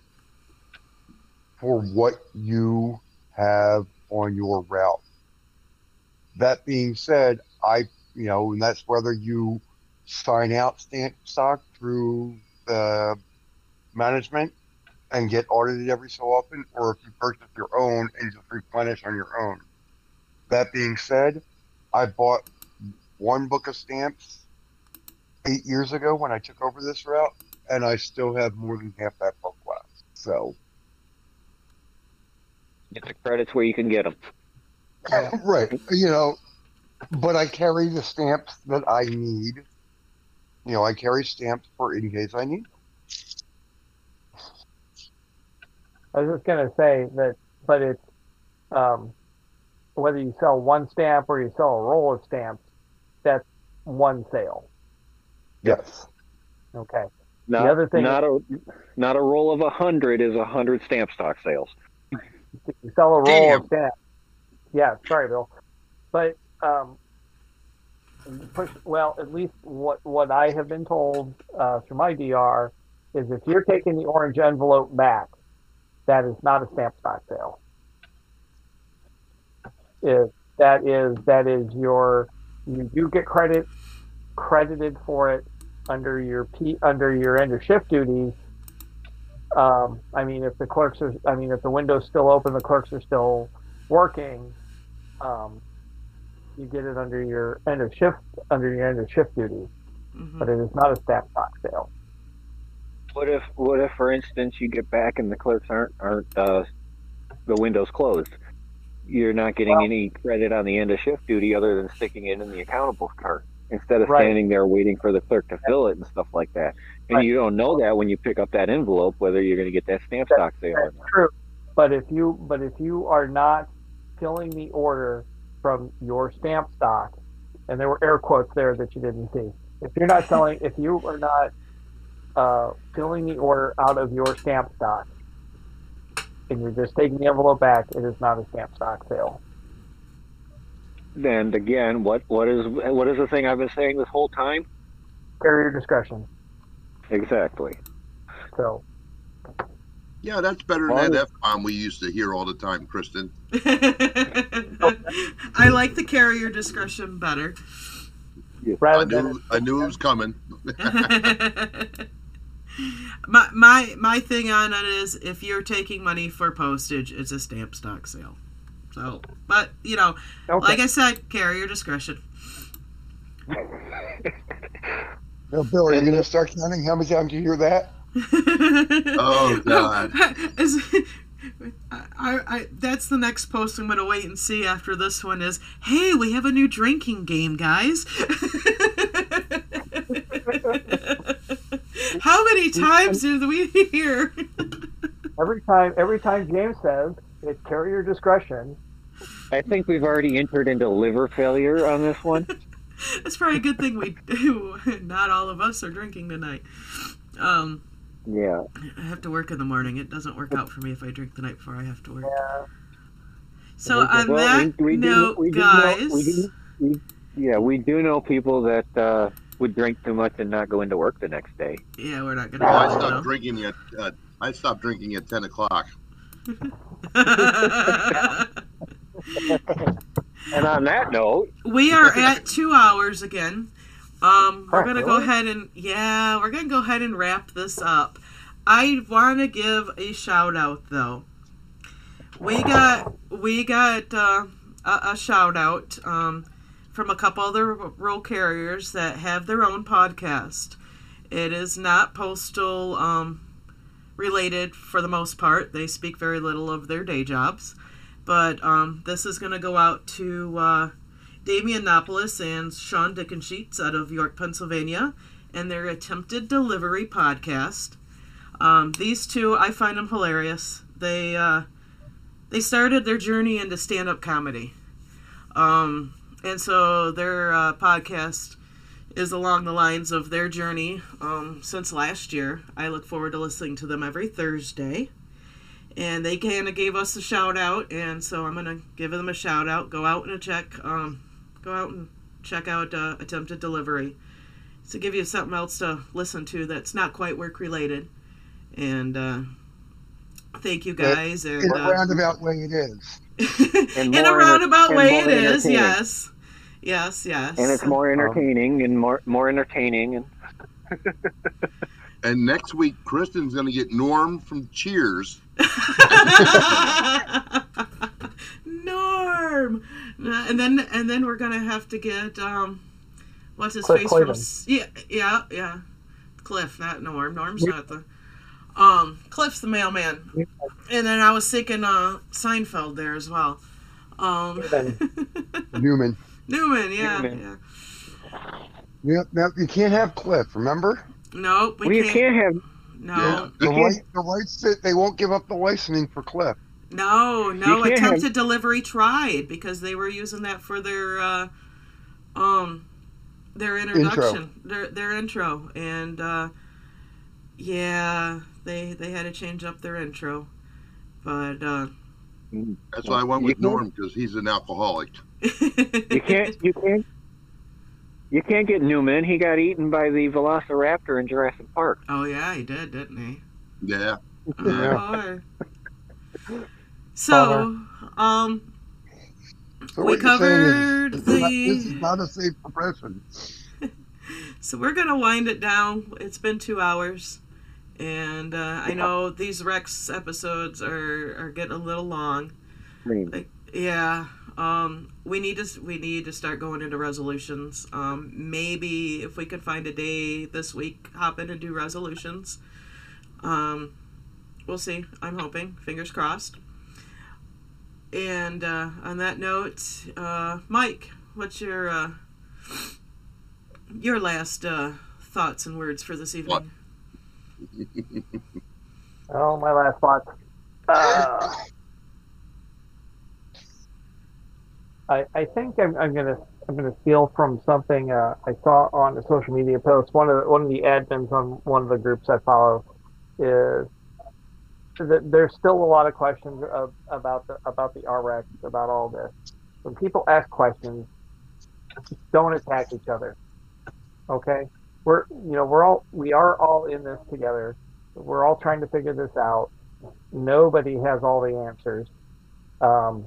for what you have on your route. That being said, I You know, and that's whether you sign out stamp stock through the management and get audited every so often, or if you purchase your own and just replenish on your own. That being said, I bought one book of stamps eight years ago when I took over this route, and I still have more than half that book left. So get the credits where you can get them. Uh, right. You know. But I carry the stamps that I need. You know, I carry stamps for in case I need them. I was just going to say that, but it's, um, whether you sell one stamp or you sell a roll of stamps, that's one sale. Yes. Okay. Not, the other thing not is, a not a roll of a hundred is a hundred stamp stock sales. You sell a roll Damn. of stamps. Yeah, sorry, Bill. But Um, push, well, at least what, what I have been told uh, through my D R is if you're taking the orange envelope back, that is not a stamp stock sale. If that is that is your you do get credit credited for it under your P, under your end of shift duties. Um, I mean, if the clerks are I mean if the window's still open, the clerks are still working. Um, You get it under your end of shift, under your end of shift duty, mm-hmm. but it is not a stamp stock sale. What if, what if, for instance, you get back and the clerks aren't aren't uh, the windows closed? You're not getting well, any credit on the end of shift duty other than sticking it in the accountable cart instead of right. standing there waiting for the clerk to fill it and stuff like that. And right. you don't know that when you pick up that envelope whether you're going to get that stamp that's, stock sale that's or not. True. But if you but if you are not filling the order from your stamp stock, and there were air quotes there that you didn't see. If you're not selling, if you are not uh, filling the order out of your stamp stock, and you're just taking the envelope back, it is not a stamp stock sale. Then again, what what is what is the thing I've been saying this whole time? Carrier discretion. Exactly. So. Yeah, that's better than that F-bomb we used to hear all the time, Kristen. I like the carrier discretion better. I knew, I knew it was coming. my, my, my thing on it is if you're taking money for postage, it's a stamp stock sale. So, but, you know, okay. like I said, carrier discretion. Now, Bill, are you going to start counting how many times you hear that? Oh God! Is, I, I, that's the next post I'm going to wait and see after this one is, hey, we have a new drinking game, guys. How many times did we hear? every time, every time James says it's carrier discretion. I think we've already entered into liver failure on this one. That's probably a good thing we do. Not all of us are drinking tonight. Um. Yeah. I have to work in the morning. It doesn't work out for me if I drink the night before I have to work. Yeah. So well, on that we, we note, do, we guys. Do know, we do, we, yeah, we do know people that uh, would drink too much and not go into work the next day. Yeah, we're not going to oh, I stopped drinking at uh, I stopped drinking at ten o'clock. And on that note. We are at two hours again. Um, we're going to go ahead and, yeah, we're going to go ahead and wrap this up. I want to give a shout out though. We got, we got, uh, a, a shout out, um, from a couple other rural carriers that have their own podcast. It is not postal, um, related for the most part. They speak very little of their day jobs, but, um, this is going to go out to, uh, Damian Nopoulos and Sean Dickensheets out of York, Pennsylvania, and their Attempted Delivery podcast. Um, these two, I find them hilarious. They uh, they started their journey into stand-up comedy. Um, and so their uh, podcast is along the lines of their journey um, since last year. I look forward to listening to them every Thursday. And they kind of gave us a shout-out, and so I'm going to give them a shout-out. Go out and check... Um, Go out and check out uh, Attempted Delivery to give you something else to listen to that's not quite work related. And uh, thank you guys. And, in a roundabout uh, way, it is. In a roundabout way, it is. Yes, yes, yes. And it's more entertaining and more more entertaining. And, and next week, Kristen's going to get Norm from Cheers. Norm. And then and then we're gonna have to get um, what's his Cliff face Clayton. From yeah yeah yeah Cliff, not Norm. Norm's yeah. not the um Cliff's the mailman. Yeah. And then I was thinking uh, Seinfeld there as well. Um, Newman. Newman, yeah, Newman. yeah. Yeah, now you can't have Cliff. Remember? No, we well, can't. You can't have. No, yeah. the rights the rights they won't give up the licensing for Cliff. No, no, Attempted have... Delivery tried because they were using that for their uh, um their introduction, intro. their their intro, and uh, yeah, they they had to change up their intro, but uh, that's why I went with Norm because he's an alcoholic. you can't, you can't, you can't get Newman. He got eaten by the Velociraptor in Jurassic Park. Oh yeah, he did, didn't he? Yeah. Oh, yeah. So, um, so we covered is, the... This is not a safe profession. So we're going to wind it down. It's been two hours. And uh, yeah. I know these Rex episodes are, are getting a little long. Like, yeah. Um, we need to we need to start going into resolutions. Um, maybe if we could find a day this week, hop in and do resolutions. Um, we'll see. I'm hoping. Fingers crossed. And uh, on that note, uh, Mike, what's your uh, your last uh, thoughts and words for this evening? Oh, my last thoughts. Uh, I I think I'm I'm gonna I'm gonna steal from something uh, I saw on a social media post. One of the, one of the admins on one of the groups I follow is that there's still a lot of questions of, about the about the R X, about all this. When people ask questions, don't attack each other. Okay, we're you know we're all we are all in this together. We're all trying to figure this out. Nobody has all the answers. Um,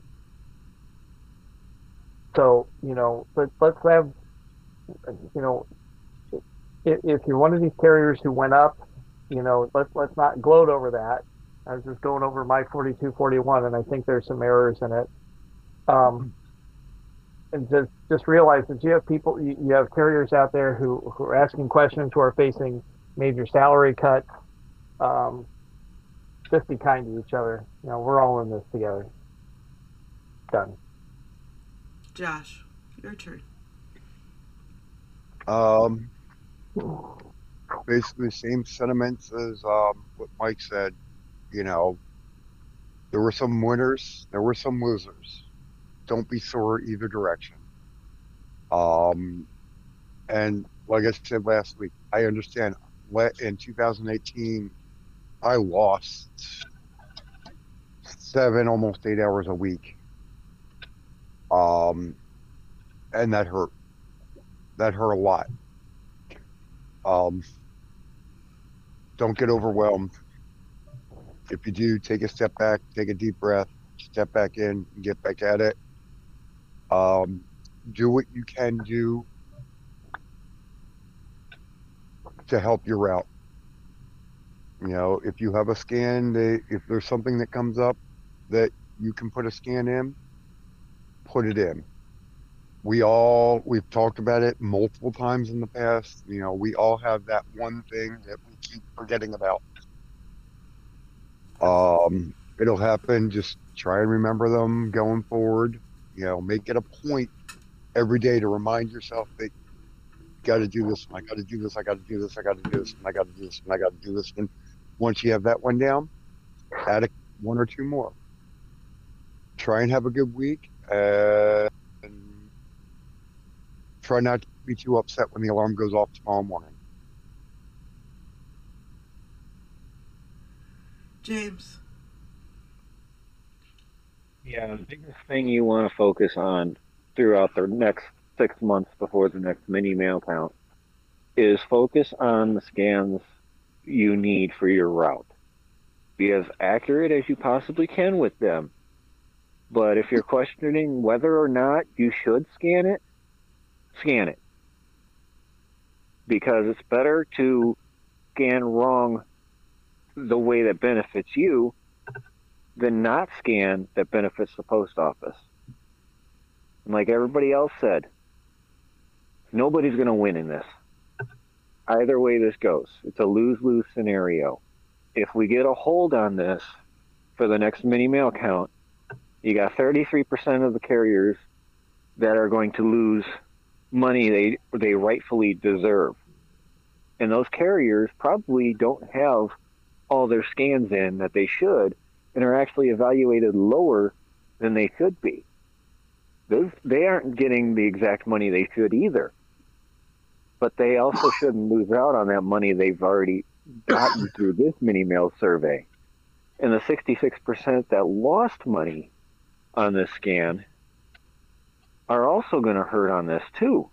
so, you know, let, let's have, you know, if, if you're one of these carriers who went up, you know, let's, let's not gloat over that. I was just going over my forty-two forty-one, and I think there's some errors in it. Um, and just, just realize that you have people, you, you have carriers out there who, who are asking questions, who are facing major salary cuts. Um, Just be kind to each other. You know, we're all in this together. Done. Josh, your turn. Um, basically, same sentiments as um, what Mike said. You know, there were some winners, there were some losers. Don't be sore either direction. Um, and like I said last week, I understand. In two thousand eighteen. I lost seven, almost eight hours a week. Um, and that hurt. That hurt a lot. Um, don't get overwhelmed. If you do, take a step back, take a deep breath, step back in, and get back at it. Um, do what you can do to help your route. You know, if you have a scan, they, if there's something that comes up that you can put a scan in, put it in. We all, we've talked about it multiple times in the past. You know, we all have that one thing that we keep forgetting about. Um, it'll happen. Just try and remember them going forward. You know, make it a point every day to remind yourself that you got to do this, and I got to do this, I got to do this, I got to do this, and I got to do this, and I got to do this. And once you have that one down, add a, one or two more. Try and have a good week. Uh, and try not to be too upset when the alarm goes off tomorrow morning. James. Yeah, the biggest thing you want to focus on throughout the next six months before the next mini mail count is focus on the scans you need for your route. Be as accurate as you possibly can with them. But if you're questioning whether or not you should scan it, scan it. Because it's better to scan wrong the way that benefits you than not scan that benefits the post office. And like everybody else said, nobody's going to win in this. Either way this goes, it's a lose-lose scenario. If we get a hold on this for the next mini-mail count, you got thirty-three percent of the carriers that are going to lose money they they rightfully deserve. And those carriers probably don't have all their scans in that they should and are actually evaluated lower than they should be. Those, they aren't getting the exact money they should either. But they also shouldn't lose out on that money they've already gotten through this mini-mail survey. And the sixty-six percent that lost money on this scan are also going to hurt on this too.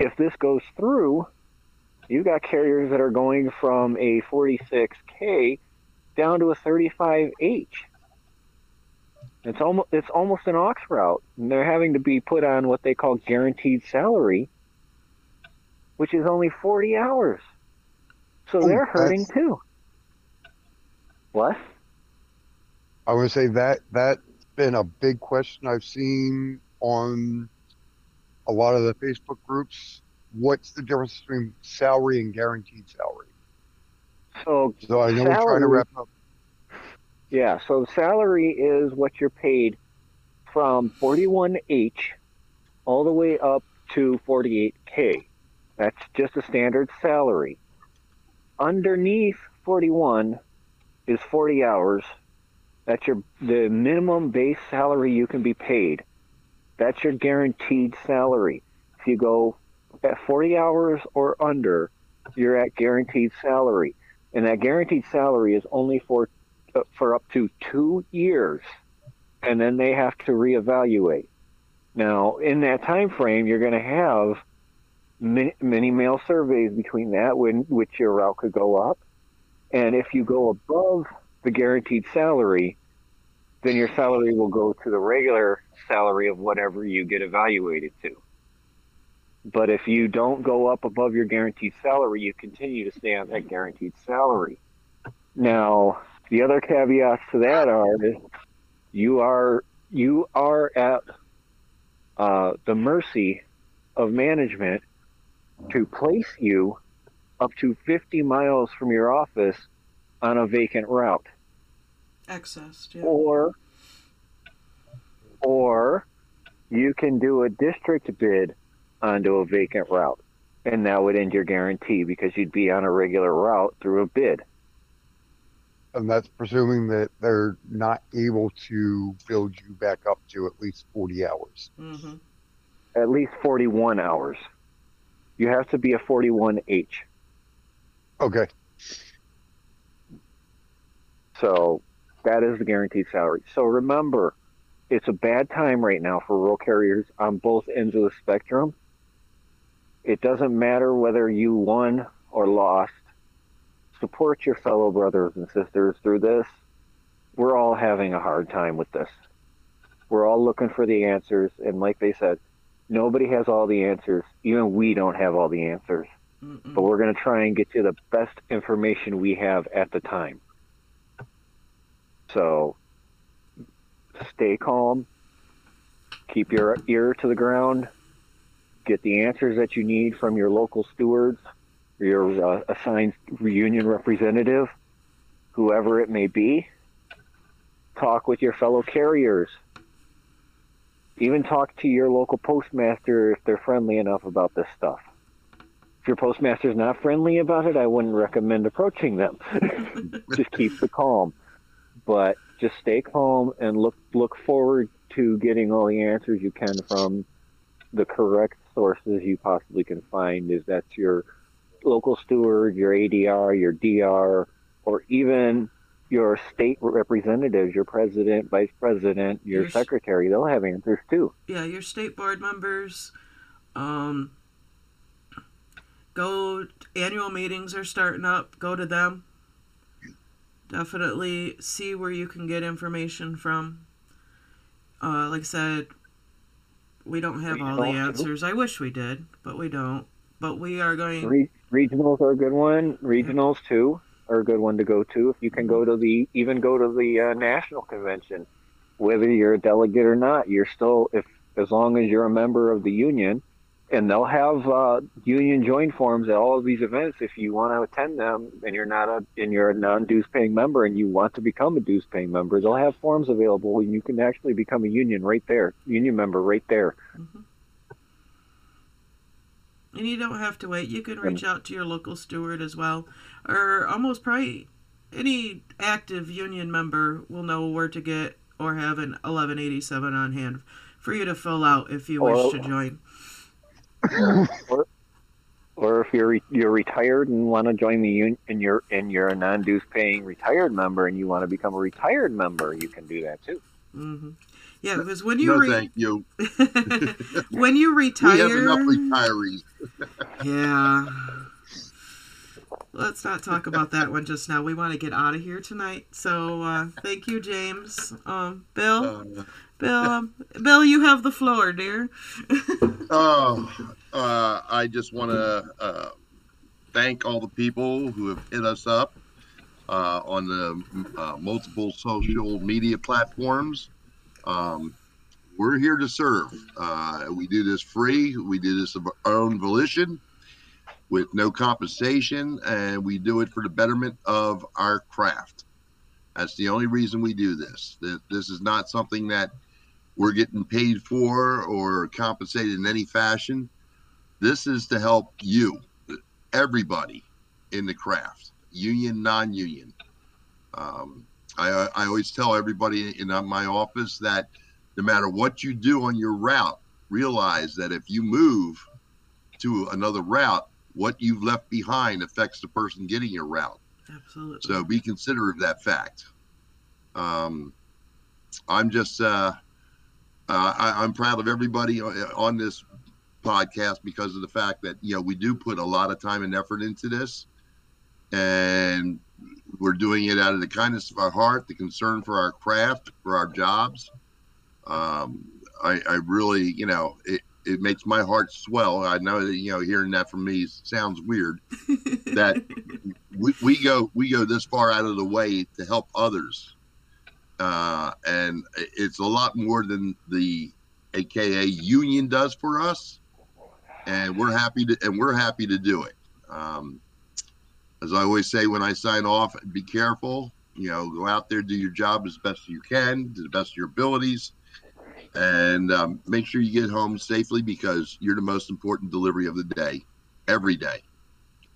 If this goes through, you've got carriers that are going from a forty-six K down to a thirty-five H. It's almost, it's almost an aux route, and they're having to be put on what they call guaranteed salary, which is only forty hours. So Ooh, they're hurting too. What? I would say that that's been a big question I've seen on a lot of the Facebook groups. What's the difference between salary and guaranteed salary? So, so I know salary, we're trying to wrap up. Yeah, so salary is what you're paid from forty-one H all the way up to forty-eight K. That's just a standard salary. Underneath forty-one is forty hours. That's your the minimum base salary you can be paid. That's your guaranteed salary. If you go at forty hours or under, you're at guaranteed salary. And that guaranteed salary is only for uh, for up to two years. And then they have to reevaluate. Now, in that time frame, you're going to have many, many mail surveys between that, when which your route could go up. And if you go above the guaranteed salary, then your salary will go to the regular salary of whatever you get evaluated to. But if you don't go up above your guaranteed salary, you continue to stay on that guaranteed salary. Now, the other caveats to that are you are you are at uh, the mercy of management to place you up to fifty miles from your office on a vacant route. Accessed, yeah. Or, or you can do a district bid onto a vacant route, and that would end your guarantee because you'd be on a regular route through a bid. And that's presuming that they're not able to build you back up to at least forty hours. Mm-hmm. At least forty-one hours. You have to be a forty-one H. Okay. So that is the guaranteed salary. So remember, it's a bad time right now for rural carriers on both ends of the spectrum. It doesn't matter whether you won or lost. Support your fellow brothers and sisters through this. We're all having a hard time with this. We're all looking for the answers. And like they said, nobody has all the answers. Even we don't have all the answers. Mm-mm. But we're going to try and get you the best information we have at the time. So stay calm. Keep your ear to the ground. Get the answers that you need from your local stewards, your uh, assigned union representative, whoever it may be. Talk with your fellow carriers. Even talk to your local postmaster if they're friendly enough about this stuff. If your postmaster's not friendly about it, I wouldn't recommend approaching them. Just keep the calm. But just stay calm and look look forward to getting all the answers you can from the correct sources you possibly can find. Is that your local steward, your A D R, your D R, or even your state representatives, your president, vice president, your, your secretary. They'll have answers too. Yeah, your state board members. Um, go, annual meetings are starting up. Go to them. Definitely see where you can get information from. Uh, like I said, we don't have all the answers. I wish we did, but we don't. But we are going... Re- regionals are a good one. Regionals, too, are a good one to go to. If you can go to the... Even go to the uh, national convention. Whether you're a delegate or not, you're still... if as long as you're a member of the union, and they'll have uh, union join forms at all of these events. If you want to attend them and you're not a and you're a non-dues-paying member and you want to become a dues-paying member, they'll have forms available and you can actually become a union right there, union member right there. Mm-hmm. And you don't have to wait. You can reach out to your local steward as well, or almost probably any active union member will know where to get or have an eleven eighty-seven on hand for you to fill out if you wish oh. to join. or, or if you're re- you're retired and want to join the union, and you're and you're a non-dues paying retired member, and you want to become a retired member, you can do that too. Mm-hmm. Yeah, because when you no, re- thank you. when you retire, we have enough retirees. Yeah, let's not talk about that one just now. We want to get out of here tonight. So uh, thank you, James. Um, Bill. Um, Bill, Bill, you have the floor, dear. um, uh, I just want to uh, thank all the people who have hit us up uh, on the uh, multiple social media platforms. Um, we're here to serve. Uh, we do this free. We do this of our own volition. with no compensation, and we do it for the betterment of our craft. That's the only reason we do this. That this is not something that we're getting paid for or compensated in any fashion. This is to help you, everybody in the craft, union, non-union. Um, I, I always tell everybody in my office that no matter what you do on your route, realize that if you move to another route, what you've left behind affects the person getting your route. Absolutely. So be considerate of that fact. Um, I'm just, uh, uh, I, I'm proud of everybody on this podcast because of the fact that, you know, we do put a lot of time and effort into this, and we're doing it out of the kindness of our heart, the concern for our craft, for our jobs. Um, I, I really, you know, it, it makes my heart swell. I know that, you know, hearing that from me sounds weird, that we, we go, we go this far out of the way to help others. Uh, and it's a lot more than the A K A union does for us. And we're happy to, and we're happy to do it. Um, as I always say, when I sign off, be careful, you know, go out there, do your job as best you can, to the best of your abilities. And um, make sure you get home safely, because you're the most important delivery of the day, every day.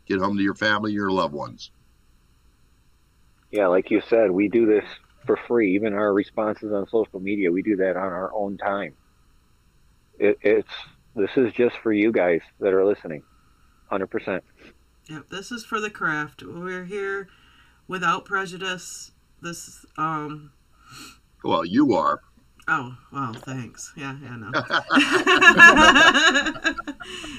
Get home to your family, your loved ones. Yeah, like you said, we do this for free. Even our responses on social media, we do that on our own time. It, it's this is just for you guys that are listening, one hundred percent. Yep, this is for the craft. We're here without prejudice. This, um. Well, you are. Oh, well, thanks. Yeah, yeah, no.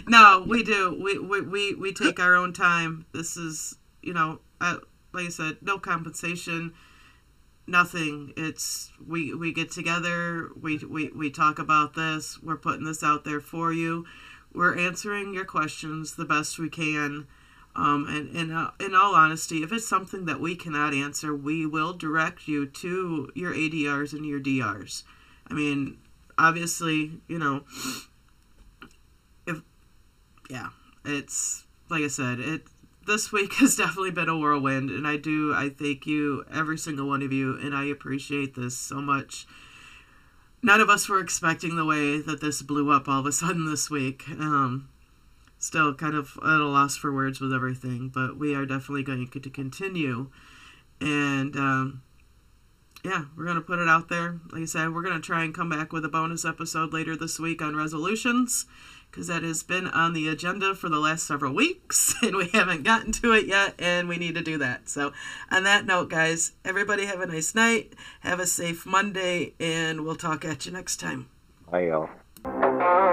No, we do. We, we we we take our own time. This is, you know, uh, like I said, no compensation, nothing. It's we we get together. We we we talk about this. We're putting this out there for you. We're answering your questions the best we can. Um, and, and uh, in all honesty, if it's something that we cannot answer, we will direct you to your A D Rs and your D Rs. I mean, obviously, you know, if, yeah, it's, like I said, it, this week has definitely been a whirlwind, and I do, I thank you, every single one of you, and I appreciate this so much. None of us were expecting the way that this blew up all of a sudden this week. Um, Still kind of at a loss for words with everything, but we are definitely going to continue. And, um, yeah, we're going to put it out there. Like I said, we're going to try and come back with a bonus episode later this week on resolutions, because that has been on the agenda for the last several weeks, and we haven't gotten to it yet, and we need to do that. So on that note, guys, everybody have a nice night, have a safe Monday, and we'll talk at you next time. Bye, y'all.